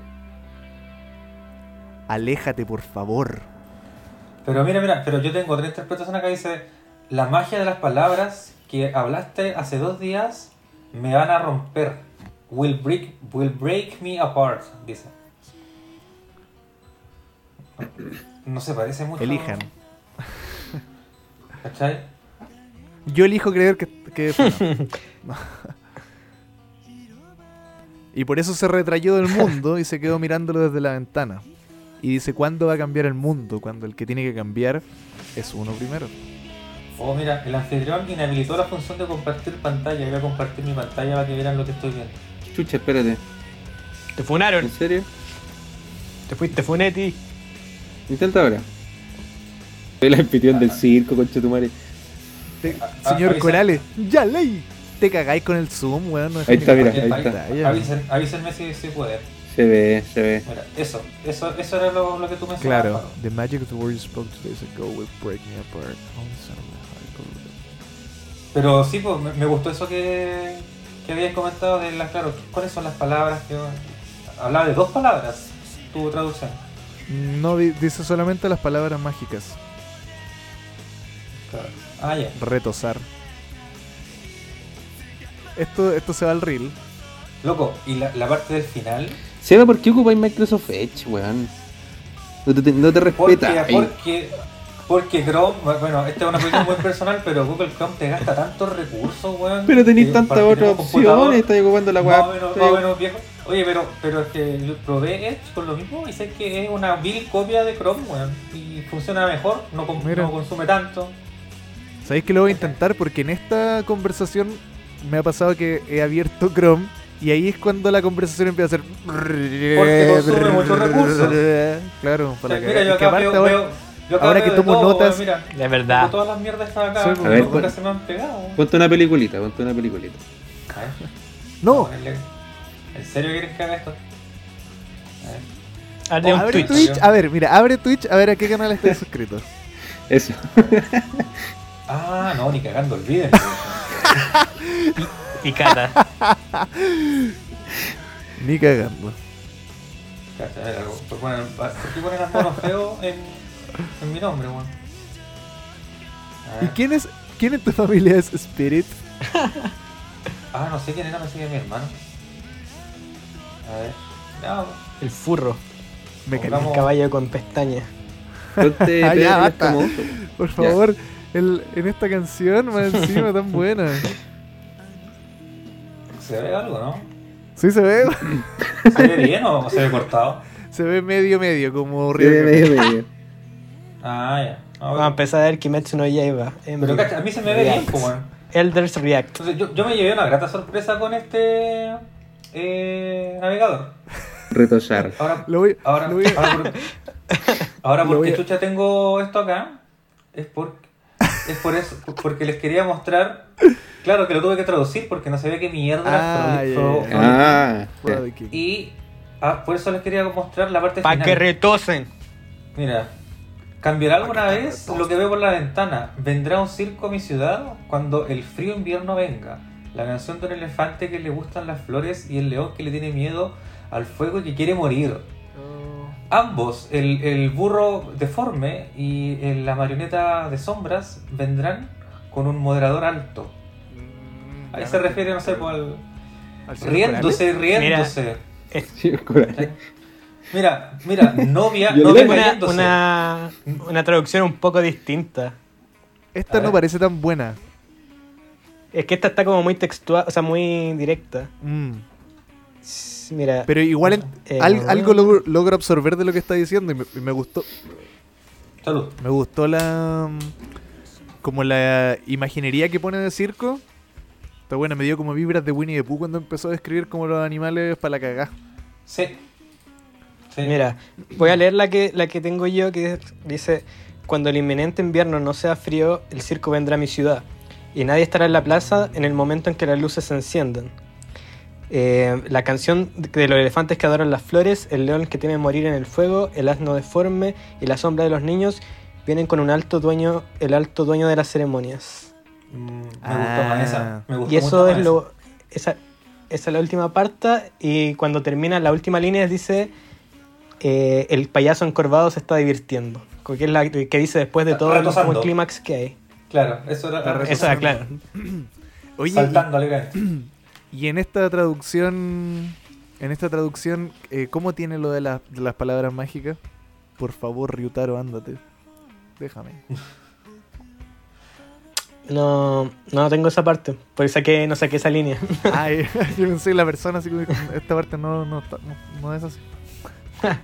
Aléjate, por favor. Pero mira, pero yo tengo otra interpretación acá que dice: la magia de las palabras que hablaste hace 2 días me van a romper. Will break me apart, dice. No se parece mucho. Elijan. ¿Cachai? Yo elijo creer que no. Y por eso se retrayó del mundo y se quedó mirándolo desde la ventana. Y dice, ¿cuándo va a cambiar el mundo? Cuando el que tiene que cambiar es uno primero. Oh, mira, el anfitrión inhabilitó la función de compartir pantalla. Voy a compartir mi pantalla para que vean lo que estoy viendo. Chucha, espérate. Te funaron. ¿En serio? Te fuiste, Funetti. Intenta ahora. Soy el anfitrión del circo, conchetumare. Señor Corales, ya leí. Te cagáis con el zoom, weón. Bueno, ahí está, mira, ahí está. Avísenme si se puede. Se ve. Mira, eso era lo que tú mencionabas. Claro, Pablo. The magic of the word you spoke 2 days ago will break me apart. Pero sí, pues, me gustó eso que habías comentado de las, claro, ¿cuáles son las palabras que hablaba de 2 palabras? Tu traducción. No, dice solamente las palabras mágicas. Claro. Ah, ya. Yeah. Retosar. Esto se va al reel. Loco, ¿y la parte del final? Seba, ¿por qué ocupáis Microsoft Edge, weón? No te respeta. Porque Chrome, bueno, esta es una cuestión muy personal, pero Google Chrome te gasta tantos recursos, weón. Pero tenéis tantas otras opciones, estás ocupando la weá. No, menos, viejo. Oye, pero es que yo probé Edge con lo mismo y sé que es una vil copia de Chrome, weón. Y funciona mejor, no consume tanto. ¿Sabéis que lo voy a intentar? Porque en esta conversación me ha pasado que he abierto Chrome y ahí es cuando la conversación empieza a ser. Porque consume muchos recursos. Claro, para o sea, mira, que aparte ahora que tomo todo, notas, bueno, mira, es verdad. Todas las mierdas están acá, a ver, nunca se me han pegado. Ponte una peliculita. A ver. No. ¿En serio quieres que haga esto? A ver. Abre Twitch. A ver, mira, abre Twitch, a ver a qué canal estás suscrito. Eso. Ah, no, ni cagando, olviden. Y cara. Ni cagando. Cacha, a ver, ¿por qué ponen las manos feos en mi nombre, weón? ¿Y quién en tu familia es Spirit? Ah, no sé quién era, me sigue mi hermano. A ver. No. El furro. Me cae el caballo con pestañas. Ah, ya, basta. Por favor. Yeah. En esta canción, más encima, tan buena. ¿Se ve algo, no? Sí, se ve. ¿Se ve bien o se ve cortado? Se ve medio, como medio. Ah, ya. Vamos a empezar a ver Kimetsu no Yaiba. Pero cacha, a mí se me ve bien, weón. Elders React. Entonces, yo me llevé una grata sorpresa con este navegador. Retosar. Ahora porque chucha tengo esto acá, es porque les quería mostrar. Claro que lo tuve que traducir porque no sabía qué mierda era. Y por eso les quería mostrar la parte final. Para que retosen. Mira, ¿cambiará alguna vez lo que veo por la ventana? ¿Vendrá un circo a mi ciudad cuando el frío invierno venga? La canción de un elefante que le gustan las flores y el león que le tiene miedo al fuego y que quiere morir. Ambos, el burro deforme y la marioneta de sombras, vendrán con un moderador alto. Ahí se refiere, no sé, al riéndose. Mira, novia riéndose. Una traducción un poco distinta. Esta no parece tan buena. Es que esta está como muy textual, o sea, muy directa. Mira, pero igual algo logro absorber de lo que está diciendo y me gustó. Salud. Me gustó la imaginería que pone de circo. Está buena, me dio como vibras de Winnie the Pooh cuando empezó a describir como los animales para la cagá. Sí. Mira, voy a leer la que tengo yo, que dice: cuando el inminente invierno no sea frío, el circo vendrá a mi ciudad y nadie estará en la plaza en el momento en que las luces se enciendan. La canción de los elefantes que adoran las flores, el león que teme morir en el fuego, el asno deforme y la sombra de los niños vienen con un alto dueño, el alto dueño de las ceremonias. Me gustó esa. Y eso es lo, esa es la última parte, y cuando termina la última línea dice el payaso encorvado se está divirtiendo, que es la que dice después de todo el clímax que hay. Claro, eso era la resolución. Claro. Oye, saltándole. Y en esta traducción, ¿cómo tiene lo de las palabras mágicas? Por favor, Ryutaro, ándate. Déjame. No tengo esa parte. Porque no saqué esa línea. Ay, yo pensé la persona, así que esta parte no es así.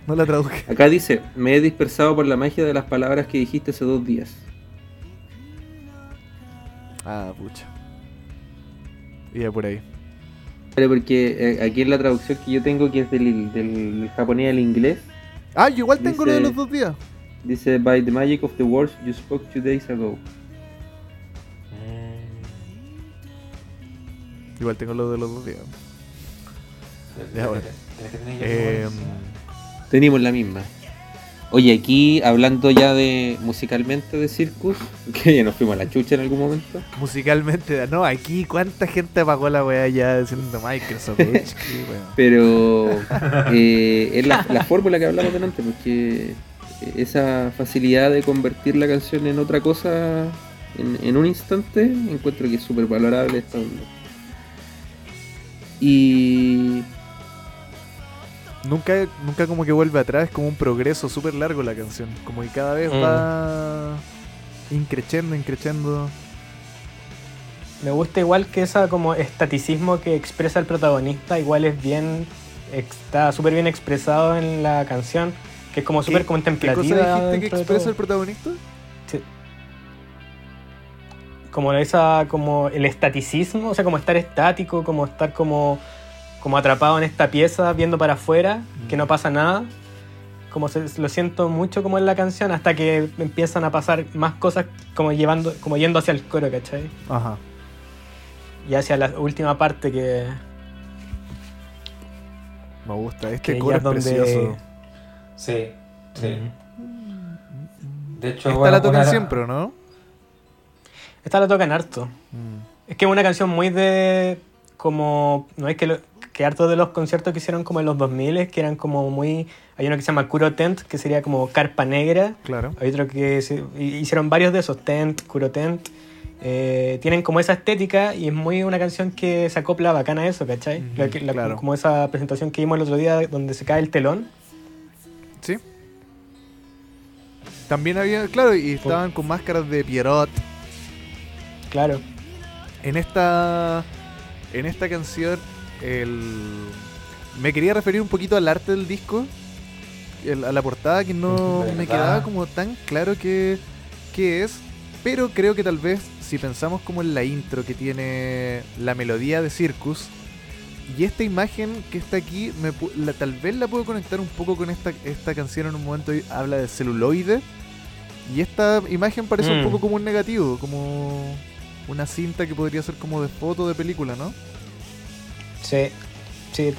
No la traduje. Acá dice: me he dispersado por la magia de las palabras que dijiste hace 2 días. Ah, pucha. Y ya por ahí. Pero porque aquí en la traducción que yo tengo, que es del japonés al inglés. Ah, yo igual tengo lo de los 2 días. Dice: by the magic of the words you spoke 2 days ago. Igual tengo lo de los 2 días. Ya, bueno. Tenemos la misma. Oye, aquí hablando ya de musicalmente de Circus, que ya nos fuimos a la chucha en algún momento. Musicalmente, no, aquí cuánta gente apagó la weá ya diciendo Microsoft. Pero es la fórmula que hablamos delante, porque esa facilidad de convertir la canción en otra cosa en un instante, encuentro que es súper valorable esta onda. Y... Nunca como que vuelve atrás, es como un progreso súper largo la canción, como que cada vez va increciendo. Me gusta igual que esa como estaticismo que expresa el protagonista, igual es bien, está súper bien expresado en la canción, que es como súper contemplativa. ¿Qué cosa dijiste que expresa el protagonista? Sí. Como esa, como el estaticismo, o sea, como estar estático, como estar como atrapado en esta pieza, viendo para afuera, que no pasa nada. Como lo siento mucho como en la canción, hasta que empiezan a pasar más cosas como yendo hacia el coro, ¿cachai? Ajá. Y hacia la última parte que... Me gusta, este coro es donde... precioso. Sí, sí. De hecho, esta la tocan siempre, ¿no? Esta la tocan harto. Es que es una canción muy de... como... no es que... que harto de los conciertos que hicieron como en los 2000, que eran como muy... Hay uno que se llama Kuro Tent, que sería como carpa negra. Claro. Hay otro que... hicieron varios de esos, Tent, Kuro Tent. Tienen como esa estética y es muy una canción que se acopla bacana a eso, ¿cachai? Uh-huh, claro. Como esa presentación que vimos el otro día donde se cae el telón. Sí. También había... Claro, y estaban con máscaras de Pierrot. Claro. En esta canción... Me quería referir un poquito al arte del disco, a la portada, que no me quedaba como tan claro qué es, pero creo que tal vez si pensamos como en la intro que tiene la melodía de Circus y esta imagen que está aquí, tal vez la puedo conectar un poco con esta canción. En un momento habla de celuloide y esta imagen parece un poco como un negativo, como una cinta que podría ser como de foto de película, ¿no? Sí,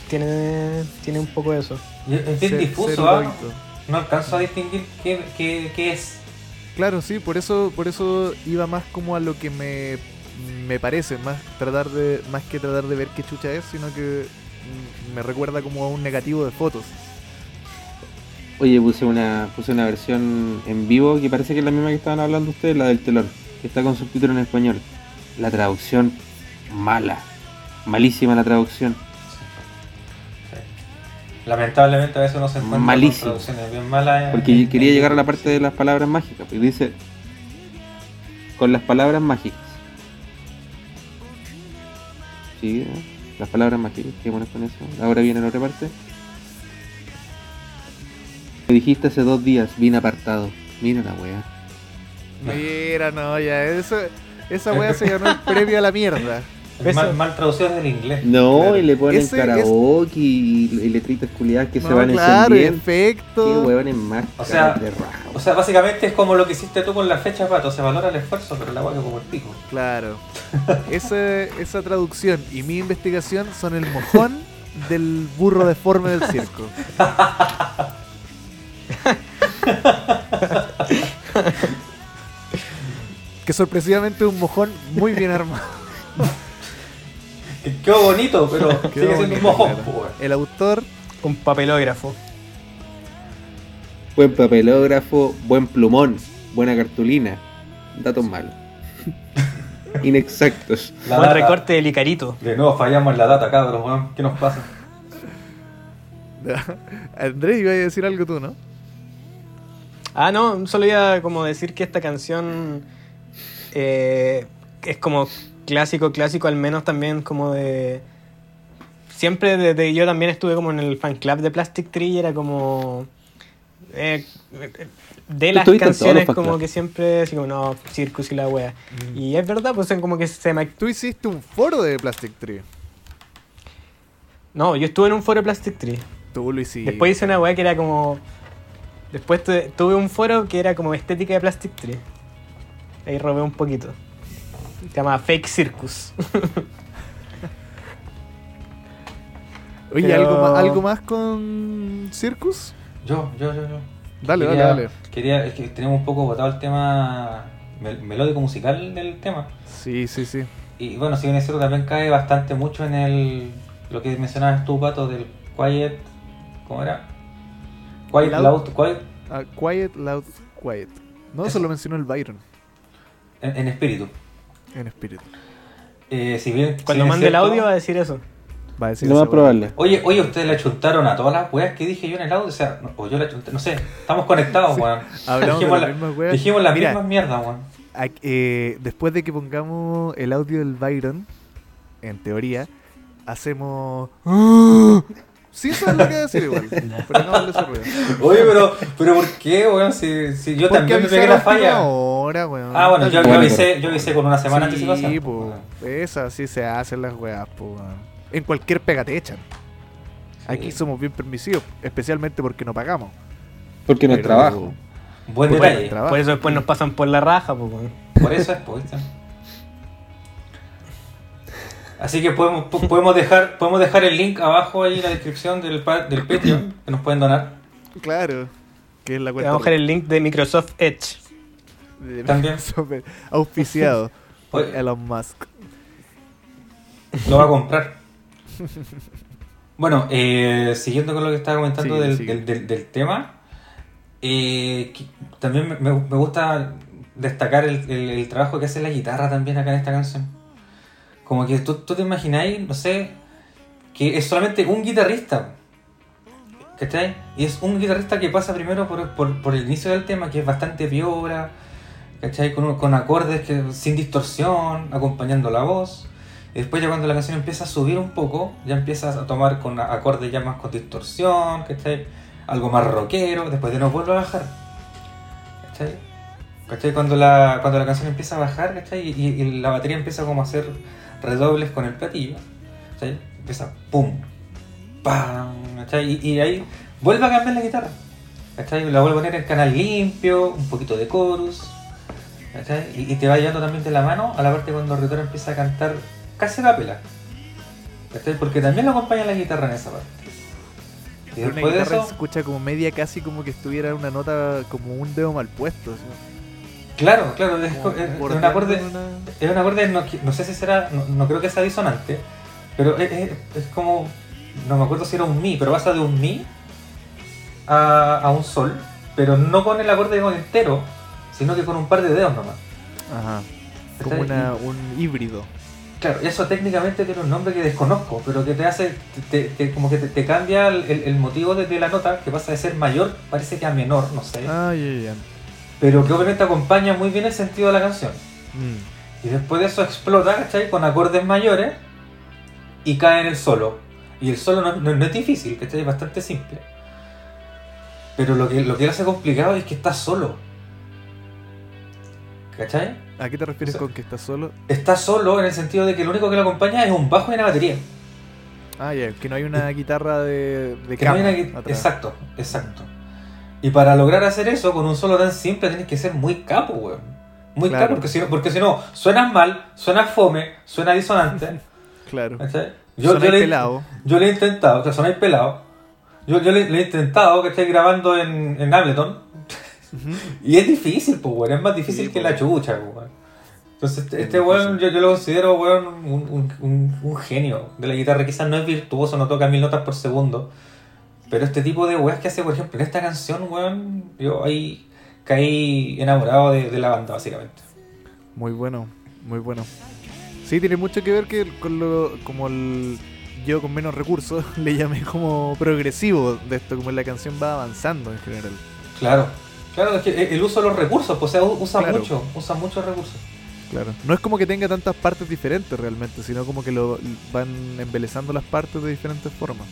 tiene un poco de eso. Es bien difuso, no alcanzo a distinguir qué es. Claro, sí, por eso iba más como a lo que me parece, más que tratar de ver qué chucha es, sino que me recuerda como a un negativo de fotos. Oye, puse una versión en vivo que parece que es la misma que estaban hablando ustedes, la del telón, que está con subtítulo en español. La traducción mala. Malísima la traducción. Sí. Lamentablemente a veces no se encuentran malísimo. Traducciones bien malas. Porque quería llegar a la parte de las palabras mágicas. Porque dice: con las palabras mágicas. Sí, las palabras mágicas. ¿Qué pones con eso? Ahora viene la otra parte. Me dijiste hace 2 días, vine apartado. Mira la wea. Mira, no, ya. Esa wea se ganó el premio a la mierda. Mal traducido del inglés. No, claro. Y le ponen karaoke es... y letritas culiadas que no, se van encendiendo. Perfecto. Qué huevones más. O sea, básicamente es como lo que hiciste tú con las fechas, pato. Se valora el esfuerzo, pero la hueá como el pico. Claro. Esa traducción y mi investigación son el mojón del burro deforme del circo. Que sorpresivamente un mojón muy bien armado. Quedó bonito, pero sigue siendo un mojón. Claro. El autor, un papelógrafo. Buen papelógrafo, buen plumón, buena cartulina. Datos malos. Inexactos. Buen recorte del Icarito. De nuevo fallamos en la data, cabros, weón. ¿Qué nos pasa? Andrés, iba a decir algo tú, ¿no? Ah, no, solo iba como decir que esta canción es como clásico, al menos también como de... Siempre desde yo también estuve como en el fan club de Plastic Tree y era como... de las canciones como que siempre así como no, circus y la wea. Y es verdad, pues como que tú hiciste un foro de Plastic Tree. No, yo estuve en un foro de Plastic Tree. Tú lo hiciste. Después hice una wea que era como... Después tuve un foro que era como estética de Plastic Tree. Ahí robé un poquito. Se llama Fake Circus. Oye, pero... ¿algo más con Circus? Yo. Dale. Quería, es que tenemos un poco botado el tema melódico musical del tema. Sí. Y bueno, si bien es cierto, también cae bastante mucho en lo que mencionabas tú, Pato, del Quiet... ¿Cómo era? Quiet, Loud, Quiet. No, eso lo mencionó el Byron. En espíritu. Si bien, cuando si mande el audio va a decir eso. Va a decir no eso, va a probarle. Oye, ustedes la chuntaron a todas las weas que dije yo en el audio. O sea, o yo la chunté, no sé. Estamos conectados, weón. Sí. Dijimos las mismas mierdas, weón. Después de que pongamos el audio del Byron, en teoría, hacemos... Sí, eso es lo que decir igual, pero no vale ese ruido. Oye, pero ¿por qué, weón? Si yo porque también me pegué la falla. Ahora, weón. Ah, bueno, yo avisé con una semana anticipación. Sí, pues, esa sí se hacen las weas, pues. En cualquier pega te echan. Aquí somos bien permisivos, especialmente porque no pagamos. Porque no es trabajo. Buen detalle. Por eso después nos pasan por la raja, pues. Por eso es, pues. Así que podemos dejar el link abajo ahí en la descripción del Patreon que nos pueden donar. Claro. Que es la cuenta. Vamos a dejar el link de Microsoft Edge. También auspiciado por Elon Musk. Lo va a comprar. Bueno, siguiendo con lo que estaba comentando del tema, también me gusta destacar el trabajo que hace la guitarra también acá en esta canción. Como que tú te imagináis, no sé, que es solamente un guitarrista, ¿cachai? Y es un guitarrista que pasa primero por el inicio del tema, que es bastante viola, ¿cachai? Con acordes sin distorsión, acompañando la voz. Y después ya cuando la canción empieza a subir un poco, ya empiezas a tomar con acordes ya más con distorsión, ¿cachai? Algo más rockero, después de no vuelve a bajar, ¿cachai? ¿Cachai? Cuando la canción empieza a bajar, ¿cachai? Y la batería empieza como a hacer redobles con el platillo, ¿cachai? Empieza pum, pam, ¿cachai? Y ahí vuelve a cambiar la guitarra, ¿cachai? La vuelve a poner en canal limpio, un poquito de chorus, ¿cachai? Y te va llevando también de la mano a la parte cuando Ryutaro empieza a cantar casi la pela, ¿cachai? Porque también lo acompaña la guitarra en esa parte. Y después una guitarra de eso, se escucha como media, casi como que estuviera una nota como un dedo mal puesto, ¿sí? Claro, es un acorde, no sé si será, no creo que sea disonante, pero es como, no me acuerdo si era un mi, pero pasa de un mi a un sol, pero no con el acorde entero, sino que con un par de dedos nomás. Ajá, como un híbrido. Claro, eso técnicamente tiene un nombre que desconozco, pero que te hace, como que te cambia el motivo de la nota, que pasa de ser mayor, parece que a menor, no sé. Ah, ya. Pero que obviamente acompaña muy bien el sentido de la canción. Y después de eso explota, ¿cachai? Con acordes mayores y cae en el solo. Y el solo no es difícil, ¿cachai? Es bastante simple. Pero lo que lo hace complicado es que está solo, ¿cachai? ¿A qué te refieres, o sea, con que está solo? Está solo en el sentido de que lo único que lo acompaña es un bajo y una batería. Ah, ya, yeah, que no hay una guitarra de cama. No hay una... Exacto, exacto. Y para lograr hacer eso con un solo tan simple tienes que ser muy capo, weón. Muy claro, capo, porque si no, suenas mal, suenas fome, suena disonante. Claro. ¿Cachai? Yo le he intentado, o sea, sonáis pelado. Yo le he intentado, que estoy grabando en Ableton. Uh-huh. Y es difícil, pues, weón. Es más difícil que la chucha, weón. Entonces, este weón, yo lo considero, weón, un genio de la guitarra. Quizás no es virtuoso, no toca 1000 notas por segundo. Pero este tipo de weas que hace, por ejemplo, en esta canción, weón, yo ahí caí enamorado de la banda, básicamente. Muy bueno, muy bueno. Sí, tiene mucho que ver que con lo... como el... yo con menos recursos le llamé como progresivo de esto, como la canción va avanzando en general. Claro, claro, es que el uso de los recursos, pues, o sea, usa muchos recursos. Claro, no es como que tenga tantas partes diferentes realmente, sino como que lo van embelezando las partes de diferentes formas.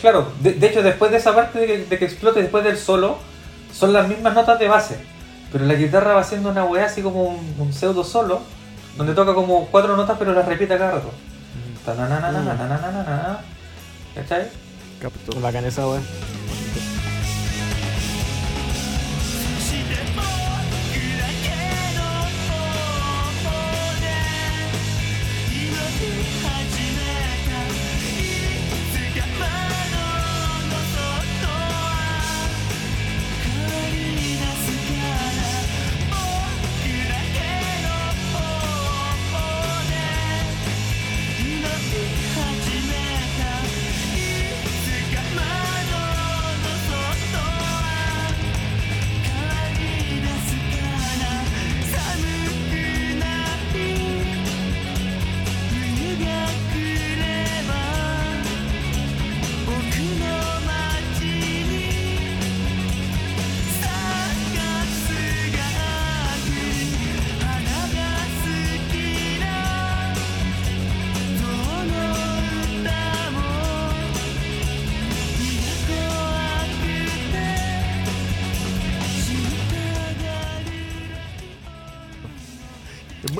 Claro, de hecho, después de esa parte de que explote, después del solo, son las mismas notas de base, pero la guitarra va haciendo una weá así como un pseudo solo, donde toca como 4 notas pero las repite a cada rato. ¿Cachai? Capto. Bacán esa, wey.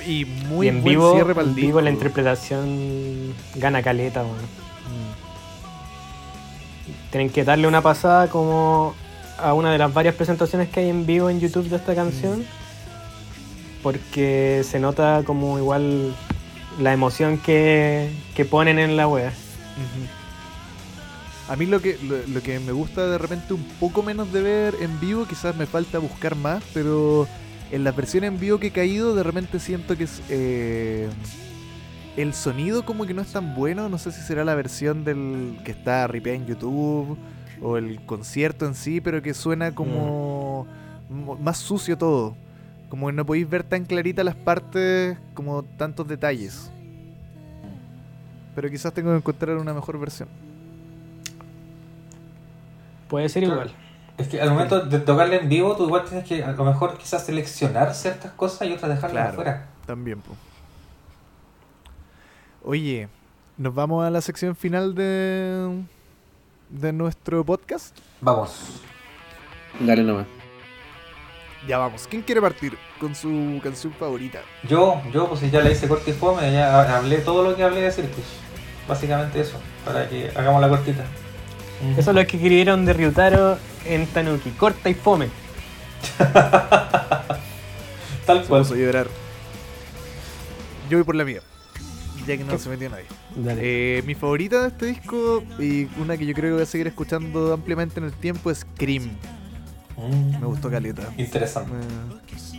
Y muy en vivo, cierre para el disco. En vivo la interpretación gana caleta, bueno. Tienen que darle una pasada como a una de las varias presentaciones que hay en vivo en YouTube de esta canción, porque se nota como igual la emoción que ponen en la wea. A mí lo que me gusta de repente un poco menos de ver en vivo, quizás me falta buscar más, pero... en las versiones en vivo que he caído, de repente siento que es, el sonido como que no es tan bueno. No sé si será la versión del que está ripeada en YouTube o el concierto en sí, pero que suena como más sucio todo. Como que no podéis ver tan clarita las partes, como tantos detalles. Pero quizás tengo que encontrar una mejor versión. Puede ser igual. Es que al momento de tocarle en vivo, tú igual tienes que a lo mejor quizás seleccionar ciertas cosas y otras dejarlas afuera. También, po. Oye, ¿nos vamos a la sección final de nuestro podcast? Vamos. Dale nomás. Ya vamos. ¿Quién quiere partir con su canción favorita? Yo pues ya le hice corta y fome, ya hablé todo lo que hablé de Circus. Básicamente eso, para que hagamos la cortita. Eso es lo que escribieron de Ryutaro en Tanuki, corta y fome. Tal cual. Vamos a llorar. Yo voy por la mía, ya que no se metió nadie. Mi favorita de este disco, y una que yo creo que voy a seguir escuchando ampliamente en el tiempo, es Cream. Me gustó caleta. Interesante.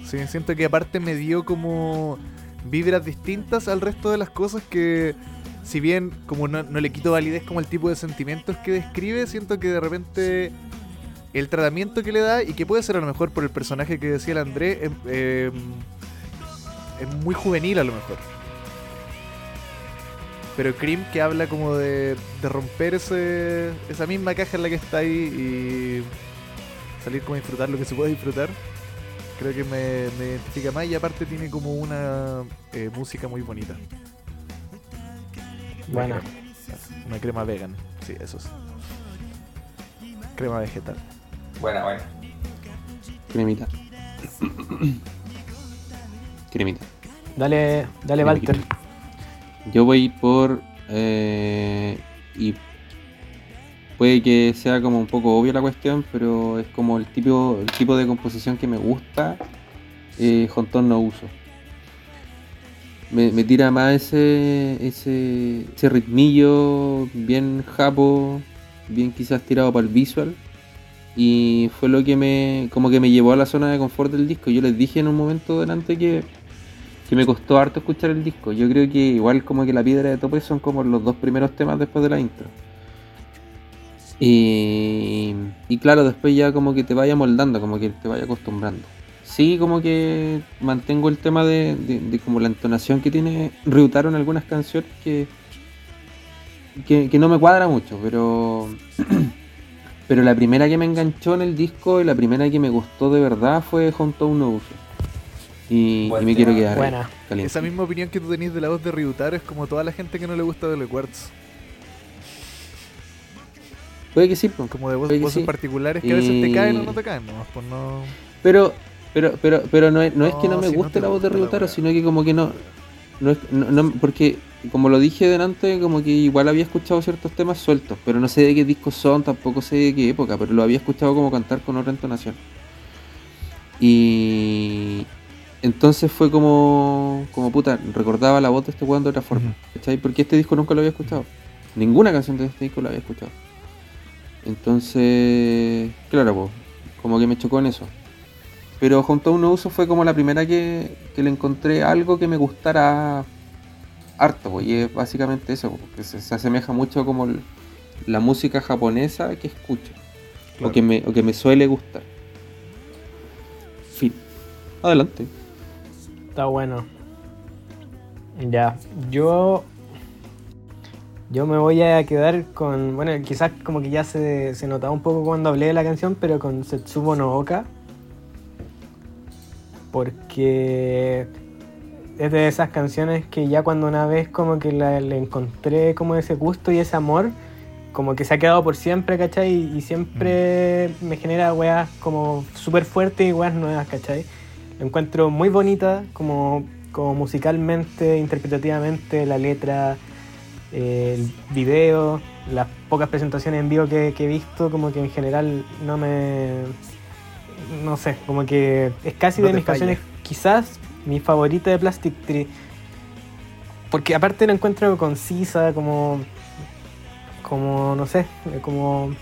Sí, siento que aparte me dio como vibras distintas al resto de las cosas que... si bien como no le quito validez como el tipo de sentimientos que describe, siento que de repente el tratamiento que le da, y que puede ser a lo mejor por el personaje que decía el Andrés, es muy juvenil a lo mejor. Pero Cream, que habla como de romper esa misma caja en la que está ahí y salir como a disfrutar lo que se puede disfrutar, creo que me identifica más, y aparte tiene como una música muy bonita. Bueno, una crema vegan, sí, eso es. Crema vegetal. Buena. Cremita. Kiremita. Dale, dale, Walter. Yo voy por... y puede que sea como un poco obvio la cuestión, pero es como el tipo de composición que me gusta. Hontón no uso. Me tira más ese ritmillo bien japo, bien quizás tirado para el visual, y fue lo que me llevó a la zona de confort del disco. Yo les dije en un momento delante que me costó harto escuchar el disco. Yo creo que igual como que la piedra de tope son como los dos primeros temas después de la intro. Y claro, después ya como que te vaya moldando, como que te vaya acostumbrando. Sí, como que mantengo el tema de como la entonación que tiene Ryutaro en algunas canciones que no me cuadra mucho, pero la primera que me enganchó en el disco y la primera que me gustó de verdad fue Hometown No Uso. Y me quiero quedar buena. Caliente. Esa misma opinión que tú tenés de la voz de Ryutaro es como toda la gente que no le gusta de los Quartz. Puede que sí, pues. Como de voces sí. Particulares que a veces te caen o no te caen, nomás pues no. Pero no es que no me guste la voz de Ryutaro, sino que como que no, porque como lo dije delante, como que igual había escuchado ciertos temas sueltos, pero no sé de qué discos son, tampoco sé de qué época, pero lo había escuchado como cantar con otra entonación. Y entonces fue como puta, recordaba la voz de este weón de otra forma, ¿cachai? Porque este disco nunca lo había escuchado. Ninguna canción de este disco la había escuchado. Entonces, claro, pues, como que me chocó en eso. Pero Hometown No Uso fue como la primera que le encontré algo que me gustara harto, pues, y es básicamente eso, porque se asemeja mucho como la música japonesa que escucho, claro. o que me suele gustar. Fin. Adelante. Está bueno. Ya, yo me voy a quedar con, bueno, quizás como que ya se notaba un poco cuando hablé de la canción, pero con Setsubo no Oka. Porque es de esas canciones que ya cuando una vez como que le encontré como ese gusto y ese amor, como que se ha quedado por siempre, ¿cachai? Y siempre me genera weas como súper fuertes y weas nuevas, ¿cachai? Lo encuentro muy bonita, como musicalmente, interpretativamente, la letra, el video, las pocas presentaciones en vivo que he visto, como que en general no sé, como que es casi no de mis canciones, quizás mi favorita de Plastic Tree, porque aparte la encuentro concisa, como no sé, como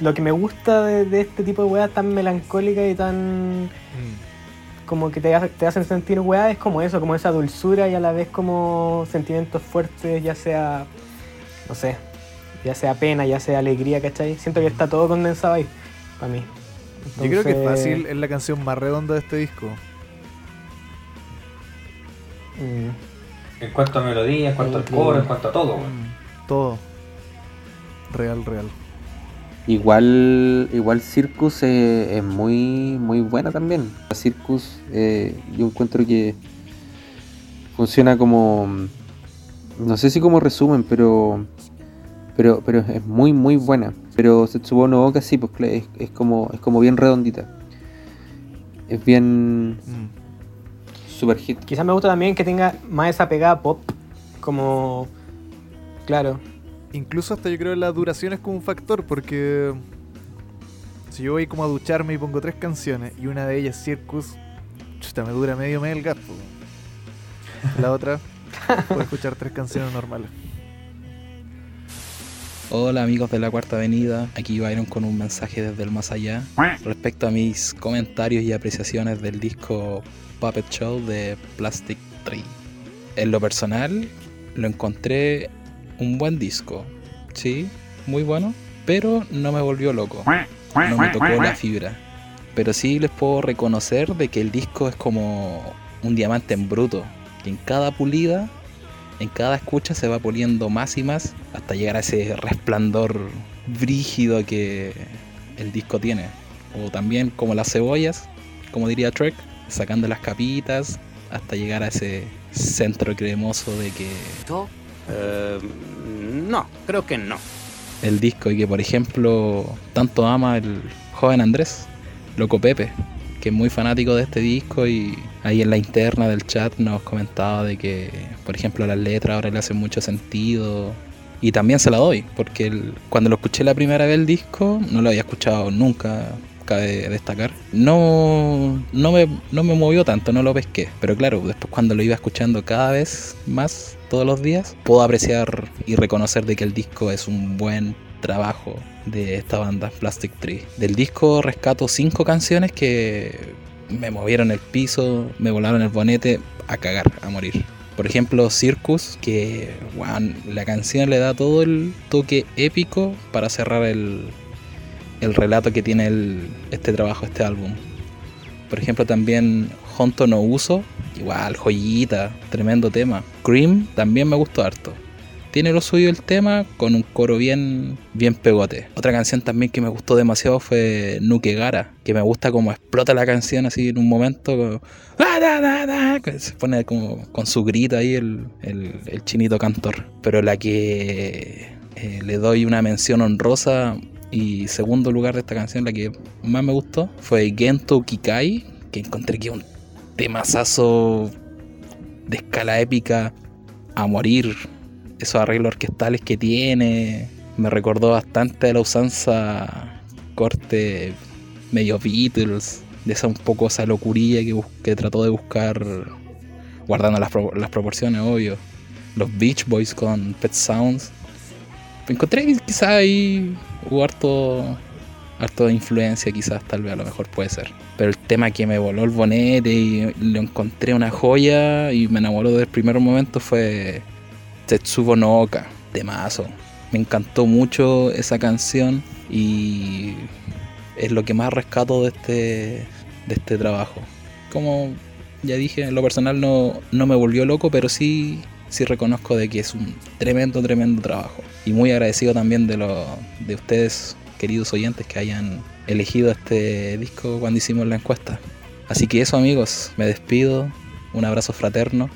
lo que me gusta de este tipo de weas tan melancólicas y tan como que te hacen sentir weas, es como eso, como esa dulzura y a la vez como sentimientos fuertes, ya sea, no sé, ya sea pena, ya sea alegría, ¿cachai? Siento que está todo condensado ahí, para mí. Entonces... Yo creo que Fácil es la canción más redonda de este disco. En cuanto a melodía, en cuanto al coro, en cuanto a todo. Todo. Real. Igual Circus es muy, muy buena también. La Circus yo encuentro que funciona como... No sé si como resumen, pero es muy, muy buena. Pero Setsubo no Oka sí, pues es como bien redondita. Es bien super hit. Quizás me gusta también que tenga más esa pegada pop, como claro. Incluso hasta yo creo que la duración es como un factor, porque si yo voy como a ducharme y pongo tres canciones y una de ellas Circus, chuta, me dura medio mes el gato. La otra puedo escuchar tres canciones normales. Hola amigos de la Cuarta Avenida, aquí Byron con un mensaje desde el más allá respecto a mis comentarios y apreciaciones del disco Puppet Show de Plastic Tree. En lo personal, lo encontré un buen disco, sí, muy bueno, pero no me volvió loco, no me tocó la fibra. Pero sí les puedo reconocer de que el disco es como un diamante en bruto, que en cada pulida, en cada escucha se va puliendo más y más hasta llegar a ese resplandor brígido que el disco tiene. O también como las cebollas, como diría Trek, sacando las capitas hasta llegar a ese centro cremoso de que... No, creo que no. El disco y que por ejemplo tanto ama el joven Andrés, Loco Pepe, que es muy fanático de este disco, y ahí en la interna del chat nos comentaba de que, por ejemplo, las letras ahora le hacen mucho sentido. Y también se la doy, porque cuando lo escuché la primera vez el disco, no lo había escuchado nunca, cabe destacar. No me movió tanto, no lo pesqué. Pero claro, después cuando lo iba escuchando cada vez más, todos los días, puedo apreciar y reconocer de que el disco es un buen trabajo de esta banda, Plastic Tree. Del disco rescato 5 canciones que me movieron el piso, me volaron el bonete a cagar, a morir. Por ejemplo, Circus, que wow, la canción le da todo el toque épico para cerrar el relato que tiene este trabajo, este álbum. Por ejemplo, también Honto no Uso, igual, joyita, tremendo tema. Cream también me gustó harto. Tiene lo suyo el tema, con un coro bien pegote. Otra canción también que me gustó demasiado fue Nukegara, que me gusta como explota la canción así en un momento. Como se pone como con su grito ahí el chinito cantor. Pero la que le doy una mención honrosa y segundo lugar de esta canción, la que más me gustó, fue Gento Kikai, que encontré que un temazazo de escala épica a morir. Esos arreglos orquestales que tiene me recordó bastante a la usanza corte medio Beatles, de esa un poco esa locurilla que trató de buscar, guardando las proporciones, obvio, los Beach Boys con Pet Sounds. Me encontré que quizás ahí hubo harto de influencia, quizás, tal vez, a lo mejor puede ser. Pero el tema que me voló el bonete y lo encontré una joya y me enamoró desde el primer momento fue Tetsubo no Oka, temazo. Me encantó mucho esa canción y es lo que más rescato de este trabajo. Como ya dije, en lo personal no me volvió loco, pero sí reconozco de que es un tremendo trabajo. Y muy agradecido también de ustedes, queridos oyentes, que hayan elegido este disco cuando hicimos la encuesta. Así que eso, amigos, me despido. Un abrazo fraterno.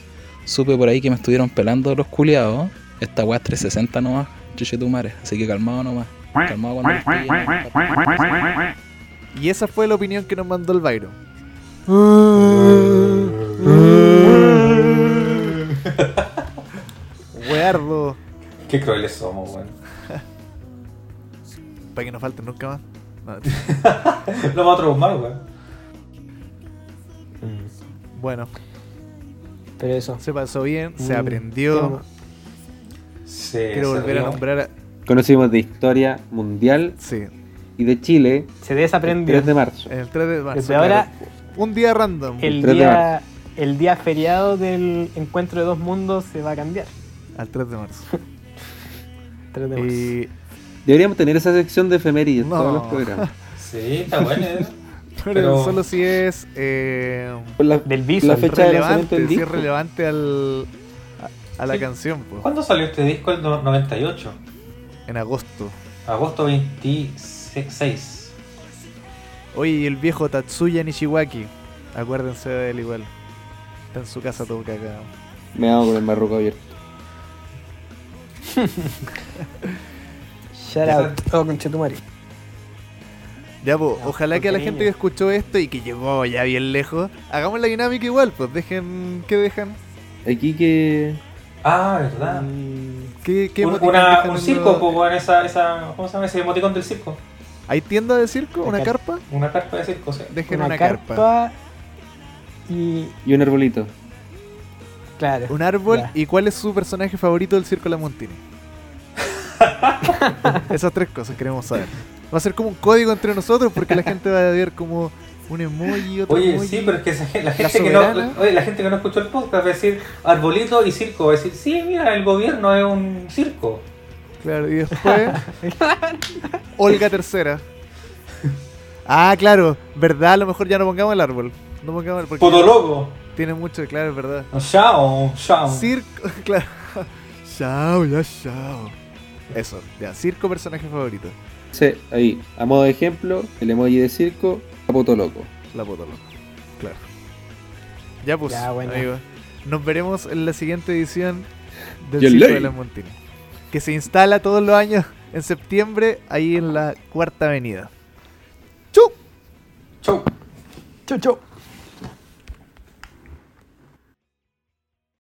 Supe por ahí que me estuvieron pelando los culiados. Esta weá es 360 nomás, chuchetumares. Así que calmado nomás. Calmado cuando estoy. Y esa fue la opinión que nos mandó el Byron. Weardo. Qué crueles somos, weón. Para que no falten nunca más. No va a traumar, weón. Bueno. Pero eso. Se pasó bien, se aprendió. Sí, quiero volver a nombrar a... Conocimos de historia mundial. Sí. Y de Chile. Se desaprendió. El 3 de marzo. Desde ahora, un día random. El día feriado del encuentro de dos mundos se va a cambiar. Al 3 de marzo. 3 de marzo. Deberíamos tener esa sección de efemérides todos los programas. Sí, está bueno, ¿eh? Pero solo si es del viso, la fecha relevante, del disco. Si es relevante a la canción, pues. ¿Cuándo salió este disco? El 98. En agosto. Agosto 26. Oye, y el viejo Tatsuya Nishiwaki, acuérdense de él igual. Está en su casa todo cagado. Me hago con el marruco abierto. Shout out, todo con Chetumari. Ya, pues, ojalá que a la gente que escuchó esto y que llegó ya bien lejos, hagamos la dinámica igual, pues dejen... ¿Qué dejan? Aquí que... Ah, verdad. ¿Qué un circo, pues, bueno, ¿cómo se llama ese emoticón del circo? ¿Hay tienda de circo? ¿Una carpa? Una carpa de circo, sí. Dejen una carpa y un arbolito. Claro. Un árbol, ya. ¿Y cuál es su personaje favorito del circo La Montini? Esas 3 cosas queremos saber. Va a ser como un código entre nosotros porque la gente va a ver como un emoji, otro emoji. Oye, sí, pero es que la gente que no escuchó el podcast va a decir arbolito y circo. Va a decir, sí, mira, el gobierno es un circo. Claro, y después... Olga Tercera. Ah, claro, verdad, a lo mejor ya no pongamos el árbol. No pongamos el... Podoloco. Tiene mucho, claro, es verdad. Chao. Circo, claro. Chao. Eso, ya, circo, personaje favorito. Sí, ahí, a modo de ejemplo, el emoji de circo, la poto loco, claro. Ya, pues, ya, bueno, amigos, nos veremos en la siguiente edición del Circo de las Montinas, que se instala todos los años en septiembre, ahí en la Cuarta Avenida. ¡Chau! Chau, chau.